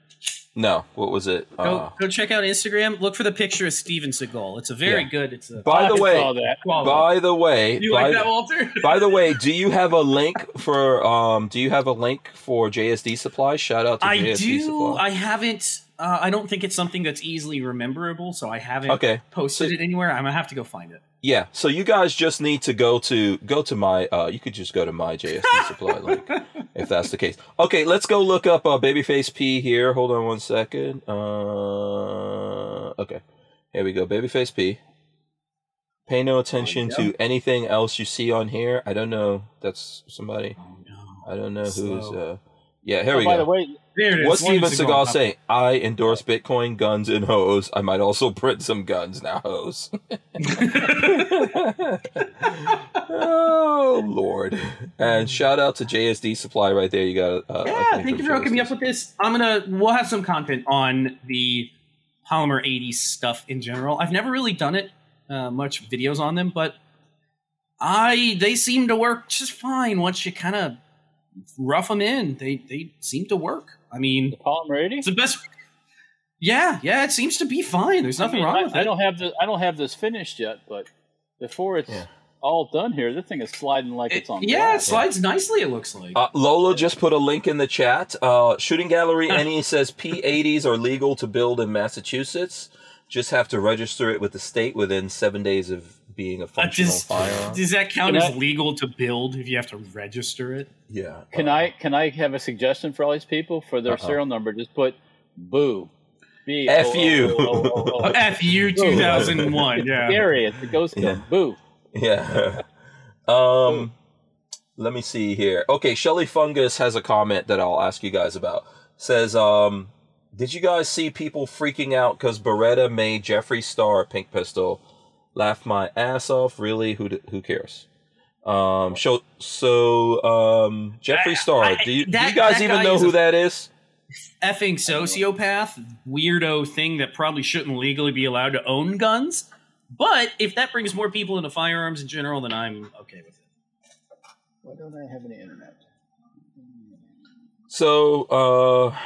No, what was it? Go, uh, go check out Instagram. Look for the picture of Steven Seagal. It's a very yeah. good. It's a, by the I way, saw that. by the way, do you like the, that, Walter? By the way, do you have a link for? Um, do you have a link for J S D Supply? Shout out to I J S D do, Supply. I do. I haven't. Uh, I don't think it's something that's easily rememberable, so I haven't okay. posted so, it anywhere. I'm gonna have to go find it. Yeah. So you guys just need to go to go to my. Uh, you could just go to my J S D Supply link. If that's the case. Okay, let's go look up uh, Babyface P here. Hold on one second. Uh, okay, here we go. Babyface P. Pay no attention oh, yeah. to anything else you see on here. I don't know. That's somebody. Oh, no. I don't know Slow. who's. Uh... Yeah, here oh, we by go. The way, there it is. What's Steven Seagal saying? I endorse Bitcoin, guns, and hoes. I might also print some guns now, hoes. Oh, Lord. And shout out to J S D Supply right there. You got uh, Yeah, thank you for hooking me up with this. I'm going to, we'll have some content on the Polymer eighty stuff in general. I've never really done it, uh, much videos on them, but I, they seem to work just fine once you kind of rough them in. They they seem to work. I mean, the Polymer eighty? It's the best. Yeah, yeah, it seems to be fine. There's nothing I mean, wrong I, with I it. Don't have the, I don't have this finished yet, but before it's. Yeah. all done here. This thing is sliding like it's on. It, yeah, it slides yeah. nicely, it looks like. Uh, Lola just put a link in the chat. Uh, Shooting Gallery N E says P eighties are legal to build in Massachusetts. Just have to register it with the state within seven days of being a functional just, firearm. Does that count can as I, legal to build if you have to register it? Yeah. Can uh, I can I have a suggestion for all these people for their uh-huh. serial number? Just put boo. B O O O O O O. F U two thousand one. Yeah. Period. It goes to yeah. boo. Yeah. Um, let me see here. Okay, Shelley Fungus has a comment that I'll ask you guys about. Says, um, did you guys see people freaking out because Beretta made Jeffree Star a pink pistol? Laugh my ass off. Really? Who do, who cares? Um, so, so um, Jeffree Star, I, I, do, you, that, do you guys even know who a- that is? Effing sociopath, weirdo thing that probably shouldn't legally be allowed to own guns. But if that brings more people into firearms in general, then I'm okay with it. Why don't I have any internet? So, uh,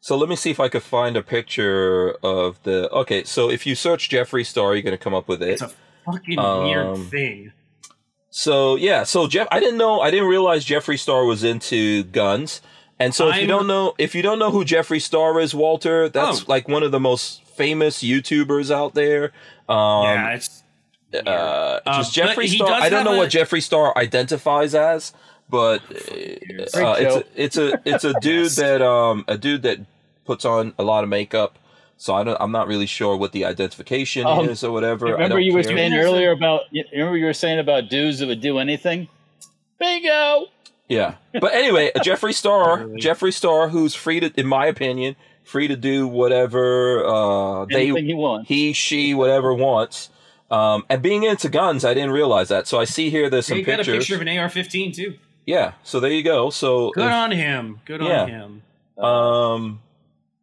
so let me see if I could find a picture of the. Okay, so if you search Jeffree Star, you're going to come up with it. It's a fucking um, weird thing. So yeah, so Jeff, I didn't know, I didn't realize Jeffree Star was into guns. And so if I'm, you don't know if you don't know who Jeffree Star is, Walter, that's oh. like one of the most famous YouTubers out there. Um, yeah, it's uh, just um, Jeffree Star. I don't know a, what Jeffree Star identifies as, but uh, it's a, it's a it's a dude yes. that um a dude that puts on a lot of makeup. So I don't, I'm not really sure what the identification um, is or whatever. Remember I don't you were care. saying earlier about remember you were saying about dudes that would do anything. Bingo. Yeah, but anyway, Jeffree Star, Jeffree Star, who's free to, in my opinion, free to do whatever uh, they, he, wants. he, she, whatever wants. Um, and being into guns, I didn't realize that. So I see here there's some yeah, you pictures. You got a picture of an A R fifteen too. Yeah, so there you go. So good if, on him. Good yeah. on him. Um,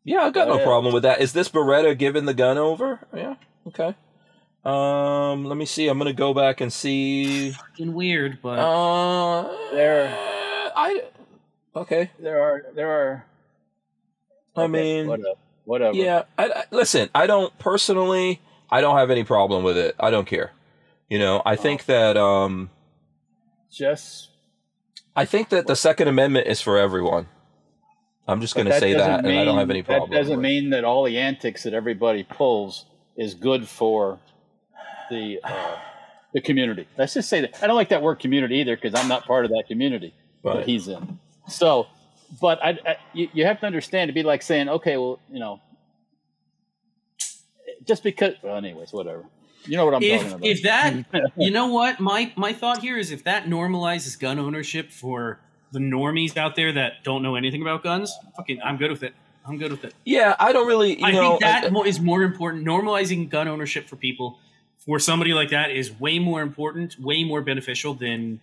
yeah, I got oh, no yeah. problem with that. Is this Beretta giving the gun over? Yeah. Okay. Um, let me see. I'm gonna go back and see. Fucking weird, but uh, there. I okay. There are there are. I okay, mean, whatever. whatever. Yeah. I, I, listen, I don't personally. I don't have any problem with it. I don't care. You know, I think oh. that um. Just. I think that the Second Amendment is for everyone. I'm just gonna that say that, mean, and I don't have any problem. That doesn't with mean it. that all the antics that everybody pulls is good for. The uh, the community. Let's just say that I don't like that word community either because I'm not part of that community right. that he's in. So, but I, I you, you have to understand to be like saying, okay, well, you know, just because. Well, anyways, whatever. You know what I'm if, talking about. If that, you know what, my my thought here is if that normalizes gun ownership for the normies out there that don't know anything about guns, fucking, I'm good with it. I'm good with it. Yeah, I don't really. You I know, think that I, is more important. Normalizing gun ownership for people. Where somebody like that is way more important, way more beneficial than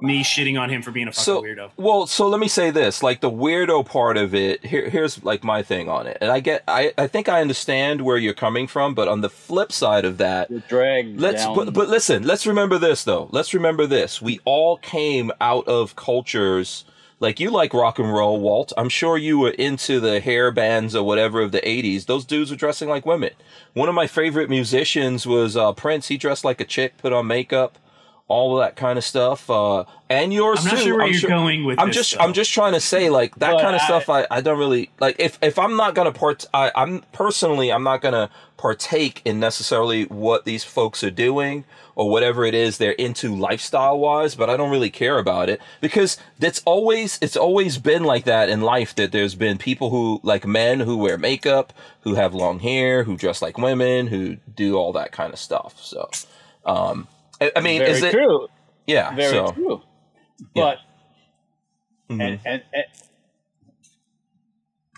me shitting on him for being a fucking so, weirdo. Well, so let me say this, like the weirdo part of it, here, here's like my thing on it. And I get, I, I think I understand where you're coming from, but on the flip side of that, you're dragged let's, down. But, but listen, let's remember this though. Let's remember this. We all came out of cultures like you like rock and roll, Walt. I'm sure you were into the hair bands or whatever of the eighties. Those dudes were dressing like women. One of my favorite musicians was uh, Prince. He dressed like a chick, put on makeup, all of that kind of stuff. Uh, and yours too. I'm not sure where you're going with this. I'm just, I'm just trying to say like that kind of stuff. I, I don't really like if if I'm not gonna part. I, I'm personally, I'm not gonna partake in necessarily what these folks are doing. Or whatever it is they're into lifestyle-wise, but I don't really care about it because that's always it's always been like that in life. That there's been people who like men who wear makeup, who have long hair, who dress like women, who do all that kind of stuff. So, um, I, I mean, very is it true? Yeah, very so, true. But yeah. mm-hmm. and, and and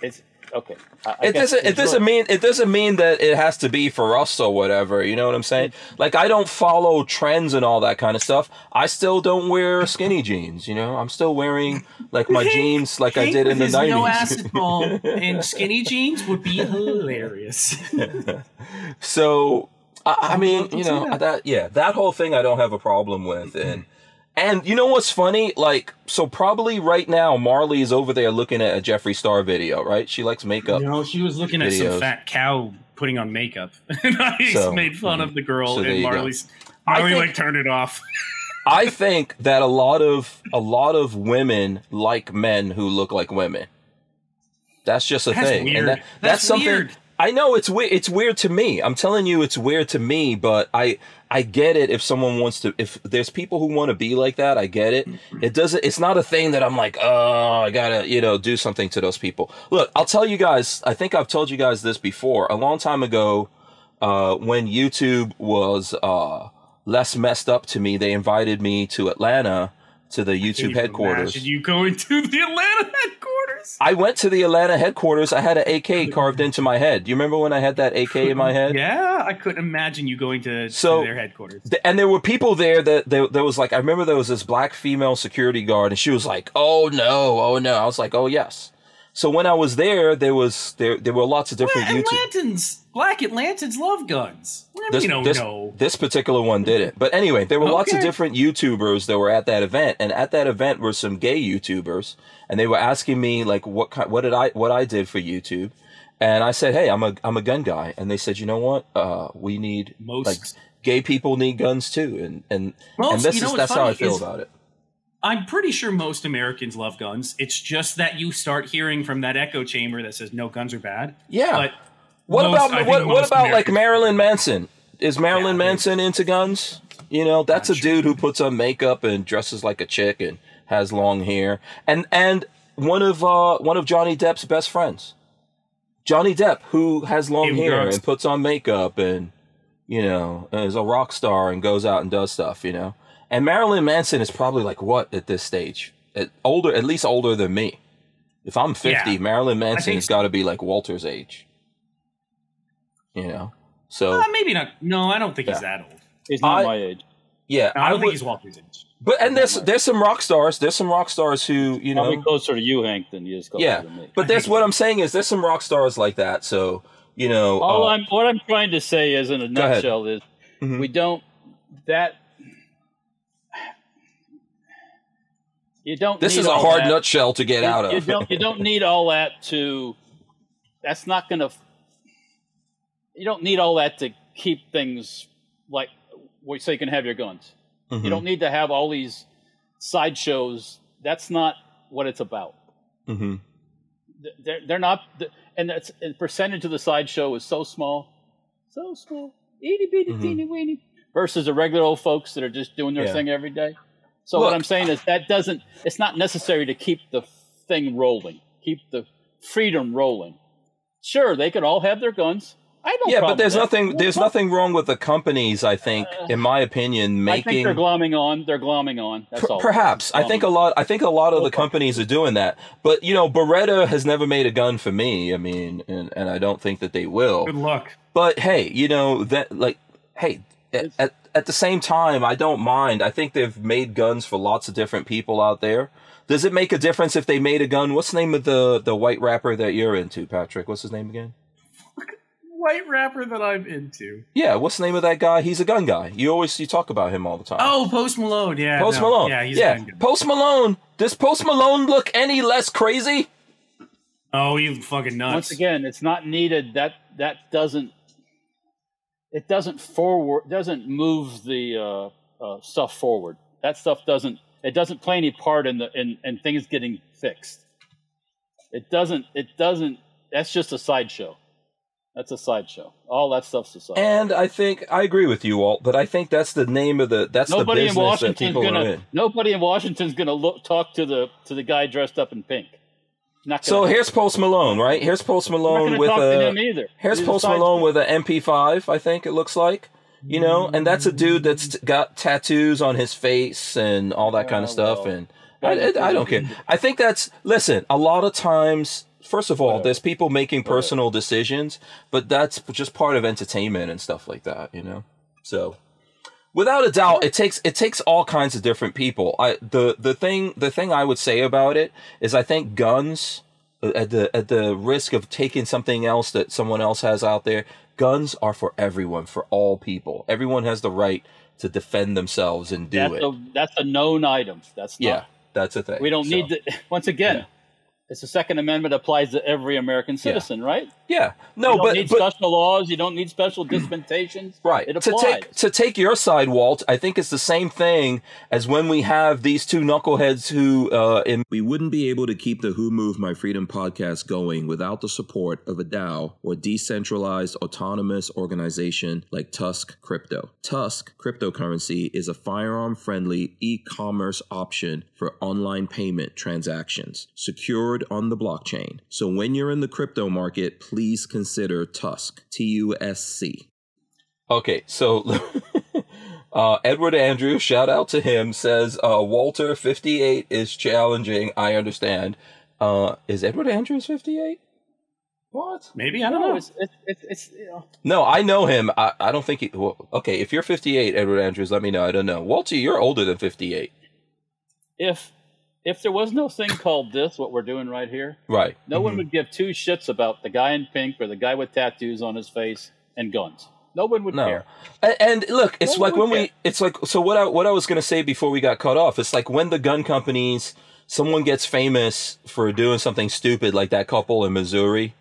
it's. Okay. I, I it doesn't. It doesn't mean. It doesn't mean that it has to be for us or whatever. You know what I'm saying? Like I don't follow trends and all that kind of stuff. I still don't wear skinny jeans. You know, I'm still wearing like my jeans like Hank I did in the nineties. No acid ball and skinny jeans would be hilarious. so I, I mean, you know that. Yeah, that whole thing I don't have a problem with and. And you know what's funny? Like, so probably right now, Marley is over there looking at a Jeffree Star video, right? She likes makeup. No, she was looking videos. at some fat cow putting on makeup. And I so, made fun mm-hmm. of the girl so and Marley's, Marley think, like turned it off. I think that a lot of a lot of women like men who look like women. That's just a that's thing. Weird. And that, that's, that's something. Weird. I know it's weird. It's weird to me. I'm telling you, it's weird to me, but I, I get it. If someone wants to, if there's people who want to be like that, I get it. It doesn't, it's not a thing that I'm like, oh, I gotta, you know, do something to those people. Look, I'll tell you guys, I think I've told you guys this before a long time ago, uh, when YouTube was, uh, less messed up to me, they invited me to Atlanta to the YouTube headquarters. Did you go into the Atlanta headquarters? I went to the Atlanta headquarters. I had an A K carved into my head. Do you remember when I had that A K in my head? Yeah, I couldn't imagine you going to, so, to their headquarters. Th- and there were people there that there, there was like, I remember there was this black female security guard and she was like, oh no, oh no. I was like, oh yes. So when I was there, there was there there were lots of different well, Atlantans, YouTube. Black Atlantans love guns. This, you don't this, know. This particular one didn't. But anyway, there were okay. lots of different YouTubers that were at that event, and at that event were some gay YouTubers, and they were asking me like what kind, what did I what I did for YouTube, and I said, hey, I'm a I'm a gun guy, and they said, you know what, uh, we need most like gay people need guns too, and and, most, and this you know is that's how I feel is, about it. I'm pretty sure most Americans love guns. It's just that you start hearing from that echo chamber that says no, guns are bad. Yeah. But what most, about what, what about Americans. Like Marilyn Manson? Is Marilyn yeah, Manson into guns? You know, that's a dude sure. who puts on makeup and dresses like a chick and has long hair. And and one of uh, one of Johnny Depp's best friends, Johnny Depp, who has long he hair does. and puts on makeup and you know is a rock star and goes out and does stuff. You know. And Marilyn Manson is probably like what at this stage? At older, at least older than me. If I'm fifty, yeah, Marilyn Manson has so. got to be like Walter's age. You know, so uh, maybe not. No, I don't think yeah. he's that old. He's not I, my age. Yeah, no, I don't I would, think he's Walter's age. But and there's there's some rock stars. There's some rock stars who you know probably closer to you, Hank, than he is closer yeah, to me. But that's what I'm saying is there's some rock stars like that. So you know, all uh, I'm what I'm trying to say is in a nutshell is mm-hmm. we don't that. You don't this need is a hard that. nutshell to get you, out of. You don't, you don't need all that to. That's not going to. You don't need all that to keep things like so you can have your guns. Mm-hmm. You don't need to have all these sideshows. That's not what it's about. Mm-hmm. They're they're not, and that's the percentage of the sideshow is so small, so small, itty bitty mm-hmm. teeny weeny, versus the regular old folks that are just doing their yeah. thing every day. So Look, what I'm saying is that doesn't – it's not necessary to keep the thing rolling, keep the freedom rolling. Sure, they could all have their guns. I don't know. Yeah, but there's nothing there's nothing wrong with the companies, I think, uh, in my opinion, making – I think they're glomming on. They're glomming on. That's per- all. Perhaps. I think, a lot, I think a lot of the companies are doing that. But, you know, Beretta has never made a gun for me, I mean, and, and I don't think that they will. Good luck. But, hey, you know, that like, hey – At, at the same time, I don't mind. I think they've made guns for lots of different people out there. Does it make a difference if they made a gun? What's the name of the, the white rapper that you're into, Patrick? What's his name again? White rapper that I'm into. Yeah, what's the name of that guy? He's a gun guy. You always you talk about him all the time. Oh, Post Malone, yeah. Post no, Malone. Yeah, he's yeah. a gun guy. Post Malone. Does Post Malone look any less crazy? Oh, you fucking nuts. Once again, it's not needed. That that doesn't It doesn't forward, doesn't move the uh, uh, stuff forward. That stuff doesn't. It doesn't play any part in the in, in things getting fixed. It doesn't. It doesn't. That's just a sideshow. That's a sideshow. All that stuff's a sideshow. And I think I agree with you, Walt. But I think that's the name of the. That's nobody the business in Washington's that people gonna, are in. Nobody in Washington's going to look talk to the to the guy dressed up in pink. So happen. here's Post Malone, right? Here's Post Malone with a here's He's Post Malone with an M P five, I think it looks like, you know, and that's a dude that's t- got tattoos on his face and all that kind of oh, stuff. Well. And I, I, I don't care. I think that's listen. A lot of times, first of all, Whatever. there's people making personal Whatever. decisions, but that's just part of entertainment and stuff like that, you know. So, without a doubt, it takes it takes all kinds of different people. I the the thing the thing I would say about it is I think guns at the at the risk of taking something else that someone else has out there, guns are for everyone, for all people. Everyone has the right to defend themselves and do that's it. A, that's a known item. That's not, yeah, that's a thing. We don't so, need to. Once again, yeah. It's the Second Amendment applies to every American citizen, yeah. right? Yeah. No, you don't but need but, special laws. You don't need special dispensations. Right. It applies. To take, to take your side, Walt, I think it's the same thing as when we have these two knuckleheads who... Uh, in- we wouldn't be able to keep the Who Moved My Freedom podcast going without the support of a DAO or decentralized autonomous organization like Tusk Crypto. Tusk cryptocurrency is a firearm-friendly e-commerce option for online payment transactions, secured on the blockchain. So when you're in the crypto market, please consider Tusk, T U S C. Okay, so uh, Edward Andrew, shout out to him, says, uh, Walter, fifty-eight is challenging, I understand. Uh, is Edward Andrews fifty-eight? What? Maybe, I don't no, know. It's, it's, it's, it's, you know. No, I know him. I, I don't think he... Well, okay, if you're fifty-eight, Edward Andrews, let me know. I don't know. Walter, you're older than fifty-eight. If... If there was no thing called this, what we're doing right here, right? No mm-hmm. one would give two shits about the guy in pink or the guy with tattoos on his face and guns. No one would no. care. And, and look, it's no like when care. we, it's like so. What I what I was gonna say before we got cut off, it's like when the gun companies, someone gets famous for doing something stupid, like that couple in Missouri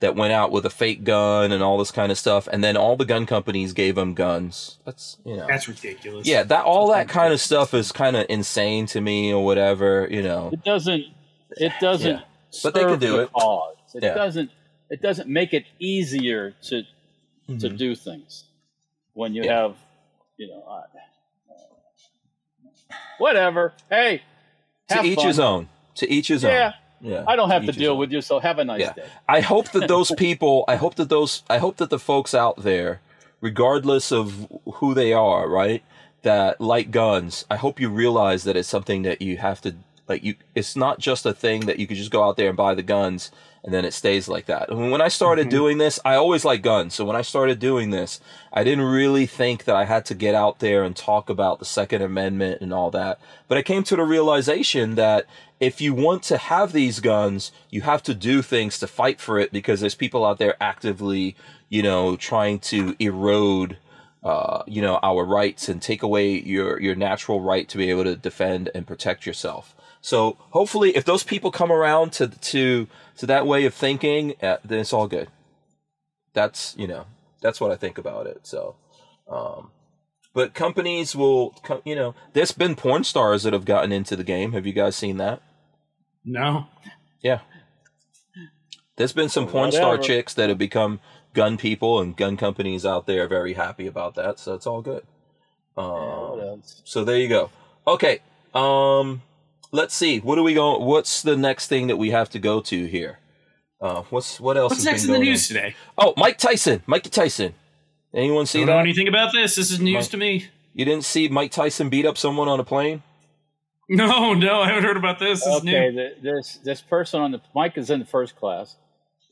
that went out with a fake gun and all this kind of stuff, and then all the gun companies gave them guns. That's you know, that's ridiculous. Yeah, that all that's that ridiculous. kind of stuff is kind of insane to me, or whatever. You know, it doesn't. It doesn't. Yeah. But they could do the it. Cause. It yeah. doesn't. It doesn't make it easier to mm-hmm. to do things when you yeah. have you know uh, whatever. Hey, have to each fun. his own. To each his yeah. own. Yeah. Yeah, I don't have to deal own. with you, so have a nice yeah. day. I hope that those people, I hope that those, I hope that the folks out there, regardless of who they are, right, that like guns, I hope you realize that it's something that you have to, like you, it's not just a thing that you could just go out there and buy the guns and then it stays like that. I mean, when I started mm-hmm. doing this, I always like guns. So when I started doing this, I didn't really think that I had to get out there and talk about the Second Amendment and all that. But I came to the realization that if you want to have these guns, you have to do things to fight for it because there's people out there actively, you know, trying to erode, uh, you know, our rights and take away your, your natural right to be able to defend and protect yourself. So hopefully if those people come around to to to that way of thinking, uh, then it's all good. That's, you know, that's what I think about it. So, um, but companies will, you know, there's been porn stars that have gotten into the game. Have you guys seen that? No. Yeah. There's been some porn Whatever. star chicks that have become gun people, and gun companies out there are very happy about that. So it's all good. Um, so there you go. Okay. Um... Let's see. What are we going? What's the next thing that we have to go to here? Uh, what's what else? What's next in the news on? today? Oh, Mike Tyson. Mike Tyson. Anyone see? Don't that? know anything about this? This is news Mike, to me. You didn't see Mike Tyson beat up someone on a plane? No, no, I haven't heard about this. This okay, is new. The, this this person on the Mike is in the first class.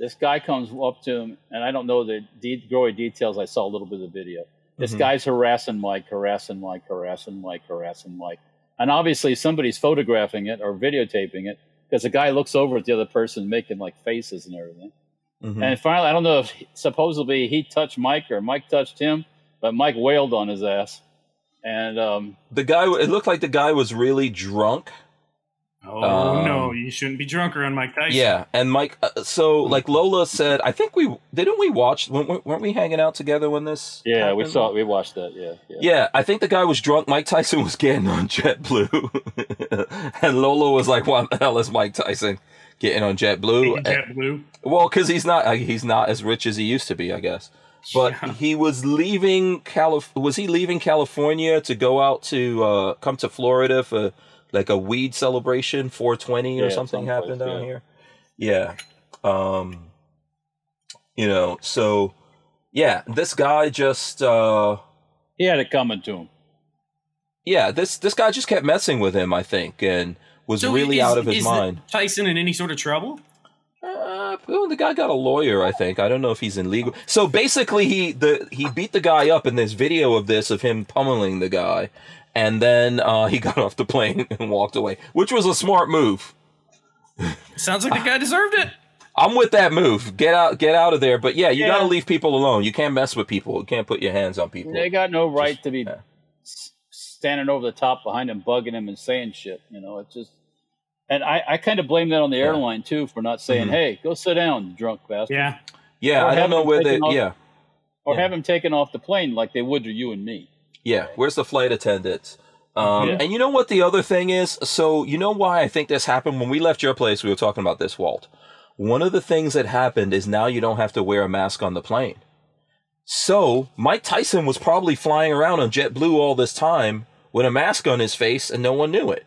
This guy comes up to him, and I don't know the de- gory details. I saw a little bit of the video. This mm-hmm. guy's harassing Mike, harassing Mike, harassing Mike, harassing Mike. And obviously somebody's photographing it or videotaping it because the guy looks over at the other person making like faces and everything. Mm-hmm. And finally, I don't know if he, supposedly he touched Mike or Mike touched him, but Mike wailed on his ass. And um, the guy, it looked like the guy was really drunk. Oh, um, no, you shouldn't be drunk around Mike Tyson. Yeah. And Mike, uh, so like Lola said, I think we, didn't we watch, weren't we hanging out together when this Yeah, happened? we saw it. We watched that. Yeah, yeah. Yeah. I think the guy was drunk. Mike Tyson was getting on JetBlue. And Lola was like, why the hell is Mike Tyson getting on JetBlue? JetBlue. Well, cause he's not, he's not as rich as he used to be, I guess. But yeah. he was leaving Calif, was he leaving California to go out to, uh, come to Florida for, like a weed celebration, four twenty or yeah, something happened place, down yeah. here. Yeah. Um, you know, so, yeah, this guy just... Uh, he had it coming to him. Yeah, this this guy just kept messing with him, I think, and was so really is, out of his is mind. Tyson in any sort of trouble? Uh, well, the guy got a lawyer, I think. I don't know if he's in legal. So basically, he the he beat the guy up, and there's video of this, of him pummeling the guy. And then uh, he got off the plane and walked away, which was a smart move. Sounds like the guy deserved it. I'm with that move. Get out, get out of there. But yeah, you yeah. got to leave people alone. You can't mess with people. You can't put your hands on people. They got no right just, to be yeah. standing over the top behind him, bugging him, and saying shit. You know, it's just And I, I kind of blame that on the airline too for not saying, mm-hmm. "Hey, go sit down, you drunk bastard." Yeah, yeah. Or I don't know where they. Off, yeah, or yeah. have them taken off the plane like they would to you and me. Yeah, where's the flight attendants? Um, yeah. And you know what the other thing is? So you know why I think this happened? When we left your place, we were talking about this, Walt. One of the things that happened is now you don't have to wear a mask on the plane. So Mike Tyson was probably flying around on JetBlue all this time with a mask on his face and no one knew it.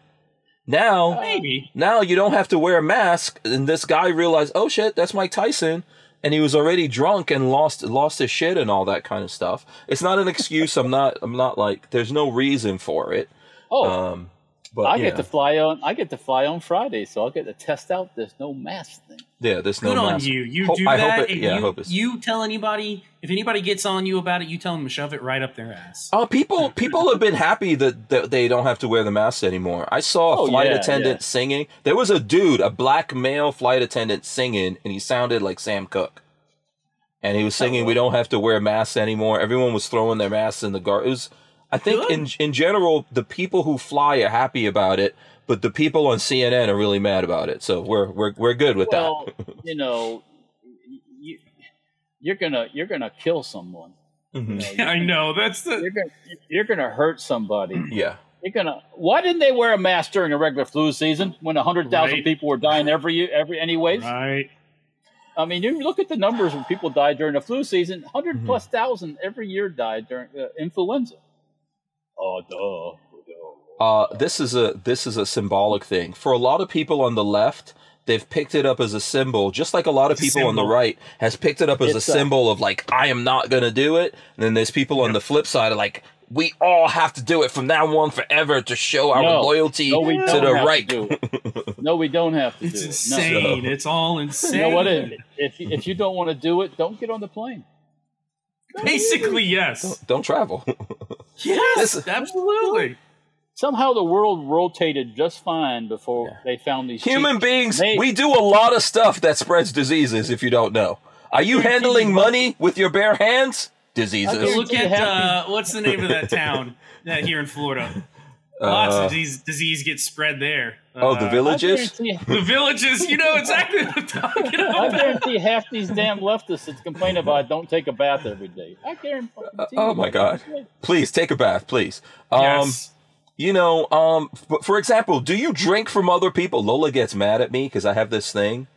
Now, Maybe. now you don't have to wear a mask. And this guy realized, oh, shit, that's Mike Tyson. And he was already drunk and lost lost his shit and all that kind of stuff. It's not an excuse. I'm not I'm not like there's no reason for it. Oh, um, but I get know. to fly on. I get to fly on Friday, so I'll get to test out this no mask thing. Yeah, this no Good mask. Good on you. You Ho- do I that. Hope it, yeah, you, I hope it's... you tell anybody if anybody gets on you about it, you tell them to shove it right up their ass. Oh, uh, people people have been happy that, that they don't have to wear the mask anymore. I saw a oh, flight yeah, attendant yeah. singing. There was a dude, a black male flight attendant singing, and he sounded like Sam Cooke. And he was singing, "We don't have to wear masks anymore." Everyone was throwing their masks in the garbage. It was. I think in in general, the people who fly are happy about it, but the people on C N N are really mad about it. So we're we're we're good with well, that. Well, you know, you, you're gonna you're gonna kill someone. Mm-hmm. You know, I know that's the you're gonna, you're gonna hurt somebody. Yeah, you're gonna. Why didn't they wear a mask during a regular flu season when a hundred thousand right. people were dying every every anyways? Right. I mean, you look at the numbers when people die during the flu season. Hundred mm-hmm. plus thousand every year died during uh, influenza. Oh, duh. Uh, this is a this is a symbolic thing. For a lot of people on the left, they've picked it up as a symbol, just like a lot of people on the right has picked it up as it's a symbol a- of like, I am not going to do it. And then there's people on the flip side are like, we all have to do it from now on forever to show our no, loyalty no, we to the right. To no, we don't have to it's do insane. it. It's no. insane. It's all insane. You know what? If, if, if you don't want to do it, don't get on the plane. Basically, yes. Don't, don't travel. Yes, this, absolutely. Somehow the world rotated just fine before yeah. they found these human cheap, beings. They, we do a lot of stuff that spreads diseases. If you don't know, are you handling money with your bare hands? Diseases. Look at uh, what's the name of that town that here in Florida? Lots uh, of disease, disease gets spread there. Oh, uh, the villages? The villages, you know exactly what I'm talking about. I guarantee half these damn leftists that complain about don't take a bath every day. I guarantee. Uh, oh, my God. Please, take a bath, please. Um, yes. You know, um, f- for example, do you drink from other people? Lola gets mad at me because I have this thing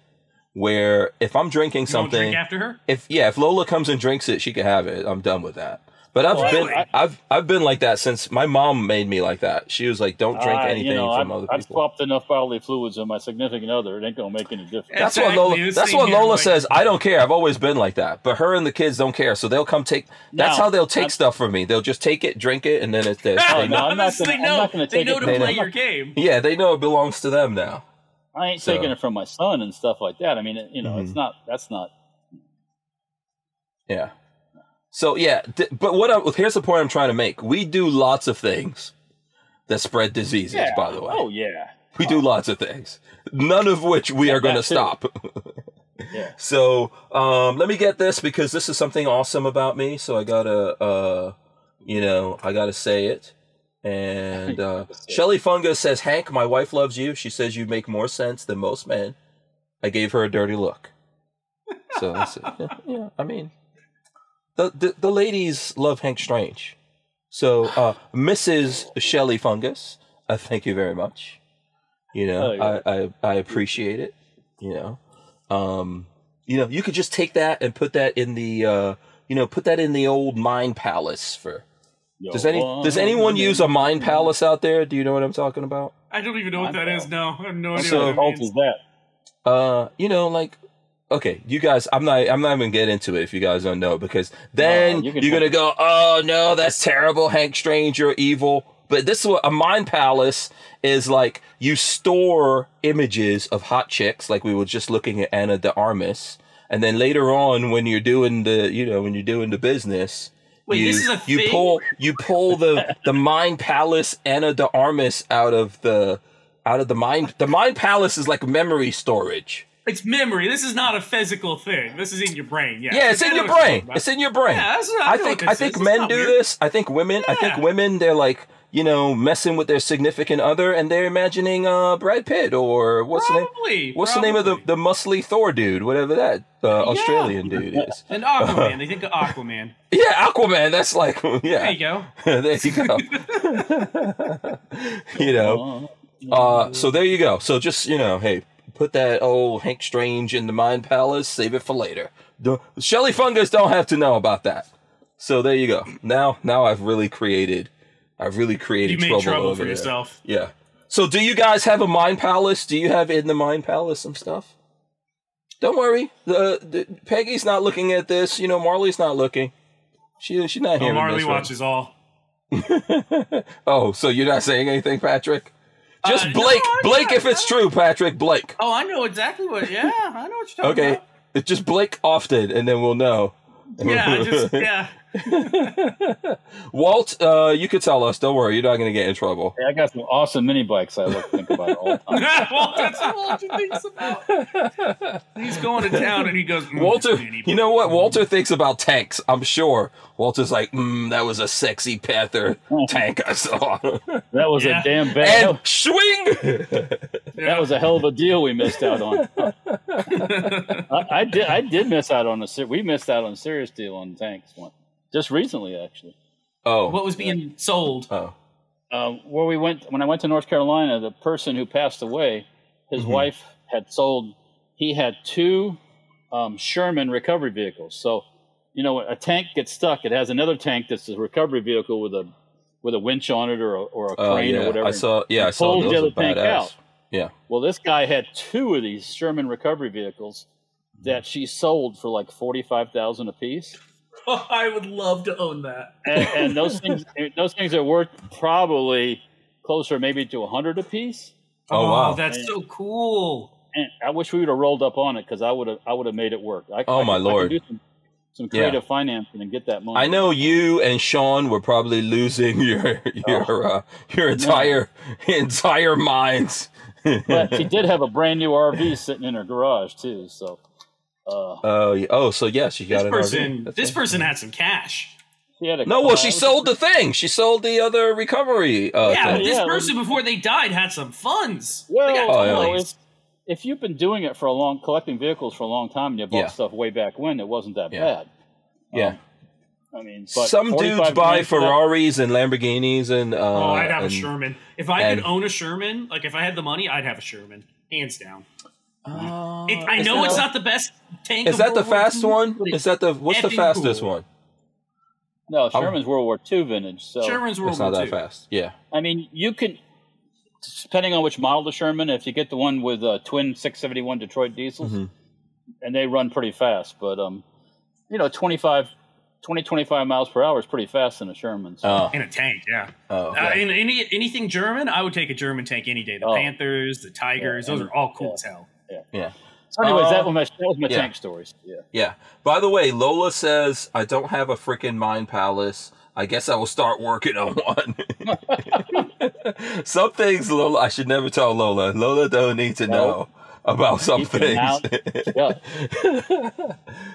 where if I'm drinking you something. Drink after her? If, yeah, if Lola comes and drinks it, she can have it. I'm done with that. But I've well, been I, I've I've been like that since my mom made me like that. She was like, "Don't drink I, anything you know, from I've, other people." I've popped enough bodily fluids in my significant other; it ain't gonna make any difference. That's exactly. what Lola. That's what Lola like, says. I don't care. I've always been like that. But her and the kids don't care, so they'll come take. That's no, how they'll take I'm, stuff from me. They'll just take it, drink it, and then it's theirs. No, no, I'm not gonna, they know. I'm not gonna take they know it, to play your game. Yeah, they know it belongs to them now. I ain't so. taking it from my son and stuff like that. I mean, it, you know, mm-hmm. it's not. That's not. Yeah. So, yeah, th- but what I, here's the point I'm trying to make. We do lots of things that spread diseases, yeah. by the way. Oh, yeah. We oh. do lots of things, none of which we yeah, are going to stop. yeah. So um, let me get this because this is something awesome about me. So I got to, uh, you know, I got to say it. And uh, Shelley Fungus says, Hank, my wife loves you. She says you make more sense than most men. I gave her a dirty look. So I said, yeah, yeah I mean. The, the the ladies love Hank Strange. So uh, Missus Shelley Fungus, uh, thank you very much. You know, oh, yeah. I, I I appreciate it. You know, um, you know, you could just take that and put that in the uh, you know put that in the old Mind Palace for. Yo, does any does anyone use a Mind Palace out there? Do you know what I'm talking about? I don't even know what that is. No, I have no idea. So, what that means. What is that? Uh, you know, like. Okay, you guys, I'm not I'm not even get into it if you guys don't know, because then no, you're going to go, oh, no, that's terrible, Hank Strange, you're evil. But this is what a Mind Palace is like. You store images of hot chicks, like we were just looking at Anna de Armas. And then later on, when you're doing the, you know, when you're doing the business, Wait, you, this is a you thing? pull you pull the, the Mind Palace Anna de Armas out of the out of the mind. The Mind Palace is like memory storage. It's memory. This is not a physical thing. This is in your brain. Yeah, yeah it's in your brain. It's in your brain. Yeah, that's what I, I think. I think is. men do weird. this. I think women. Yeah. I think women. They're like you know, messing with their significant other, and they're imagining uh, Brad Pitt or what's probably, the name? What's probably. the name of the, the muscly Thor dude? Whatever that uh, Australian yeah. dude is. And Aquaman. They think of Aquaman. Yeah, Aquaman. That's like yeah. There you go. There you go. You know. Uh, so there you go. So just you know, hey, put that old Hank Strange in the Mind Palace. Save it for later. The Shelley Fungus don't have to know about that. So there you go. Now, now I've really created. I've really created you made trouble, trouble over for there. yourself. Yeah. So, do you guys have a Mind Palace? Do you have in the Mind Palace some stuff? Don't worry. The, the Peggy's not looking at this. You know, Marley's not looking. She she's not hearing. No, Marley this watches one. all. Oh, so you're not saying anything, Patrick? Just uh, Blake. No, Blake, not. if it's true, Patrick. Blake. Oh, I know exactly what. Yeah, I know what you're talking okay. about. Okay, it's just Blake often, and then we'll know. Yeah, just yeah. Walt, uh, you could tell us. Don't worry, you're not going to get in trouble. Hey, I got some awesome mini bikes. I love to think about it all the time. Walter's Walter thinks about. He's going to town and he goes. Mm, Walter, you know what? Walter thinks about tanks. I'm sure Walter's like, mm, that was a sexy Panther tank I saw. That was yeah. a damn bad. And swing. That was a hell of a deal we missed out on. I, I did. I did miss out on a. We missed out on a serious deal on tanks once. Just recently, actually. Oh, what was being sold? Oh, uh, where we went when I went to North Carolina, the person who passed away, his mm-hmm. wife had sold. He had two um, Sherman recovery vehicles. So, you know, a tank gets stuck. It has another tank that's a recovery vehicle with a with a winch on it or a, or a crane uh, yeah. or whatever. I saw. Yeah, I saw. Those the other tank out. Yeah. Well, this guy had two of these Sherman recovery vehicles that she sold for like forty-five thousand apiece. Oh, I would love to own that. And, and those things, those things are worth probably closer, maybe to a hundred apiece. Oh, oh wow, that's and, so cool! And I wish we would have rolled up on it because I would have, I would have made it work. I, oh I, my I, lord, I could do some, some creative yeah. financing and get that money. I know you and Sean were probably losing your your oh. uh, your entire no. entire minds. But she did have a brand new R V sitting in her garage too, so. Uh, oh, oh, so yes, you got it. This person, this person had some cash. Had no, well, she sold the thing. She sold the other recovery. Uh, yeah, thing. But this yeah, person well, before they died had some funds. Well, oh, yeah. if, if you've been doing it for a long, collecting vehicles for a long time, and you bought yeah. stuff way back when, it wasn't that yeah. bad. Yeah, um, I mean, but some dudes buy Ferraris and Lamborghinis, and uh, oh, I'd have and, a Sherman. If I and, could own a Sherman, like if I had the money, I'd have a Sherman, hands down. Uh, it, I know that, it's not the best tank. Is that the fast one? Is that the what's the fastest cool. one? No, Sherman's World War Two vintage. So Sherman's World it's War Two. It's not that fast. Yeah. I mean, you can, depending on which model the Sherman. If you get the one with uh, twin six seventy-one Detroit diesels, mm-hmm. and they run pretty fast, but um, you know, twenty-five, twenty, twenty-five miles per hour is pretty fast in a Sherman. So. Oh. In a tank, yeah. Oh, okay. uh, in any anything German, I would take a German tank any day. The oh. Panthers, the Tigers, yeah, those and, are all cool yeah. as hell. Yeah. yeah. So, anyways, uh, that was my, that was my yeah. tank stories. Yeah. Yeah. By the way, Lola says I don't have a freaking Mind Palace. I guess I will start working on one. Some things, Lola. I should never tell Lola. Lola don't need to know about some Keep things. Yeah.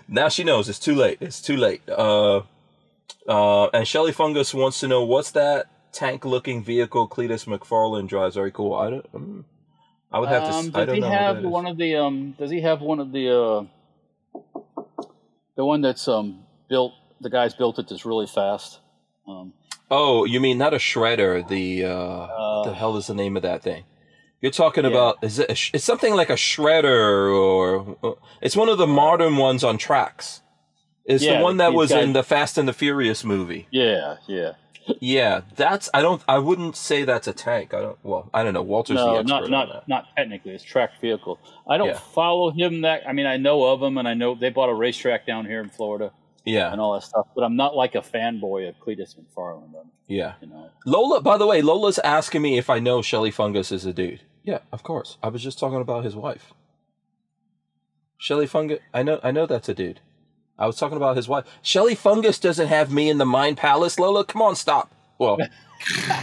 Now she knows. It's too late. It's too late. Uh, uh, and Shelley Fungus wants to know what's that tank-looking vehicle Cletus McFarlane drives. Very cool. I don't. Mm. I would have to. Um, I don't he know have one is. of the? Um, does he have one of the? Uh, the one that's um, built. The guys built it that's really fast. Um, oh, you mean not a shredder? The uh, uh, the hell is the name of that thing? You're talking yeah. about? Is it? A, it's something like a shredder, or uh, it's one of the modern ones on tracks. It's yeah, the one that was guys, in the Fast and the Furious movie. Yeah, yeah. Yeah, that's I don't I wouldn't say that's a tank. I don't well, I don't know. Walter's no, the expert. Not not on that. Not technically, it's tracked vehicle. I don't yeah. follow him that I mean I know of him and I know they bought a racetrack down here in Florida. Yeah. And all that stuff. But I'm not like a fanboy of Cletus McFarlane. Though, yeah. You know. Lola by the way, Lola's asking me if I know Shelley Fungus is a dude. Yeah, of course. I was just talking about his wife. Shelley Fungus I know I know that's a dude. I was talking about his wife. Shelley Fungus doesn't have me in the Mind Palace, Lola. Come on, stop. Well,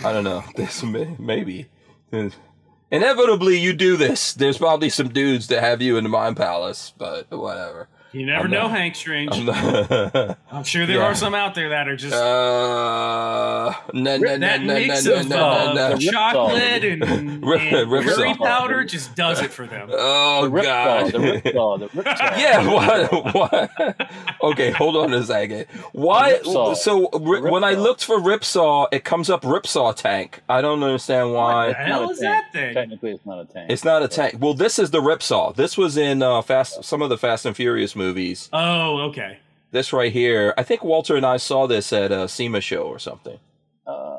I don't know. This may, maybe. Inevitably, you do this. There's probably some dudes that have you in the Mind Palace, but whatever. You never I'm know, not, Hank Strange. I'm, not, I'm sure there yeah. are some out there that are just uh, no, no, that no, mix no, no, of no, uh, no, no, chocolate no. and, and curry powder just does it for them. Oh the God! The ripsaw, the ripsaw. Yeah. Why, why? Okay, hold on a second. Why? Ripsaw. So rip, when I looked for ripsaw, it comes up ripsaw tank. I don't understand why. What the hell is that thing? Technically, it's not a tank. It's not a tank. Well, this is the ripsaw. This was in uh, Fast. Some of the Fast and Furious movies. Oh, okay. This right here. I think Walter and I saw this at a SEMA show or something. Uh,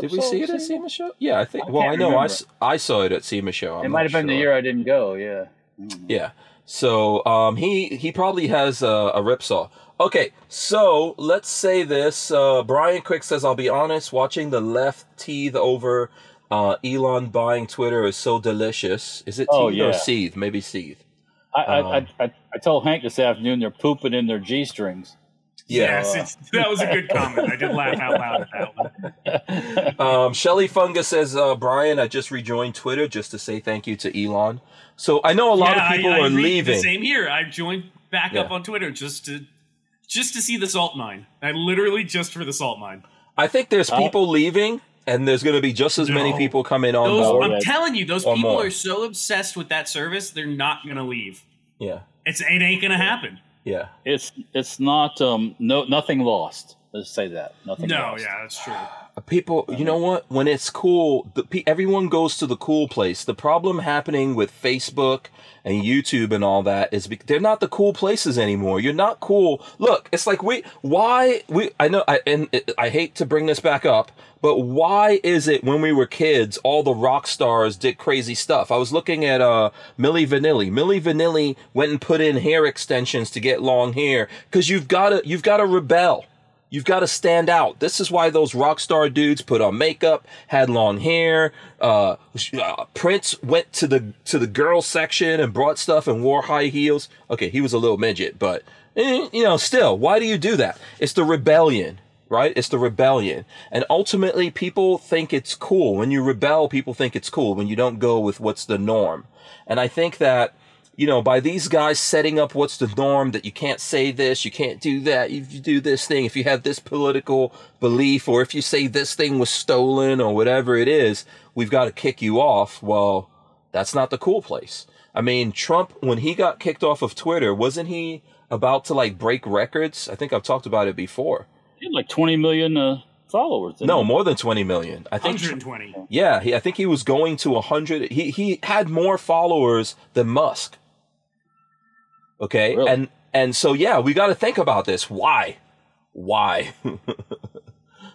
did we see it at SEMA show? Yeah, I think. I well, I know I, I saw it at SEMA show. I'm it might have sure. been the year I didn't go. Yeah. Mm. Yeah. So um, he he probably has a, a rip saw. Okay. So let's say this. Uh, Brian Quick says, "I'll be honest. Watching the left teethe over uh, Elon buying Twitter is so delicious. Is it oh, teethe yeah. or seethe? Maybe seethe." I, I, I, I, I told Hank this afternoon they're pooping in their G-strings. Yeah. Yes, it's, that was a good comment. I did laugh out loud at that one. Um, Shelley Fungus says, uh, Brian, I just rejoined Twitter just to say thank you to Elon. So I know a lot yeah, of people I, I are leaving. The same here. I joined back yeah. up on Twitter just to just to see the salt mine. I literally just for the salt mine. I think there's oh. people leaving. And there's going to be just as no. many people coming on. Those, more, I'm telling you, those people more. are so obsessed with that service, they're not going to leave. Yeah, it's it ain't going to happen. Yeah, it's it's not um no nothing lost. Let's say that nothing. No, lost. yeah, that's true. People, you know what? When it's cool, the, everyone goes to the cool place. The problem happening with Facebook and YouTube and all that is be- they're not the cool places anymore. You're not cool. Look, it's like we why we I know I and I hate to bring this back up, but why is it when we were kids all the rock stars did crazy stuff? I was looking at uh Milli Vanilli. Milli Vanilli went and put in hair extensions to get long hair because you've got to you've got to rebel. You've got to stand out. This is why those rock star dudes put on makeup, had long hair. Uh, uh, Prince went to the to the girl section and brought stuff and wore high heels. Okay, he was a little midget, but eh, you know, still, why do you do that? It's the rebellion, right? It's the rebellion, and ultimately, people think it's cool when you rebel. People think it's cool when you don't go with what's the norm, and I think that. You know, by these guys setting up what's the norm that you can't say this, you can't do that, if you do this thing, if you have this political belief, or if you say this thing was stolen or whatever it is, we've got to kick you off. Well, that's not the cool place. I mean, Trump, when he got kicked off of Twitter, wasn't he about to like break records? I think I've talked about it before. He had like twenty million uh, followers. No, he? More than twenty million. I think one hundred twenty. Yeah, he, I think he was going to one hundred. He, he had more followers than Musk. Okay, really? and and so yeah, we got to think about this. Why, why,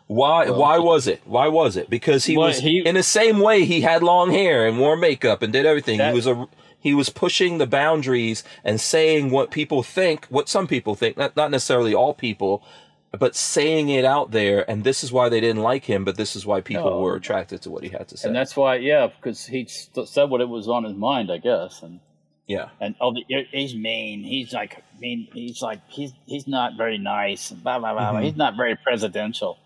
why, well, why was it? Why was it? Because he well, was he, in the same way he had long hair and wore makeup and did everything. That, he was a he was pushing the boundaries and saying what people think, what some people think, not not necessarily all people, but saying it out there. And this is why they didn't like him. But this is why people no, were attracted to what he had to say. And that's why, yeah, because he st- said what it was on his mind, I guess, and. Yeah, and oh, he's mean. He's like mean. He's like he's he's not very nice. Blah blah blah. Mm-hmm. He's not very presidential.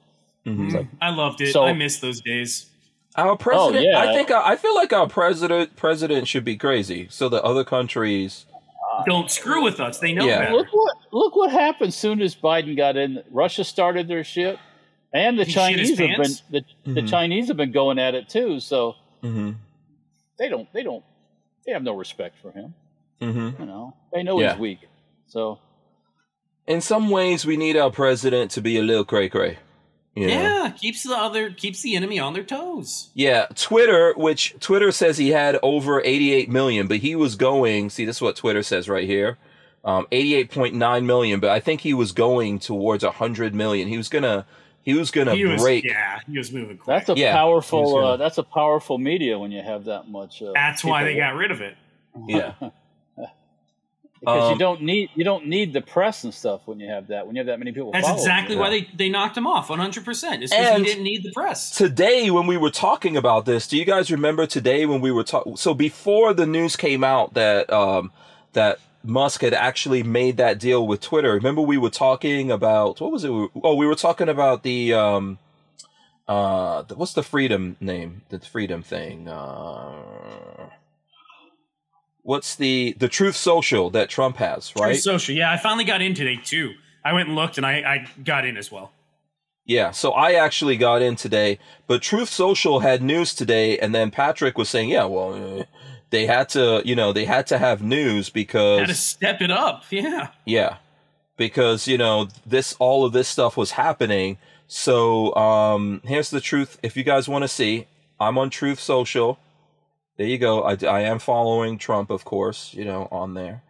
Mm-hmm. Like, I loved it. So, I miss those days. Our president. Oh, yeah. I think I, I feel like our president president should be crazy, so that other countries uh, don't screw with us. They know. Yeah. Better. Look what look what happened. Soon as Biden got in, Russia started their shit, and the he Chinese have been the, mm-hmm. the Chinese have been going at it too. So mm-hmm. they don't they don't. They have no respect for him. Mm-hmm. You know, they know yeah. he's weak. So, in some ways, we need our president to be a little cray cray. You know? Yeah, keeps the other keeps the enemy on their toes. Yeah, Twitter, which Twitter says he had over eighty-eight million, but he was going. See, this is what Twitter says right here, um, eighty-eight point nine million. But I think he was going towards one hundred million. He was gonna. He was gonna he was, break. Yeah, he was moving quick. That's a yeah, powerful. Gonna, uh, that's a powerful media when you have that much. Uh, that's why they got rid of it. Yeah, because um, you don't need you don't need the press and stuff when you have that when you have that many people. That's exactly you. why they, they knocked him off one hundred percent. It's because he didn't need the press. Today, when we were talking about this, do you guys remember today when we were talking? So before the news came out that um, that. Musk had actually made that deal with Twitter. Remember, we were talking about what was it? Oh, we were talking about the um, uh, the, what's the freedom name? The freedom thing. Uh, what's the the Truth Social that Trump has, right? Truth Social, yeah. I finally got in today too. I went and looked, and I, I got in as well. Yeah, so I actually got in today, but Truth Social had news today, and then Patrick was saying, yeah, well, they had to, you know, they had to have news because... Had to step it up, yeah. Yeah, because, you know, this all of this stuff was happening. So um, here's the truth. If you guys want to see, I'm on Truth Social. There you go. I, I am following Trump, of course, you know, on there.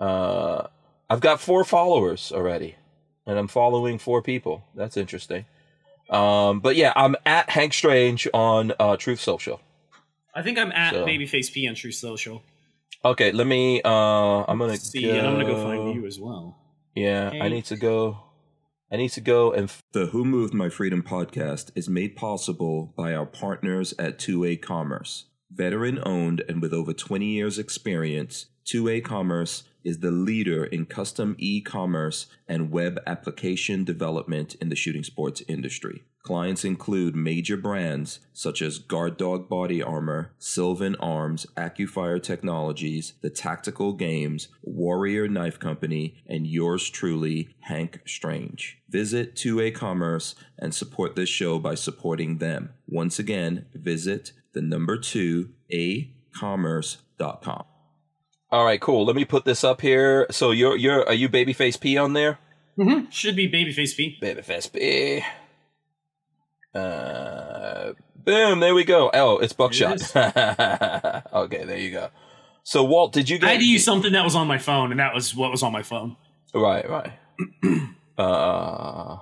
Uh, I've got four followers already. And I'm following four people. That's interesting. Um, but yeah, I'm at Hank Strange on uh, Truth Social. I think I'm at so. Babyface P on Truth Social. Okay, let me. Uh, I'm gonna see, go. and I'm gonna go find you as well. Yeah, Hank. I need to go. I need to go and. F- the Who Moved My Freedom podcast is made possible by our partners at two A Commerce, veteran-owned and with over twenty years' experience. two A Commerce is the leader in custom e-commerce and web application development in the shooting sports industry. Clients include major brands such as Guard Dog Body Armor, Sylvan Arms, AccuFire Technologies, The Tactical Games, Warrior Knife Company, and yours truly, Hank Strange. Visit two A Commerce and support this show by supporting them. Once again, visit the number two a commerce dot com. All right, cool. Let me put this up here. So you're you're are you Babyface P on there? Mm-hmm. Should be Babyface P. Babyface P. Uh, boom. There we go. Oh, it's Buckshot. It okay, there you go. So Walt, did you? Get- I had to use something that was on my phone, and that was what was on my phone. Right, right. uh,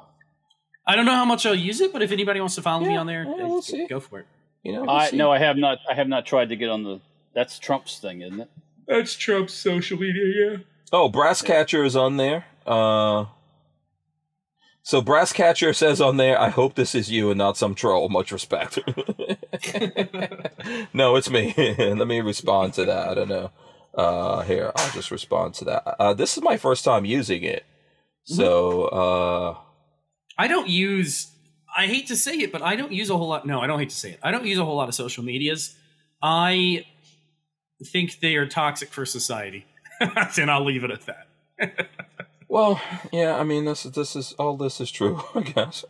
I don't know how much I'll use it, but if anybody wants to follow yeah, me on there, yeah, we'll see. Go for it. You know, we'll I see. no, I have not. I have not tried to get on the. That's Trump's thing, isn't it? That's Trump's social media, yeah. Oh, Brasscatcher is on there. Uh, so Brasscatcher says on there, I hope this is you and not some troll. Much respect. No, it's me. Let me respond to that. I don't know. Uh, here, I'll just respond to that. Uh, this is my first time using it. So... Uh, I don't use... I hate to say it, but I don't use a whole lot... No, I don't hate to say it. I don't use a whole lot of social medias. I... think they are toxic for society, and I'll leave it at that. Well, yeah, I mean, this this is all this is true, I guess.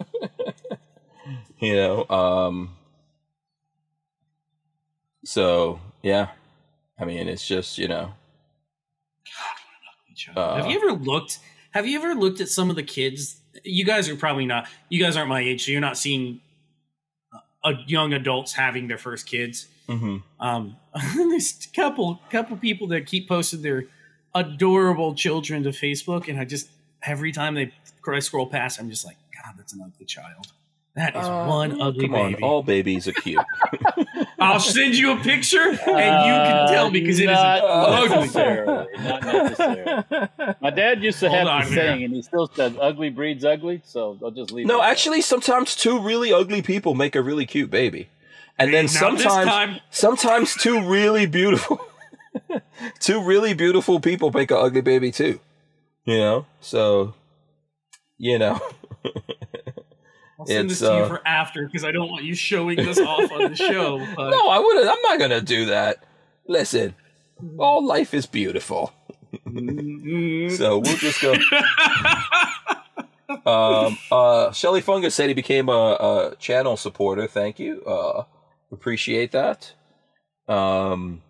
You know, um, so yeah, I mean, it's just you know. God, uh, have you ever looked? Have you ever looked at some of the kids? You guys are probably not. You guys aren't my age, so you're not seeing uh, young adults having their first kids. Mm-hmm. Um, there's a couple, couple people that keep posting their adorable children to Facebook, and I just every time they I scroll past, I'm just like, God, that's an ugly child. That is uh, one ugly come baby. Come on, all babies are cute. I'll send you a picture, and you can tell me because uh, it is an ugly necessarily. Not necessarily. My dad used to Hold have this saying, here. and he still says, "Ugly breeds ugly," so I'll just leave. No, it. Actually, sometimes two really ugly people make a really cute baby. And then sometimes, sometimes two really beautiful, two really beautiful people make an ugly baby too, you know? So, you know, I'll send this to uh, you for after, cause I don't want you showing this off on the show. But. No, I wouldn't. I'm not going to do that. Listen, all life is beautiful. So we'll just go. um, uh, Shelley Fungus said he became a, a channel supporter. Thank you. Uh, Appreciate that. Um,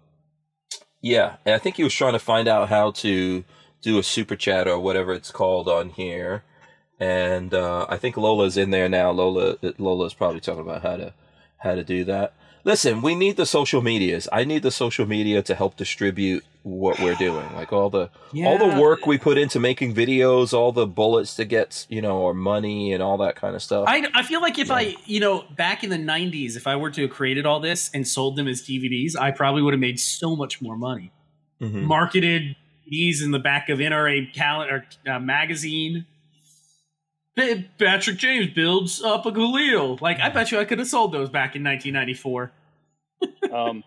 yeah, and I think he was trying to find out how to do a super chat or whatever it's called on here. And uh, I think Lola's in there now. Lola, Lola's probably talking about how to how to do that. Listen, we need the social medias. I need the social media to help distribute what we're doing. Like all the yeah. all the work we put into making videos, all the bullets to get, you know, or money and all that kind of stuff. I, I feel like if yeah. I, you know, back in the nineties, if I were to have created all this and sold them as D V Ds, I probably would have made so much more money. Mm-hmm. Marketed these in the back of N R A calendar uh, magazine. Patrick James builds up a Galil. Like, I bet you I could have sold those back in nineteen ninety-four. um,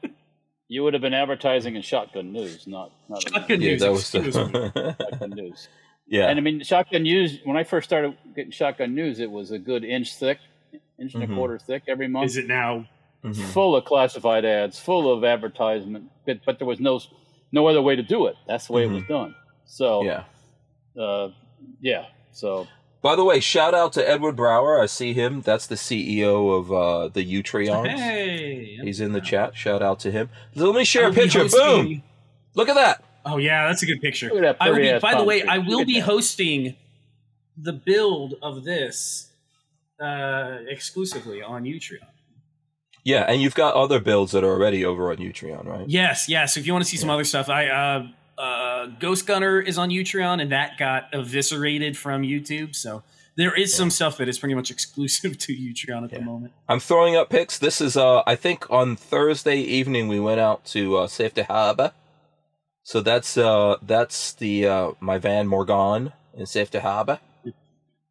you would have been advertising in Shotgun News, not, not Shotgun News. Yeah, that was the Shotgun News. Yeah, and I mean Shotgun News. When I first started getting Shotgun News, it was a good inch thick, inch mm-hmm. and a quarter thick every month. Is it now? Mm-hmm. Full of classified ads, full of advertisement, but, but there was no no other way to do it. That's the way mm-hmm. it was done. So, yeah. Uh, yeah. So, by the way, shout out to Edward Brower. I see him. That's the C E O of uh, the Utreon. Hey, he's in the chat. Shout out to him. Let me share a picture. Boom! Look at that. Oh yeah, that's a good picture. Look at that. I will be, by the way, I will be hosting the build of this uh, exclusively on Utreon. Yeah, and you've got other builds that are already over on Utreon, right? Yes, yes. So if you want to see some yeah. other stuff, I. Uh, Uh, Ghost Gunner is on Utreon, and that got eviscerated from YouTube. So there is some stuff that is pretty much exclusive to Utreon at yeah. the moment. I'm throwing up pics. This is, uh, I think, on Thursday evening we went out to uh, Safety Harbor. So that's uh, that's the uh, my van Morgan in Safety Harbor,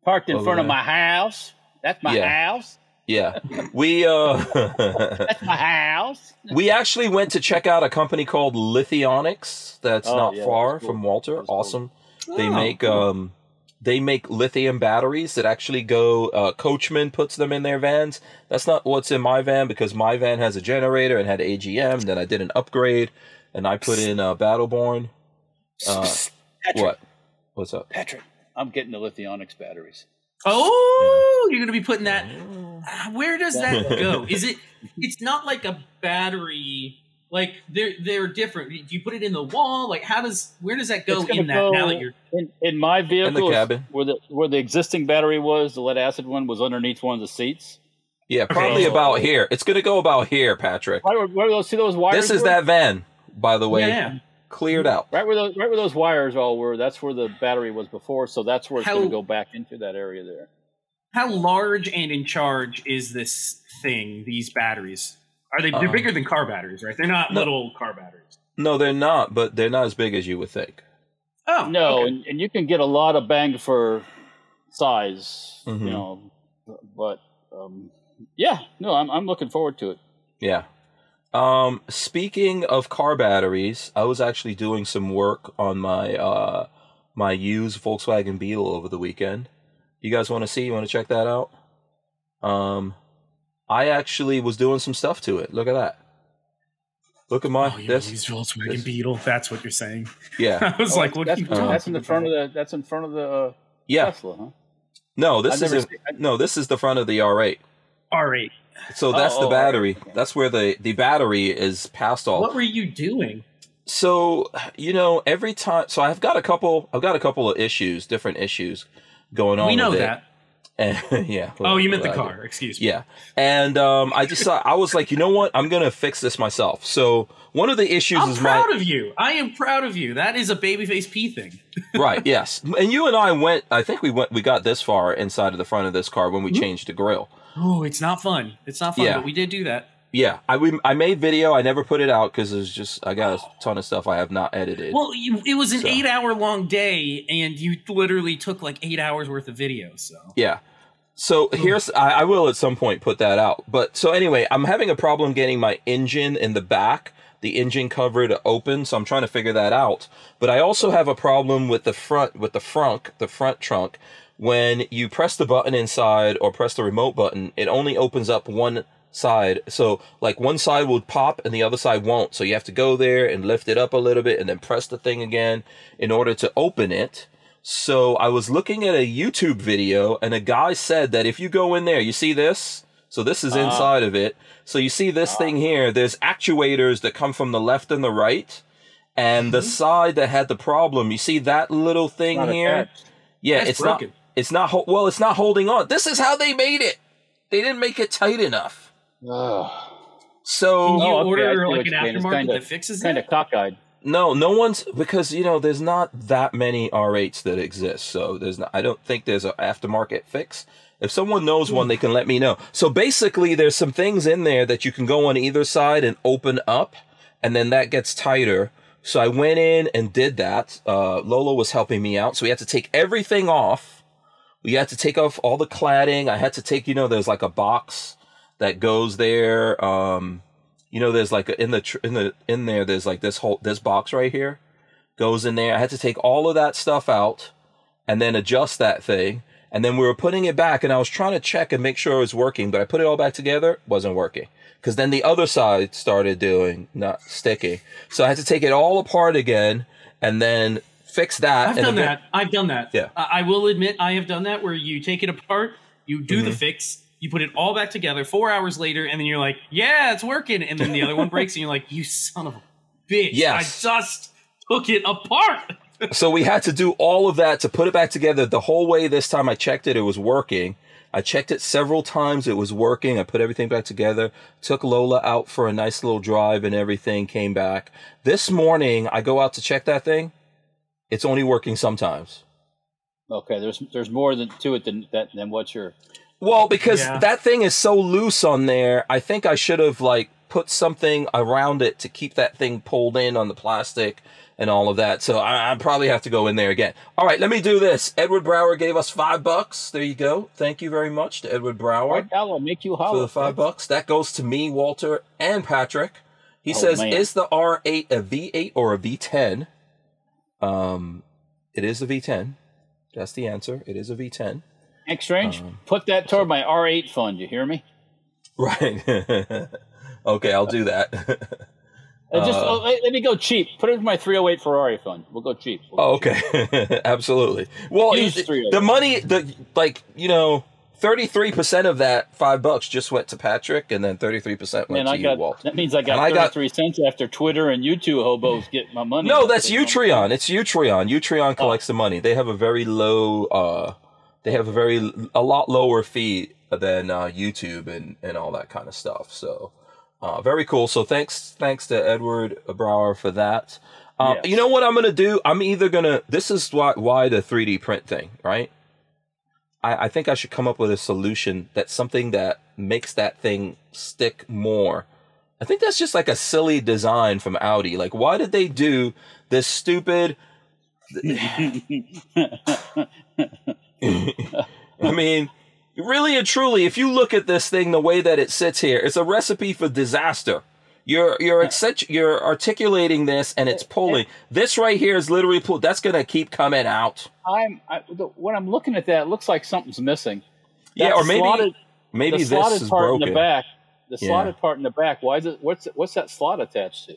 parked in Over front there. Of my house. That's my yeah. house. Yeah, we. Uh, that's my house. We actually went to check out a company called Lithionics. That's oh, not yeah, far that's cool. from Walter. That's awesome. Cool. They oh, make cool. um, they make lithium batteries that actually go. Uh, Coachman puts them in their vans. That's not what's in my van because my van has a generator and had A G M. Then I did an upgrade, and I put in uh, Battleborn. Uh, Patrick. What? What's up, Patrick? I'm getting the Lithionics batteries. Oh, you're going to be putting that. Where does that go? Is it? It's not like a battery. Like they're they're different. Do you put it in the wall? Like how does? Where does that go in that? Go now that you're in, in my vehicle, in the cabin, where the where the existing battery was, the lead acid one was underneath one of the seats. Yeah, probably okay. about here. It's going to go about here, Patrick. Right, where those see those wires. This is were? That van, by the way. Yeah. Cleared out right where those right where those wires all were. That's where the battery was before, so that's where it's going to go back into that area there. How large and in charge is this thing? These batteries are they? Um, they're bigger than car batteries, right? They're not no, little car batteries. No, they're not, but they're not as big as you would think. Oh no, okay. and, and you can get a lot of bang for size, mm-hmm. you know. But um, yeah, no, I'm I'm looking forward to it. Yeah. Um, speaking of car batteries, I was actually doing some work on my uh, my used Volkswagen Beetle over the weekend. You guys want to see? You want to check that out? Um, I actually was doing some stuff to it. Look at that. Look at my oh, yeah, this used Volkswagen this. Beetle. That's what you're saying. Yeah, I was oh, like, what? That's, that's in the front of the. That's in front of the. Uh, yeah. Tesla, huh? No, this I've is a, no. This is the front of the R eight. R eight. So that's oh, the battery. Okay. That's where the, the battery is past all. What were you doing? So, you know, every time. So I've got a couple. I've got a couple of issues, different issues going on. We know with that. It. And, yeah. Well, oh, you meant the car. Excuse me. Yeah. And um, I just I was like, you know what? I'm going to fix this myself. So one of the issues I'm is my. I'm proud of you. I am proud of you. That is a Babyface P thing. Right. Yes. And you and I went. I think we went. We got this far inside of the front of this car when we mm-hmm. changed the grill. Oh, it's not fun. It's not fun, yeah. but we did do that. Yeah, I we, I made video. I never put it out because it was just I got a ton of stuff I have not edited. Well, you, it was an so. eight hour long day, and you literally took like eight hours worth of video. So yeah, so Ooh. here's I, I will at some point put that out. But so anyway, I'm having a problem getting my engine in the back, the engine cover to open. So I'm trying to figure that out. But I also have a problem with the front with the frunk, the front trunk. When you press the button inside or press the remote button, it only opens up one side. So like one side would pop and the other side won't. So you have to go there and lift it up a little bit and then press the thing again in order to open it. So I was looking at a YouTube video and a guy said that if you go in there, you see this? So this is inside uh, of it. So you see this uh, thing here. There's actuators that come from the left and the right. And mm-hmm. the side that had the problem, you see that little thing here? Yeah, That's it's broken. not... It's not ho- well. It's not holding on. This is how they made it. They didn't make it tight enough. Ugh. So can you oh, okay, order like an aftermarket kinda, that fixes kinda it? Kind of cockeyed. No, no one's because you know there's not that many R eights that exist. So there's not. I don't think there's an aftermarket fix. If someone knows one, they can let me know. So basically, there's some things in there that you can go on either side and open up, and then that gets tighter. So I went in and did that. Uh, Lola was helping me out, so we had to take everything off. We had to take off all the cladding. I had to take, you know, there's like a box that goes there. Um, you know, there's like a, in the tr- in the in there. There's like this whole this box right here goes in there. I had to take all of that stuff out and then adjust that thing. And then we were putting it back, and I was trying to check and make sure it was working, but I put it all back together, wasn't working. Because then the other side started doing not sticky. So I had to take it all apart again and then fix that. I've done bit- that. I've done that. Yeah. I-, I will admit I have done that, where you take it apart, you do mm-hmm. the fix, you put it all back together four hours later, and then you're like, yeah, it's working. And then the other one breaks, and you're like, you son of a bitch. Yes. I just took it apart. So we had to do all of that to put it back together the whole way. This time I checked it. It was working. I checked it several times. It was working. I put everything back together, took Lola out for a nice little drive and everything, came back. This morning, I go out to check that thing. It's only working sometimes. Okay, there's there's more than, to it than, that, than what you're... Well, because yeah. that thing is so loose on there, I think I should have, like, put something around it to keep that thing pulled in on the plastic and all of that. So I, I probably have to go in there again. All right, let me do this. Edward Brower gave us five bucks. There you go. Thank you very much to Edward Brower. I'll make you holler for the five bucks. That goes to me, Walter, and Patrick. He oh, says, man. Is the R eight a V eight or a V ten? Um, it is a V ten. That's the answer. It is a V ten. Hank Strange, um, put that toward my R eight fund. You hear me? Right. Okay, I'll do that. uh, just oh, let, let me go cheap. Put it in my three oh eight Ferrari fund. We'll go cheap. We'll go oh, okay. Cheap. Absolutely. Well, it, the money, the like, you know, thirty-three percent of that five bucks just went to Patrick, and then thirty-three percent went Man, to I you, got, Walt. That means I got and thirty-three I got, cents after Twitter and you two hobos get my money. No, that's Utreon. It's Utreon. Utreon collects oh. the money. They have a very low... Uh, They have a very a lot lower fee than uh, YouTube and, and all that kind of stuff. So uh, very cool. So thanks thanks to Edward Brower for that. Um, yes. You know what I'm gonna do? I'm either gonna this is why why the three D print thing, right? I, I think I should come up with a solution that's something that makes that thing stick more. I think that's just like a silly design from Audi. Like, why did they do this stupid? I mean, really and truly, if you look at this thing the way that it sits here, it's a recipe for disaster. You're you're accentu- you're articulating this, and it's pulling. This right here is literally pulled. That's gonna keep coming out. I'm I, the, when I'm looking at that, it looks like something's missing. That yeah, or maybe slotted, maybe this slotted is part broken. In the back, the yeah. slotted part in the back. Why is it? What's what's that slot attached to?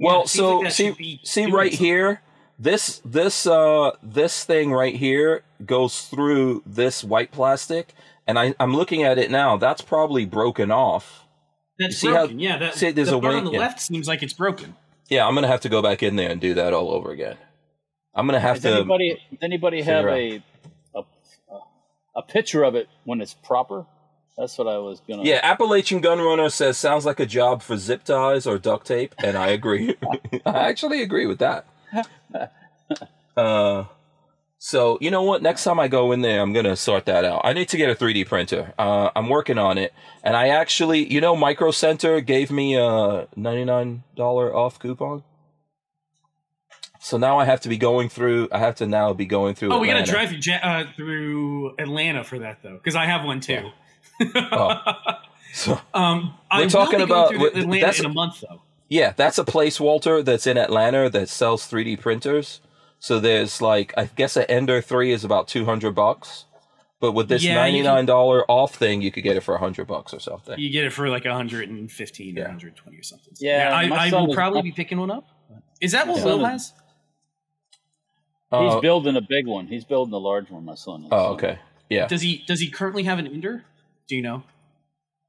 Well, yeah, so like see see right something. Here. This this uh this thing right here goes through this white plastic, and I, I'm looking at it now. That's probably broken off. That's see broken. How, yeah, that, see, there's the a part wing, on the yeah. left seems like it's broken. Yeah, I'm gonna have to go back in there and do that all over again. I'm gonna have does to. Anybody, does anybody have a, a a picture of it when it's proper? That's what I was gonna. Yeah, Appalachian Gunrunner says sounds like a job for zip ties or duct tape, and I agree. I actually agree with that. uh, so you know what? Next time I go in there, I'm gonna sort that out. I need to get a three D printer. Uh, I'm working on it, and I actually, you know, Micro Center gave me a ninety-nine dollars off coupon. So now I have to be going through. I have to now be going through. Oh, Atlanta. We gotta drive you, uh, through Atlanta for that though, because I have one too. Yeah. Oh. So um, we're I talking will be about going through Atlanta that's in a month though. Yeah, that's a place, Walter, that's in Atlanta that sells three D printers. So there's like, I guess an Ender three is about two hundred bucks. But with this yeah, ninety-nine dollars can, off thing, you could get it for one hundred bucks or something. You get it for like one hundred fifteen dollars yeah. or one hundred twenty dollars or something. Yeah, yeah I, I will probably be picking one up. Is that what Will has? Uh, He's building a big one. He's building a large one, my son. Oh, so. Okay. Yeah. Does he, does he currently have an Ender? Do you know?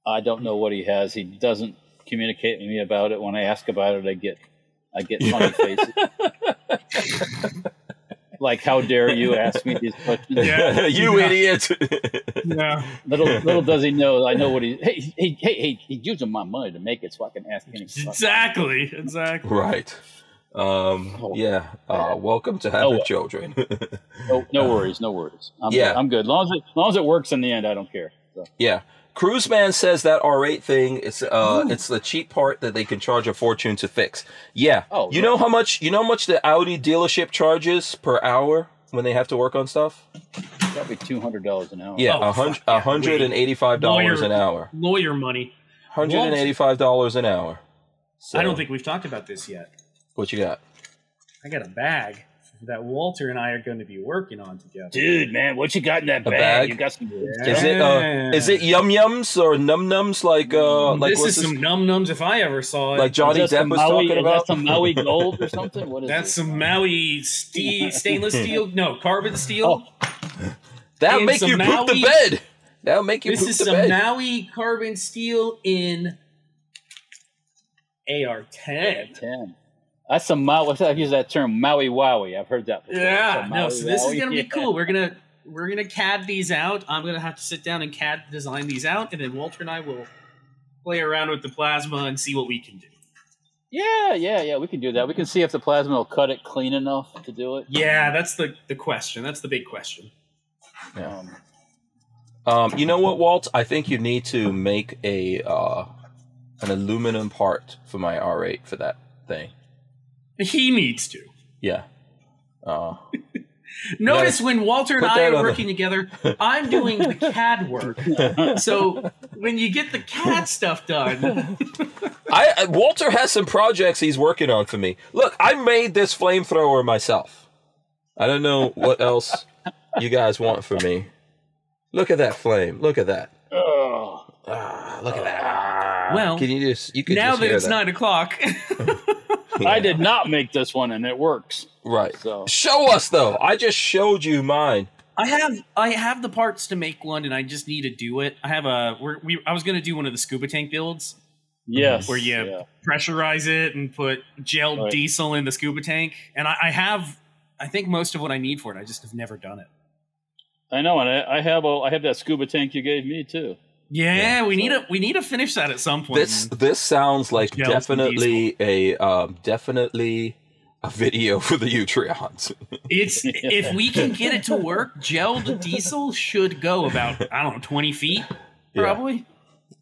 I don't know what he has. He doesn't. Communicate with me about it. When I ask about it, I get, I get funny faces. Like, how dare you ask me these questions? Yeah, you yeah. idiot! Yeah. Little, little does he know. I know what he. Hey, hey, hey, hey! He's using my money to make it, so I can ask him. Exactly, exactly. Right. Um. Oh, yeah. Uh, welcome to having no, children. no, no worries. No worries. I'm yeah, good. I'm good. As long as, it, as long as it works in the end, I don't care. So. Yeah. Cruise Man says that R eight thing, it's uh, Ooh. It's the cheap part that they can charge a fortune to fix. Yeah. Oh, you right. know how much you know how much the Audi dealership charges per hour when they have to work on stuff? That'd be two hundred dollars an hour. Yeah, oh, hundred yeah, hundred and eighty-five dollars an hour. Lawyer money. Hundred and eighty-five dollars an hour. So, I don't think we've talked about this yet. What you got? I got a bag that Walter and I are going to be working on together. Dude, man, what you got in that bag? bag? You got some. Yeah. Is it uh, is it yum yums or num nums like uh like this is this? Some num nums if I ever saw it. Like Johnny Depp was Maui, talking about some Maui gold or something. What is that's this? Some Maui steel, stainless steel, no carbon steel. Oh. That'll and make you Maui, poop the bed. That'll make you. This poop is the some bed. Maui carbon steel in A R ten. That's some Maui. I use that term Maui Wowie. I've heard that before. Yeah, Maui, no. So this Wowie. is gonna be cool. We're gonna we're gonna C A D these out. I'm gonna have to sit down and C A D design these out, and then Walter and I will play around with the plasma and see what we can do. Yeah, yeah, yeah. We can do that. We can see if the plasma will cut it clean enough to do it. Yeah, that's the the question. That's the big question. Yeah. Um, um, you know what, Walt? I think you need to make a uh, an aluminum part for my R eight for that thing. He needs to. Yeah. Uh, Notice when Walter and I are working the... together, I'm doing the C A D work. So when you get the C A D stuff done... I Walter has some projects he's working on for me. Look, I made this flamethrower myself. I don't know what else you guys want from me. Look at that flame. Look at that. Oh. Ah, look at that. Well, can you just, you can now just that it's that. nine o'clock... Yeah. I did not make this one, and it works. Right. So. Show us, though. I just showed you mine. I have I have the parts to make one, and I just need to do it. I have a. We're, we I was going to do one of the scuba tank builds. Yes. Where you yeah. pressurize it and put gel right. diesel in the scuba tank, and I, I have I think most of what I need for it. I just have never done it. I know, and I, I have a, I have that scuba tank you gave me too. Yeah, yeah, we so. need to we need to finish that at some point. This this sounds like yeah, definitely a um, definitely a video for the Utreons. It's if we can get it to work, gelled diesel should go about I don't know twenty feet probably.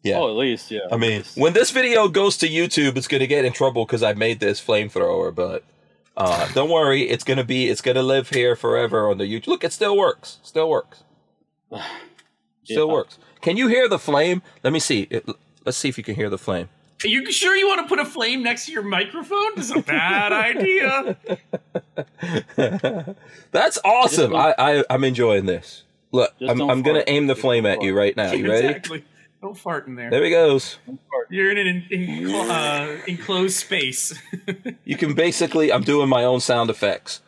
Yeah, yeah. Oh, at least yeah. I mean, when this video goes to YouTube, it's gonna get in trouble because I made this flamethrower. But uh, don't worry, it's gonna be it's gonna live here forever on the YouTube. Look, it still works, still works, still yeah. works. Can you hear the flame? Let me see. It, let's see if you can hear the flame. Are you sure you want to put a flame next to your microphone? That's a bad idea. That's awesome. I, I, I'm enjoying this. Look, Just I'm, I'm going to aim the flame at you right now. You ready? Exactly. Don't fart in there. There he goes. You're in an in, uh, enclosed space. You can basically, I'm doing my own sound effects.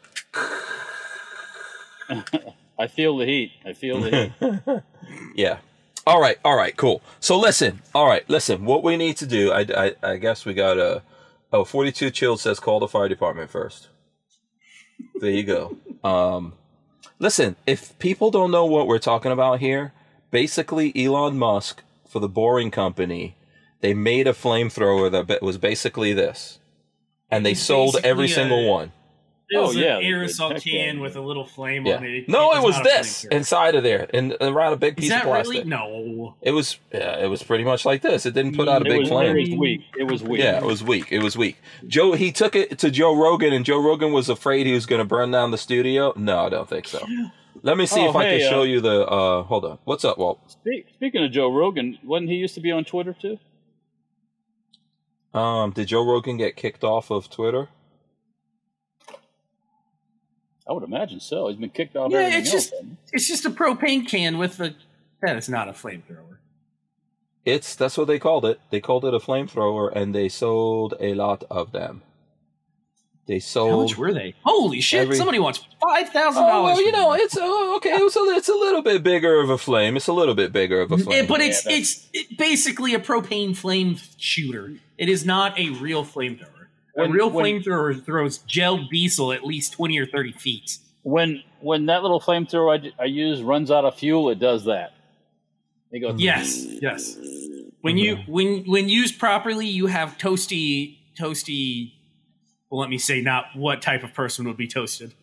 I feel the heat. I feel the heat. Yeah. All right, all right, cool. So listen, all right, listen. What we need to do, I, I, I guess we got a... Oh, forty-two Chilled says call the fire department first. There you go. Um, listen, if people don't know what we're talking about here, basically Elon Musk, for the Boring Company, they made a flamethrower that was basically this. And they sold every a, single one. It was oh, an yeah, aerosol can with a little flame yeah. on it. it no, it was, it was this inside of there, and around a big piece of plastic. Really? No, it was. Yeah, it was pretty much like this. It didn't put out a it big was flame. It was weak. It was weak. Yeah, it was weak. It was weak. Joe, he took it to Joe Rogan, and Joe Rogan was afraid he was going to burn down the studio. No, I don't think so. Let me see oh, if hey, I can uh, show you the. Uh, hold on. What's up, Walt? Speak, speaking of Joe Rogan, wasn't he used to be on Twitter too? Um, did Joe Rogan get kicked off of Twitter? I would imagine so. He's been kicked off. Yeah, everything it's just else, it's just a propane can with a. That is not a flamethrower. It's that's what they called it. They called it a flamethrower, and they sold a lot of them. They sold. How much were they? Holy shit! Every, somebody wants five thousand dollars. Oh, you know, it's oh, okay. It was a, it's a little bit bigger of a flame. It's a little bit bigger of a flame. It, but it's yeah, it's it basically a propane flame shooter. It is not a real flamethrower. A when, real flamethrower throws gel diesel at least twenty or thirty feet. When when that little flamethrower I, I use runs out of fuel, it does that. It goes. Yes, yes. When mm-hmm. you when when used properly, you have toasty toasty. Well, let me say not what type of person would be toasted.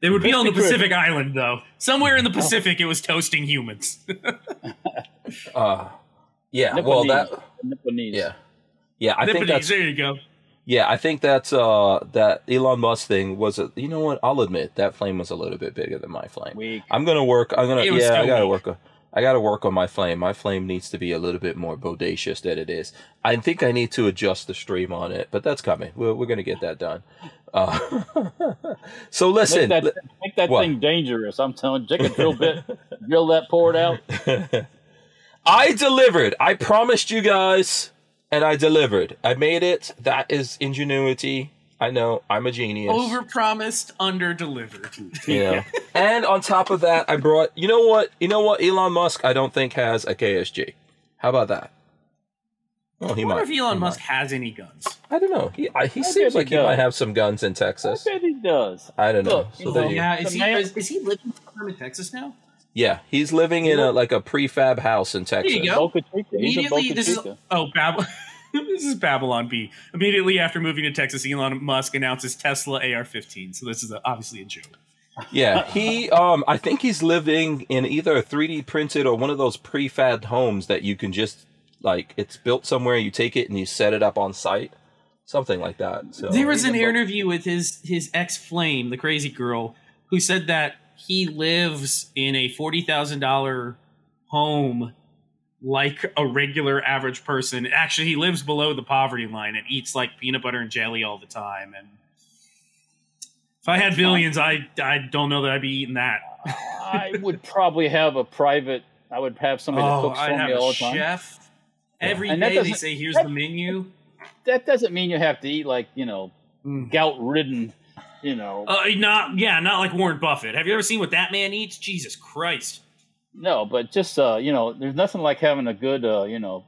They would be on the Pacific Island, though. Somewhere in the Pacific, it was toasting humans. uh, yeah. Nipponese. Well, that. Nipponese. Yeah. Yeah. I Nipponese, think that's there. You go. Yeah, I think that's uh, that Elon Musk thing was a, you know what? I'll admit that flame was a little bit bigger than my flame. Weak. I'm gonna work. I'm gonna yeah. I gotta weak. work. A, I got to work on my flame. My flame needs to be a little bit more bodacious than it is. I think I need to adjust the stream on it, but that's coming. We're, we're going to get that done. Uh, so listen. Make that, make that thing dangerous. I'm telling you, take a drill bit, drill that, pour it out. I delivered. I promised you guys, and I delivered. I made it. That is ingenuity. I know. I'm a genius. Overpromised, underdelivered. Yeah. And on top of that, I brought, you know what? You know what? Elon Musk, I don't think, has a K S G. How about that? Oh, he I wonder might. if Elon he Musk might. has any guns. I don't know. He, I, he I seems like he, he might have some guns in Texas. I bet he does. I don't Look, know. So well, you, yeah, is he, man, is, is he living in Texas now? Yeah, he's living in a like a prefab house in Texas. There you go. Immediately, this is oh, Babylon. This is Babylon B. Immediately after moving to Texas, Elon Musk announces Tesla A R fifteen. So this is a, obviously a joke. Yeah, he. Um, I think he's living in either a three D printed or one of those prefab homes that you can just like it's built somewhere. You take it and you set it up on site, something like that. So there was an interview with his his ex flame, the crazy girl, who said that he lives in a forty thousand dollars home like a regular average person. Actually, he lives below the poverty line and eats like peanut butter and jelly all the time. And if I had billions, I, I don't know that I'd be eating that. I would probably have a private, I would have somebody oh, that cooks I'd for me all the time. I'd have a chef. Every yeah. day they say, here's that, the menu. That doesn't mean you have to eat like, you know, mm. gout-ridden You know, uh, not yeah, not like Warren Buffett. Have you ever seen what that man eats? Jesus Christ! No, but just uh, you know, there's nothing like having a good uh, you know,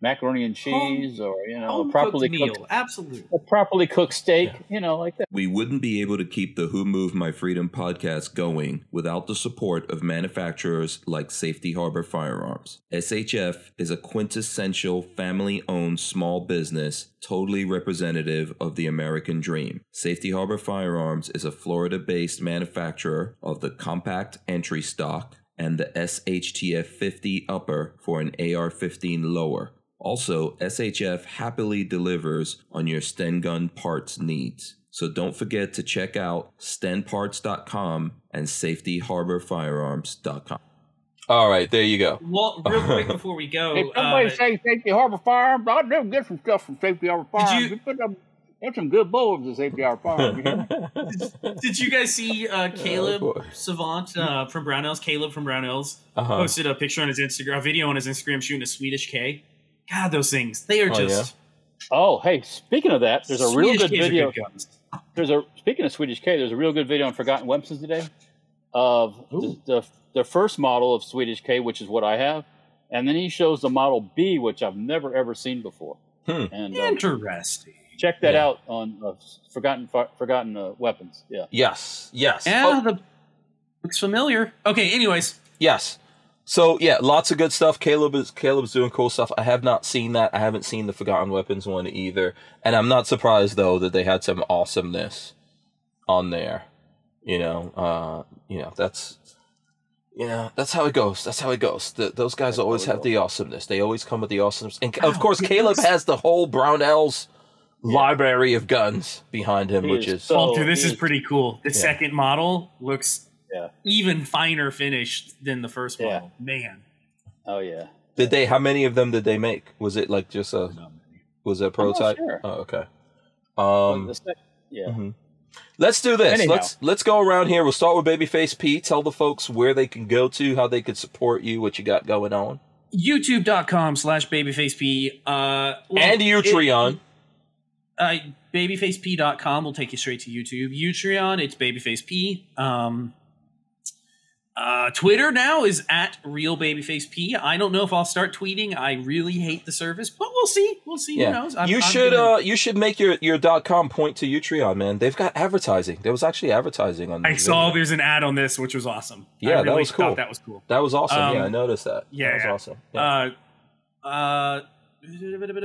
macaroni and cheese home, or you know, a properly cooked meal. Cooked, absolutely, a properly cooked steak. Yeah. You know, like that. We wouldn't be able to keep the Who Moved My Freedom podcast going without the support of manufacturers like Safety Harbor Firearms. S H F is a quintessential family-owned small business. Totally representative of the American dream. Safety Harbor Firearms is a Florida-based manufacturer of the compact entry stock and the S H T F fifty upper for an A R fifteen lower. Also, S H F happily delivers on your Sten Gun parts needs. So don't forget to check out sten parts dot com and safety harbor firearms dot com. All right, there you go. Well, real quick before we go, if somebody uh, say Safety Harbor Firearms, I'd never get some stuff from Safety Harbor Firearms. You, put them, there's some good bulbs at Safety Harbor Firearms. did, did you guys see uh, Caleb oh, Savant uh, from Brown Ells? Caleb from Brown Ells uh-huh. posted a picture on his Instagram, a video on his Instagram shooting a Swedish K. God, those things, they are oh, just. Yeah. Oh, hey! Speaking of that, there's a Swedish real good K's video. Good there's a speaking of Swedish K, there's a real good video on Forgotten Weapons today. Of the, the the first model of Swedish K, which is what I have, and then he shows the model B, which I've never ever seen before. Hmm. And, Interesting. Um, check that yeah. out on uh, Forgotten Forgotten uh, Weapons. Yeah. Yes. Yes. Yeah, oh. the, looks familiar. Okay. Anyways. Yes. So yeah, lots of good stuff. Caleb is Caleb's doing cool stuff. I have not seen that. I haven't seen the Forgotten Weapons one either, and I'm not surprised though that they had some awesomeness on there. You know, uh, you know, that's, you know, that's how it goes. That's how it goes. The, those guys that's always have goes. the awesomeness. They always come with the awesomeness. And of oh, course, goodness. Caleb has the whole Brown Ells yeah. library of guns behind him, he which is. So, Walter, this is, is pretty cool. The yeah. second model looks yeah. even finer finished than the first yeah. model. Man. Oh, yeah. Did they, how many of them did they make? Was it like just a, was it a prototype? Sure. Oh, okay. Um, the second, yeah. Mm-hmm. Let's do this. Anyhow. Let's let's go around here. We'll start with Babyface P. Tell the folks where they can go to, how they can support you, what you got going on. YouTube.com slash Babyface P. Uh, well, and Utreon. It, uh, Babyface P dot com will take you straight to YouTube. Utreon, it's Babyface P. Um, uh, Twitter now is at Real Babyface P. I don't know if I'll start tweeting. I really hate the service, but we'll see. We'll see. Yeah. Who knows? I'm, you should gonna... uh, you should make your, your .com point to Utreon, man. They've got advertising. There was actually advertising on. I video. saw there's an ad on this, which was awesome. Yeah, I really that was cool. That was cool. That was awesome. Um, yeah, I noticed that. Yeah, that was awesome. Yeah. Uh, uh,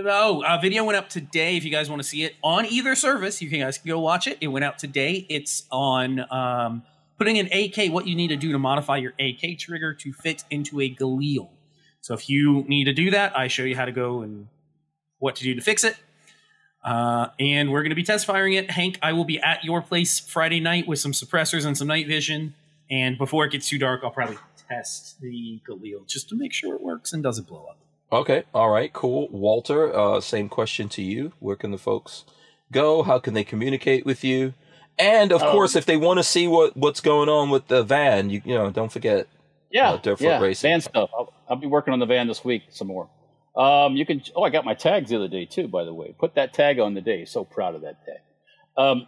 oh, a video went up today. If you guys want to see it on either service, you guys can go watch it. It went out today. It's on. Um, Putting an A K, what you need to do to modify your A K trigger to fit into a Galil. So if you need to do that, I show you how to go and what to do to fix it. Uh, and we're going to be test firing it. Hank, I will be at your place Friday night with some suppressors and some night vision. And before it gets too dark, I'll probably test the Galil just to make sure it works and doesn't blow up. Okay. All right. Cool. Walter, uh, same question to you. Where can the folks go? How can they communicate with you? And, of um, course, if they want to see what, what's going on with the van, you, you know, don't forget. Yeah. Uh, Dirt yeah. Racing. Van stuff. I'll, I'll be working on the van this week some more. Um, you can. Oh, I got my tags the other day, too, by the way. Put that tag on the day. So proud of that tag. Um,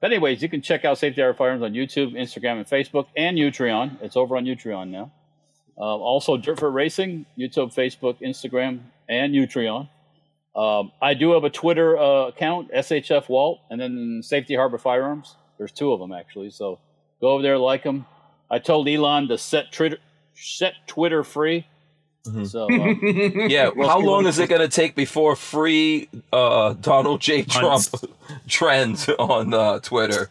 but anyways, you can check out Safety Harbor Firearms on YouTube, Instagram, and Facebook, and Utreon. It's over on Utreon now. Uh, also, Dirtfoot Racing, YouTube, Facebook, Instagram, and Utreon. Um, I do have a Twitter uh, account, S H F Walt, and then Safety Harbor Firearms. There's two of them, actually. So go over there, like them. I told Elon to set Twitter, set Twitter free. Mm-hmm. So um, yeah, how long is it going to take before free uh, Donald J. Trump trends on uh, Twitter?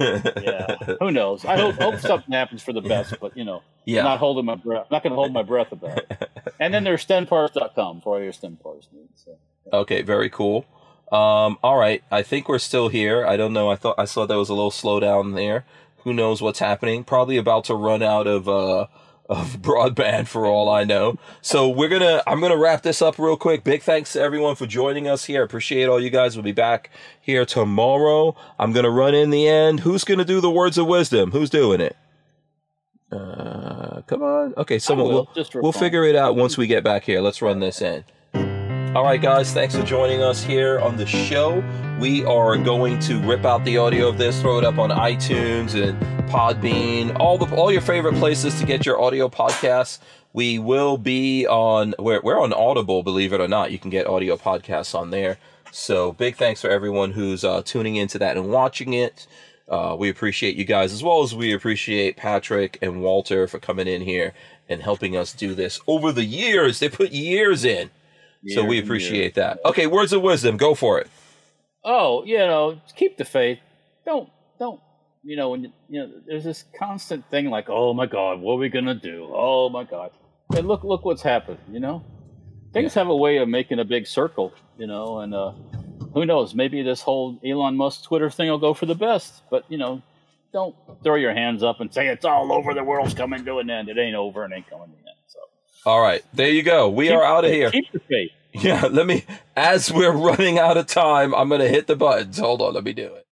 Yeah, who knows? I hope, hope something happens for the best, but you know, yeah. I'm not holding my breath. I'm not going to hold my breath about it. And then there's sten parts dot com for all your Sten Parts needs. So, yeah. Okay, very cool. Um, all right, I think we're still here. I don't know. I thought I saw there was a little slowdown there. Who knows what's happening? Probably about to run out of. Uh, of broadband for all I know. So we're going to, I'm going to wrap this up real quick. Big thanks to everyone for joining us here. Appreciate all you guys. We'll be back here tomorrow. I'm going to run in the end. Who's going to do the words of wisdom? Who's doing it? Uh, come on. Okay. Someone will, we'll, we'll figure it out once we get back here. Let's run this in. All right, guys, thanks for joining us here on the show. We are going to rip out the audio of this, throw it up on iTunes and Podbean, all the all your favorite places to get your audio podcasts. We will be on, we're, we're on Audible, believe it or not. You can get audio podcasts on there. So big thanks for everyone who's uh, tuning into that and watching it. Uh, we appreciate you guys, as well as we appreciate Patrick and Walter for coming in here and helping us do this over the years. They put years in. So we appreciate that. Okay, words of wisdom. Go for it. Oh, you know, keep the faith. Don't, don't, you know, when you, you know, there's this constant thing like, oh my God, what are we gonna do? Oh my God, and look, look what's happened. You know, things yeah. have a way of making a big circle. You know, and uh, who knows? Maybe this whole Elon Musk Twitter thing will go for the best. But you know, don't throw your hands up and say it's all over. The world's coming to an end. It ain't over and ain't coming to an end. So. All right, there you go. We keep are out of here. Keep the faith. Yeah, let me, as we're running out of time, I'm going to hit the buttons. Hold on, let me do it.